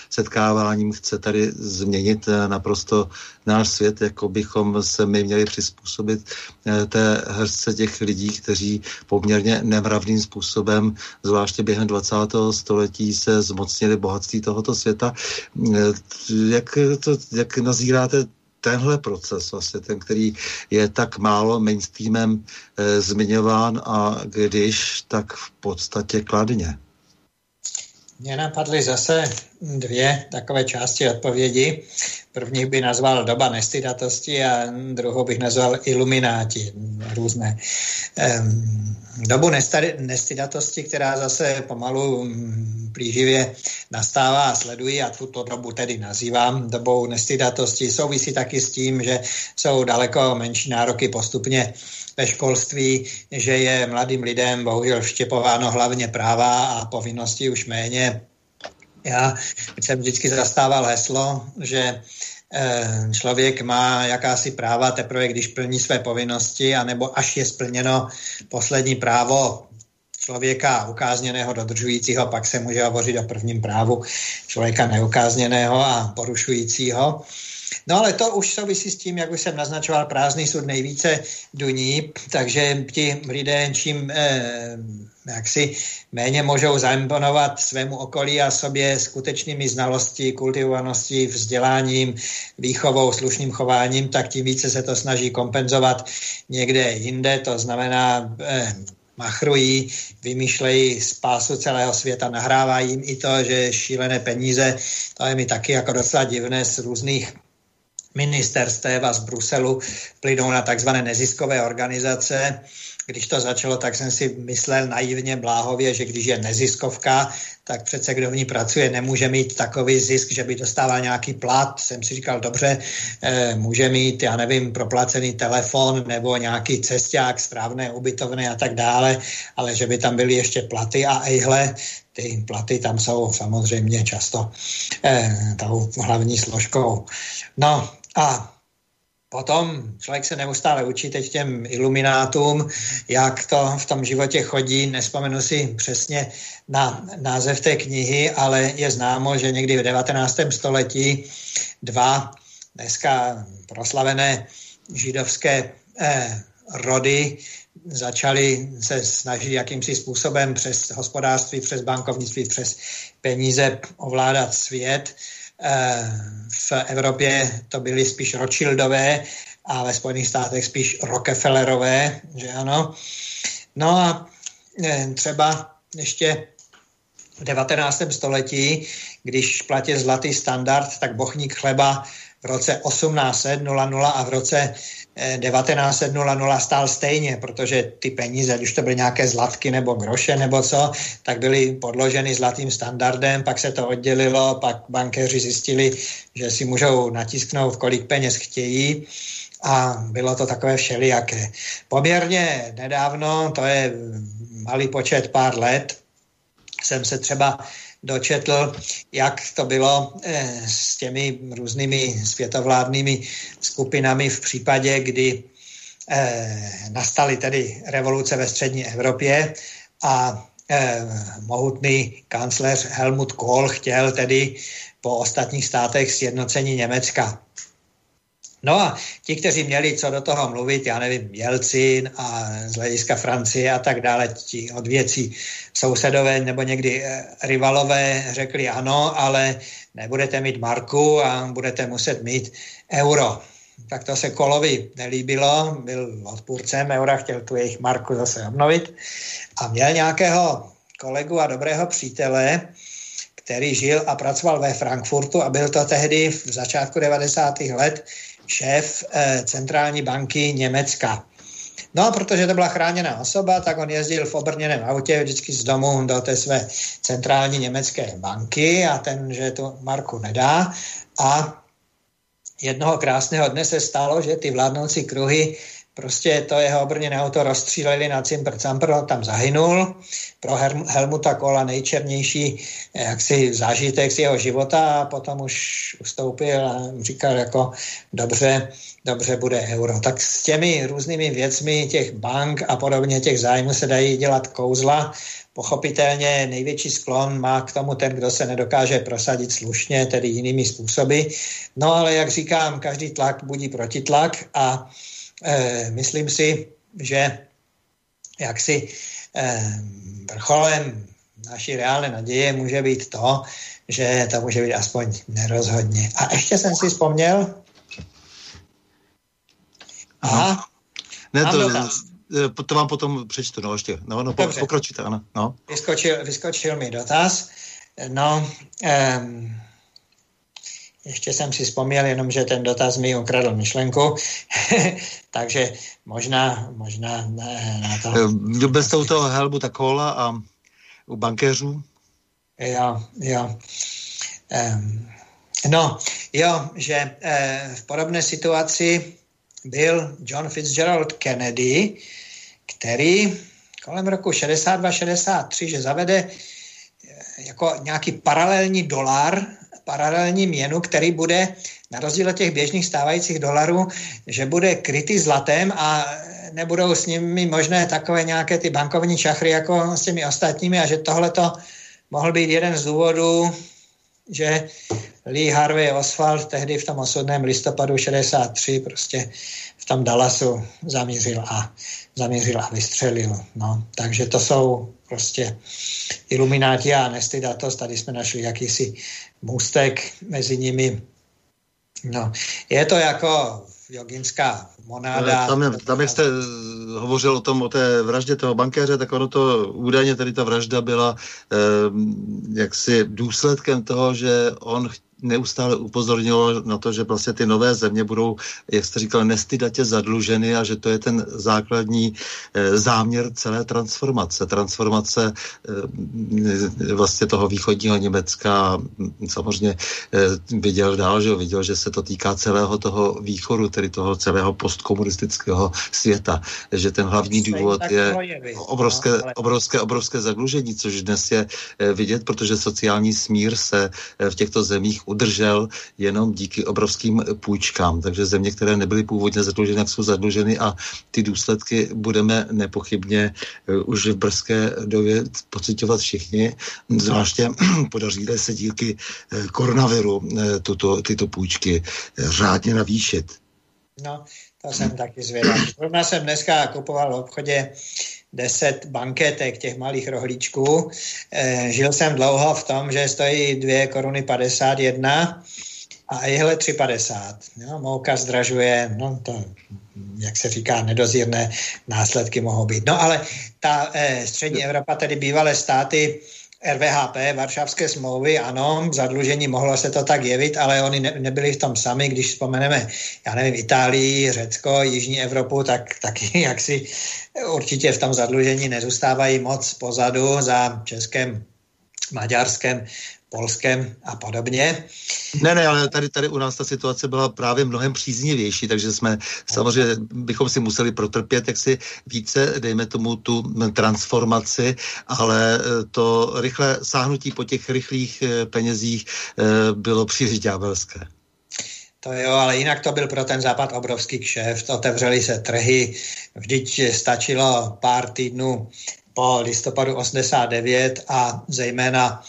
setkáváním chce tady změnit naprosto náš svět, jako bychom se my měli přizpůsobit té hrstce těch lidí, kteří poměrně nemravným způsobem, zvláště během 20. století, se zmocnili bohatství tohoto světa. Jak nazíráte tenhle proces, vlastně ten, který je tak málo mainstreamem zmiňován a když, tak v podstatě kladně? Mně napadly zase dvě takové části odpovědi. První bych nazval doba nestydatosti a druhou bych nazval ilumináti různé. Dobu nestydatosti, která zase pomalu plíživě nastává a sledují, a tuto dobu tedy nazývám dobou nestydatosti, souvisí taky s tím, že jsou daleko menší nároky postupně ve školství, že je mladým lidem bohužel vštěpováno hlavně práva a povinnosti už méně. Já jsem vždycky zastával heslo, že člověk má jakási práva teprve, když plní své povinnosti, anebo až je splněno poslední právo člověka ukázněného, dodržujícího, pak se může hovořit o prvním právu člověka neukázněného a porušujícího. No ale to už souvisí s tím, jak už jsem naznačoval, prázdný sud nejvíce duní, takže ti lidé čím jaksi méně můžou zaimponovat svému okolí a sobě skutečnými znalostí, kultivovaností, vzděláním, výchovou, slušným chováním, tak tím více se to snaží kompenzovat někde jinde, to znamená machrují, vymýšlejí spásu celého světa, nahrávají jim i to, že šílené peníze, to je mi taky jako docela divné, z různých ministerstev a z Bruselu plynou na takzvané neziskové organizace. Když to začalo, tak jsem si myslel naivně, bláhově, že když je neziskovka, tak přece kdo v ní pracuje, nemůže mít takový zisk, že by dostával nějaký plat. Jsem si říkal, dobře, může mít, já nevím, proplacený telefon nebo nějaký cesták, strávné, ubytovné a tak dále, ale že by tam byly ještě platy a ejhle, ty platy tam jsou samozřejmě často tou hlavní složkou. No a potom člověk se neustále učí teď těm iluminátům, jak to v tom životě chodí. Nespomenu si přesně na název té knihy, ale je známo, že někdy v 19. století dva dneska proslavené židovské rody začali se snažit jakýmsi způsobem přes hospodářství, přes bankovnictví, přes peníze ovládat svět. V Evropě to byly spíš Rothschildové a ve Spojených státech spíš Rockefellerové, že ano. No a třeba ještě v 19. století, když platil zlatý standard, tak bochník chleba v roce 1800 a v roce 1900 stál stejně, protože ty peníze, když to byly nějaké zlatky nebo groše nebo co, tak byly podloženy zlatým standardem, pak se to oddělilo, pak bankéři zjistili, že si můžou natisknout, kolik peněz chtějí, a bylo to takové všelijaké. Poměrně nedávno, to je malý počet pár let, jsem se třeba dočetl, jak to bylo s těmi různými světovládnými skupinami v případě, kdy nastaly tedy revoluce ve střední Evropě a mohutný kancléř Helmut Kohl chtěl tedy po ostatních státech sjednocení Německa. No a ti, kteří měli co do toho mluvit, já nevím, Jelcin a z hlediska Francie a tak dále, ti od věcí sousedové nebo někdy rivalové řekli ano, ale nebudete mít marku a budete muset mít euro. Tak to se Kohlovi nelíbilo, byl odpůrcem eura, chtěl tu jejich marku zase obnovit a měl nějakého kolegu a dobrého přítele, který žil a pracoval ve Frankfurtu a byl to tehdy v začátku 90. let šéf centrální banky Německa. No a protože to byla chráněná osoba, tak on jezdil v obrněném autě vždycky z domu do té své centrální německé banky a ten, že tu marku nedá. A jednoho krásného dne se stalo, že ty vládnoucí kruhy prostě to jeho obrněné auto rozstříleli na cimpr-campr, tam zahynul. Pro Helmuta Kohla nejčernější jaksi zážitek z jeho života a potom už ustoupil a říkal jako dobře bude euro. Tak s těmi různými věcmi těch bank a podobně těch zájmů se dají dělat kouzla. Pochopitelně největší sklon má k tomu ten, kdo se nedokáže prosadit slušně, tedy jinými způsoby. No ale jak říkám, každý tlak budí protitlak a myslím si, že jaksi vrcholem naší reálné naděje může být to, že to může být aspoň nerozhodně. A ještě jsem si vzpomněl. Aha. Ne, to vám potom přečtu, no ještě. No, pokračujte, ano. No. Vyskočil mi dotaz. No, ještě jsem si vzpomněl, jenomže ten dotaz mi ukradl myšlenku, takže možná ne, na to. Bez toho Helmuta Kohla a u bankéřů? Jo. Že v podobné situaci byl John Fitzgerald Kennedy, který kolem roku 62-63, že zavede jako nějaký paralelní dolar, paralelní měnu, který bude na rozdíl od těch běžných stávajících dolarů, že bude krytý zlatem a nebudou s nimi možné takové nějaké ty bankovní šachry jako s těmi ostatními a že tohle to mohl být jeden z důvodů, že Lee Harvey Oswald tehdy v tom osudném listopadu 63 prostě v tom Dallasu zamířil a vystřelil. No, takže to jsou prostě ilumináti a nestydatost. Tady jsme našli jakýsi můstek mezi nimi. No, je to jako joginská monáda. Tam jak jste hovořil o té vraždě toho bankéře, tak ono to údajně tady ta vražda byla jaksi důsledkem toho, že on neustále upozornil na to, že vlastně ty nové země budou, jak jste říkal, nestydatě zadluženy a že to je ten základní záměr celé transformace. Transformace vlastně toho východního Německa samozřejmě viděl dál, že viděl, že se to týká celého toho východu, tedy toho celého postkomunistického světa. Že ten hlavní důvod je obrovské zadlužení, což dnes je vidět, protože sociální smír se v těchto zemích udržel jenom díky obrovským půjčkám. Takže země, které nebyly původně zadluženy, jsou zadluženy a ty důsledky budeme nepochybně už v brzké době pociťovat všichni. Zvláště podařilo se díky koronaviru tyto půjčky řádně navýšit. No, to jsem taky zvědavý. Zrovna jsem dneska kupoval v obchodě 10 banketek těch malých rohlíčků. Žil jsem dlouho v tom, že stojí 2,51 Kč a jihle 3,50 Kč. No, mouka zdražuje, no to, jak se říká, nedozírné následky mohou být. No ale ta střední Evropa, tedy bývalé státy RVHP, Varšavské smlouvy, ano, zadlužení, mohlo se to tak jevit, ale oni nebyli v tom sami, když vzpomeneme, já nevím, Itálii, Řecko, Jižní Evropu, tak taky jaksi určitě v tom zadlužení nezůstávají moc pozadu za Českem, Maďarskem, Polskem a podobně. Ne, ale tady u nás ta situace byla právě mnohem příznivější, takže jsme samozřejmě bychom si museli protrpět jaksi více, dejme tomu tu transformaci, ale to rychlé sáhnutí po těch rychlých penězích bylo příliš ďábelské. To jo, ale jinak to byl pro ten západ obrovský kšeft, otevřely se trhy, vždyť stačilo pár týdnů po listopadu 89 a zejména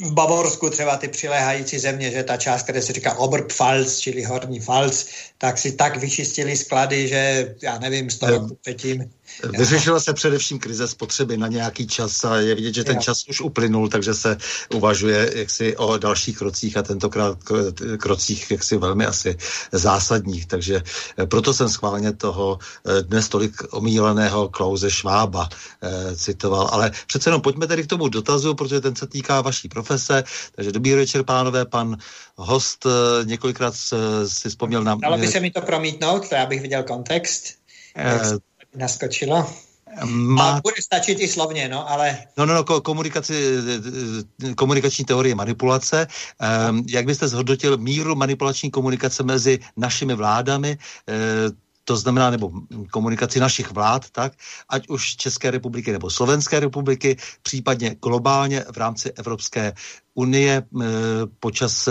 v Bavorsku třeba ty přiléhající země, že ta část, která se říká Oberpfalz, čili Horní Pfalz, tak si tak vyčistili sklady, že já nevím, 100 roku předtím. Vyřešila se především krize spotřeby na nějaký čas a je vidět, že ten čas už uplynul, takže se uvažuje jaksi o dalších krocích a tentokrát krocích jaksi velmi asi zásadních. Takže proto jsem schválně toho dnes tolik omíleného Klause Schwaba citoval. Ale přece jenom pojďme tedy k tomu dotazu, protože ten se týká vaší profese. Takže dobrý večer, pánové, pan host několikrát si vzpomněl na... Dalo by se mi to promítnout, to já bych viděl kontext. naskočilo. A bude stačit i slovně, no, ale... Komunikační teorie manipulace. Jak byste zhodnotil míru manipulační komunikace mezi našimi vládami, to znamená, nebo komunikaci našich vlád, tak, ať už České republiky nebo Slovenské republiky, případně globálně v rámci Evropské unie počas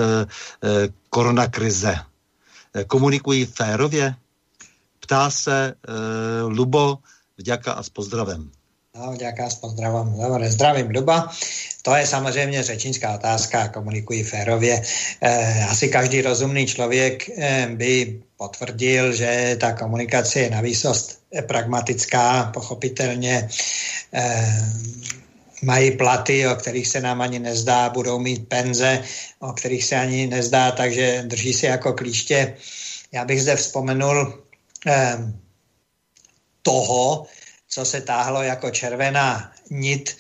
koronakrize. Komunikují férově? Ptá se Lubo, vďaka a s pozdravem. No, vďaka a s pozdravem. Dobre, zdravím Luba. To je samozřejmě řečnická otázka, komunikují férově. Asi každý rozumný člověk by potvrdil, že ta komunikace je na výsost pragmatická, pochopitelně mají platy, o kterých se nám ani nezdá, budou mít penze, o kterých se ani nezdá, takže drží se jako klíště. Já bych zde vzpomenul toho, co se táhlo jako červená nit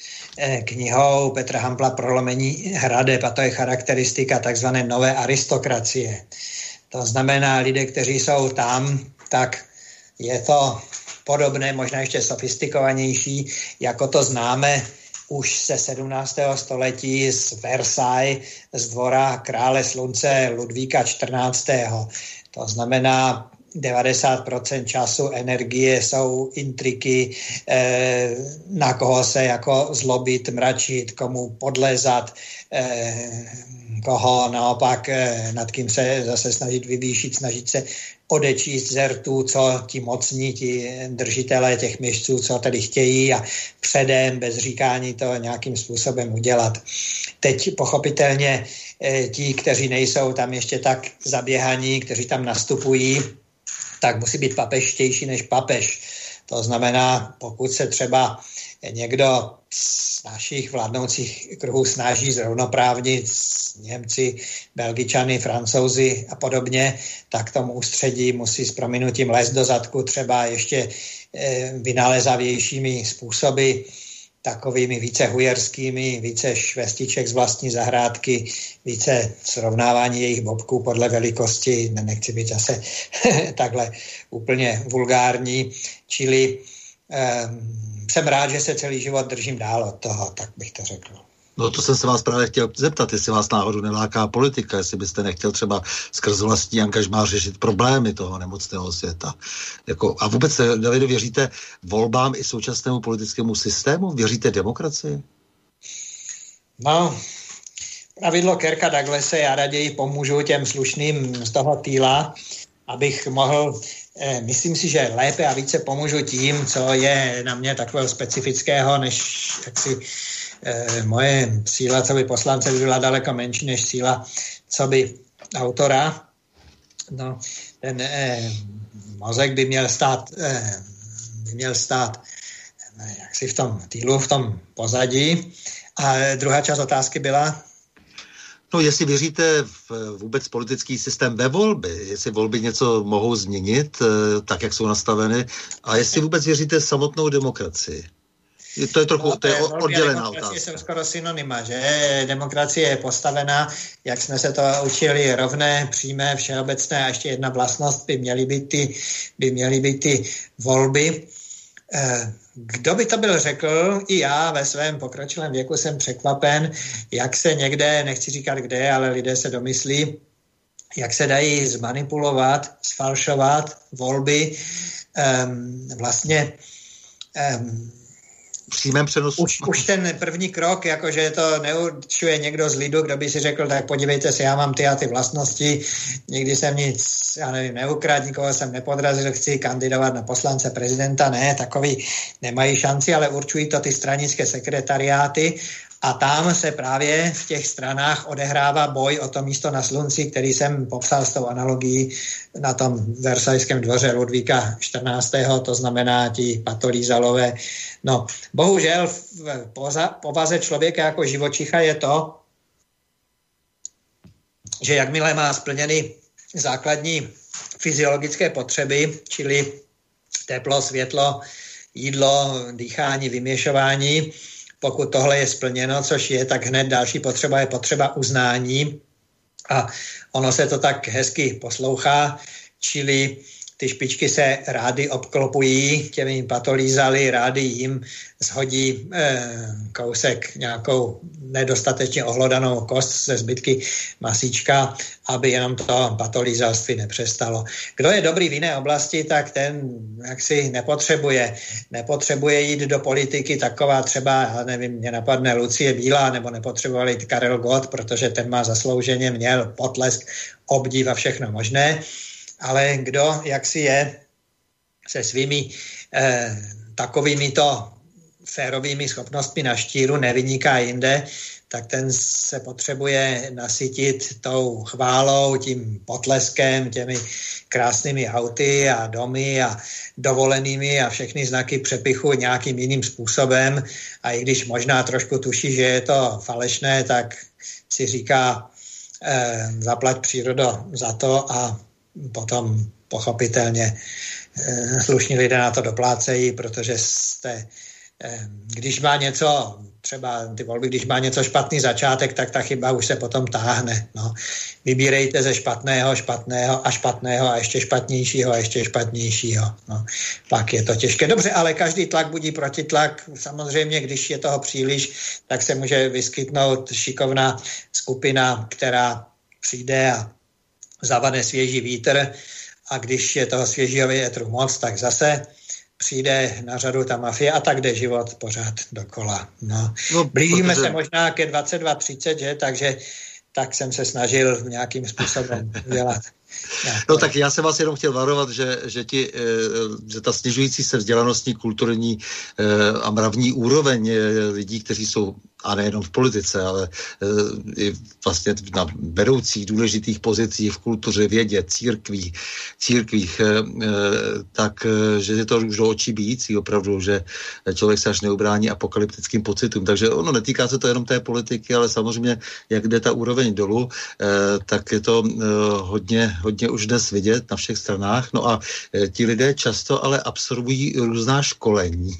knihou Petra Hampla Prolomení hradeb, a to je charakteristika takzvané nové aristokracie. To znamená, lidé, kteří jsou tam, tak je to podobné, možná ještě sofistikovanější, jako to známe už se 17. století z Versailles, z dvora krále slunce Ludvíka 14. To znamená, 90% času, energie jsou intriky, na koho se jako zlobit, mračit, komu podlezat, koho naopak, nad kým se zase snažit vyvýšit, snažit se odečíst ze rtů, co ti mocní, ti držitelé těch měšců, co tedy chtějí, a předem bez říkání to nějakým způsobem udělat. Teď pochopitelně ti, kteří nejsou tam ještě tak zaběhaní, kteří tam nastupují, tak musí být papežštější než papež. To znamená, pokud se třeba někdo z našich vládnoucích kruhů snaží zrovnoprávnit s Němci, Belgičany, Francouzi a podobně, tak tomu ústředí musí s prominutím lézt do zadku třeba ještě vynalézavějšími způsoby, takovými více hujerskými, více švestiček z vlastní zahrádky, více srovnávání jejich bobků podle velikosti, nechci být zase takhle úplně vulgární, čili jsem rád, že se celý život držím dál od toho, tak bych to řekl. No to jsem se vás právě chtěl zeptat, jestli vás náhodou neláká politika, jestli byste nechtěl třeba skrz vlastní angažmá řešit problémy toho nemocného světa. A vůbec, Davidu, věříte volbám i současnému politickému systému? Věříte demokracii? No, pravidlo Kirka Douglase, já raději pomůžu těm slušným z toho týla, abych mohl... Myslím si, že lépe a více pomůžu tím, co je na mě takového specifického, než jak si moje síla, co by poslance by byla daleko menší, než síla, co by autora. No, ten mozek by měl stát jak si v tom týlu, v tom pozadí. A druhá část otázky byla... No, jestli věříte vůbec politický systém ve volby, jestli volby něco mohou změnit, tak, jak jsou nastaveny, a jestli vůbec věříte samotnou demokracii. To je trochu oddělená otázka. Demokracie jsou skoro synonyma, že? Demokracie je postavená, jak jsme se to učili, rovné, přímé, všeobecné, a ještě jedna vlastnost by měly být ty volby. Kdo by to byl řekl, i já ve svém pokročilém věku jsem překvapen, jak se někde, nechci říkat kde, ale lidé se domyslí, jak se dají zmanipulovat, sfalšovat volby vlastně přímém přenosu. Už ten první krok, jakože to neurčuje někdo z lidu, kdo by si řekl, tak podívejte se, já mám ty a ty vlastnosti, nikdy jsem nic, já nevím, neukradl, nikoho jsem nepodrazil, chci kandidovat na poslance, prezidenta, ne, takový nemají šanci, ale určují to ty stranické sekretariáty, a tam se právě v těch stranách odehrává boj o to místo na slunci, který jsem popsal s tou analogií na tom versajském dvoře Ludvíka 14. To znamená ti patolízalové. No, bohužel v povaze člověka jako živočicha je to, že jakmile má splněny základní fyziologické potřeby, čili teplo, světlo, jídlo, dýchání, vyměšování, pokud tohle je splněno, což je, tak hned další potřeba je potřeba uznání, a ono se to tak hezky poslouchá, čili ty špičky se rády obklopují těmi patolízaly, rády jim shodí kousek nějakou nedostatečně ohlodanou kost ze zbytky masíčka, aby jenom to patolízalství nepřestalo. Kdo je dobrý v jiné oblasti, tak ten jaksi nepotřebuje jít do politiky taková třeba, já nevím, mě napadne Lucie Bílá, nebo nepotřeboval jít Karel Gott, protože ten má zaslouženě, měl potlesk, obdiv a všechno možné. Ale kdo, jak si je se svými takovými to férovými schopnostmi na štíru, nevyniká jinde, tak ten se potřebuje nasytit tou chválou, tím potleskem, těmi krásnými auty a domy a dovolenými a všechny znaky přepichu nějakým jiným způsobem. A i když možná trošku tuší, že je to falešné, tak si říká, zaplať přírodo za to a potom pochopitelně slušní lidé na to doplácejí, protože když má něco, třeba ty volby, když má něco špatný začátek, tak ta chyba už se potom táhne. No. Vybírejte ze špatného a ještě špatnějšího a ještě špatnějšího. No. Pak je to těžké. Dobře, ale každý tlak budí protitlak. Samozřejmě, když je toho příliš, tak se může vyskytnout šikovná skupina, která přijde a zavane svěží vítr, a když je toho svěžího větru moc, tak zase přijde na řadu ta mafie a tak jde život pořád dokola. No, blížíme se možná ke 22:30, že? Takže tak jsem se snažil nějakým způsobem dělat. No tak já jsem vás jenom chtěl varovat, že ta snižující se vzdělanostní, kulturní a mravní úroveň lidí, kteří jsou a nejenom v politice, ale i vlastně na vedoucích důležitých pozicích v kultuře, vědě, církvích, tak, že je to už do očí bijící opravdu, že člověk se až neubrání apokalyptickým pocitům. Takže ono netýká se to jenom té politiky, ale samozřejmě, jak jde ta úroveň dolů, tak je to hodně už dnes vidět na všech stranách. No a ti lidé často ale absorbují různá školení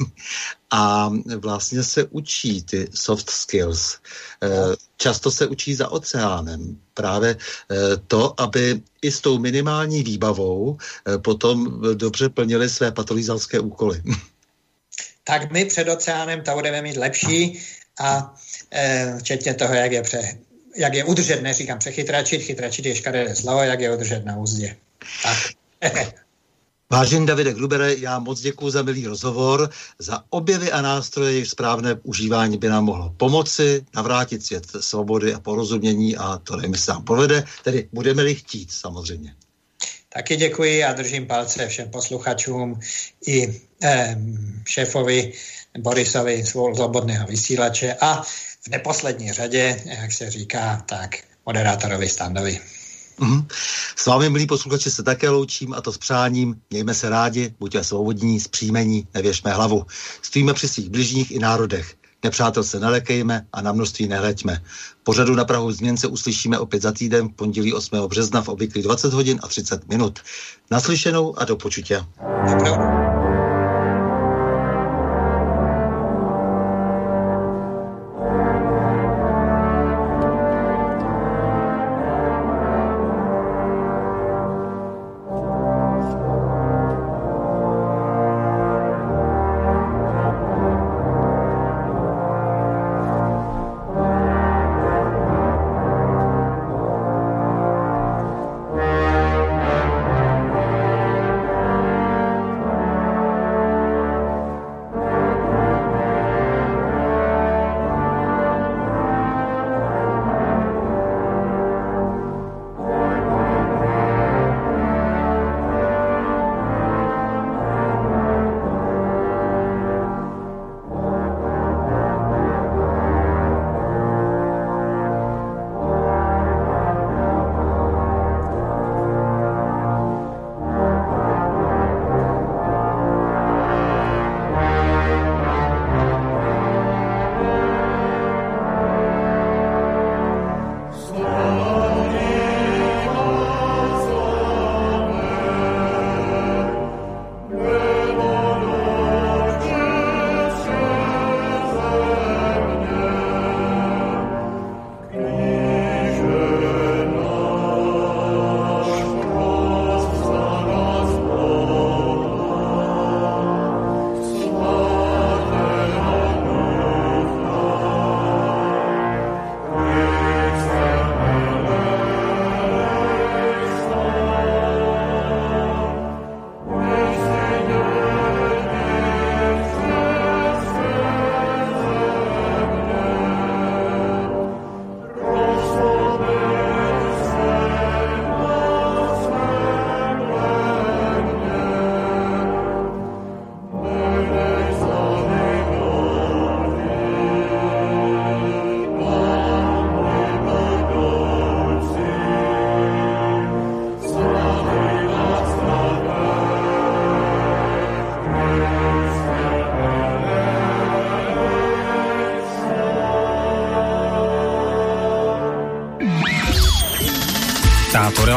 a vlastně se učí ty soft skills. Často se učí za oceánem. Právě to, aby i s tou minimální výbavou potom dobře plnili své patolízalské úkoly. Tak my před oceánem to budeme mít lepší a včetně toho, jak je udržet, neříkám přechytračit, chytračit je škaredé slovo, jak je udržet na úzdě. Tak. Vážený Davide Grubere, já moc děkuji za milý rozhovor, za objevy a nástroje, jejich správné užívání by nám mohlo pomoci, navrátit svět svobody a porozumění a to nevím, jestli nám povede, tedy budeme-li chtít samozřejmě. Taky děkuji a držím palce všem posluchačům i šéfovi Borisovi Svobodného vysílače a v neposlední řadě, jak se říká, tak moderátorovi Standovi. S vámi, milí posluchači, se také loučím a to s přáním. Mějme se rádi, buďme svobodní, zpříjmení, nevěšme hlavu. Stojíme při svých bližních i národech. Nepřátel se nelekejme a na množství nehleďme. Pořadu Na prahu změn se uslyšíme opět za týden v pondělí 8. března v obvyklých 20:30. Naslyšenou a do počutě. Dobrou.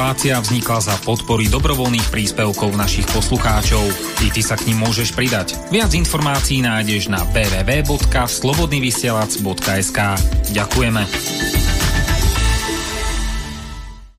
relácia vznikla za podpory dobrovoľných príspevkov našich poslucháčov. I ty sa k nim môžeš pridať. Viac informácií nájdeš na www.slobodnyvysielac.sk. Ďakujeme.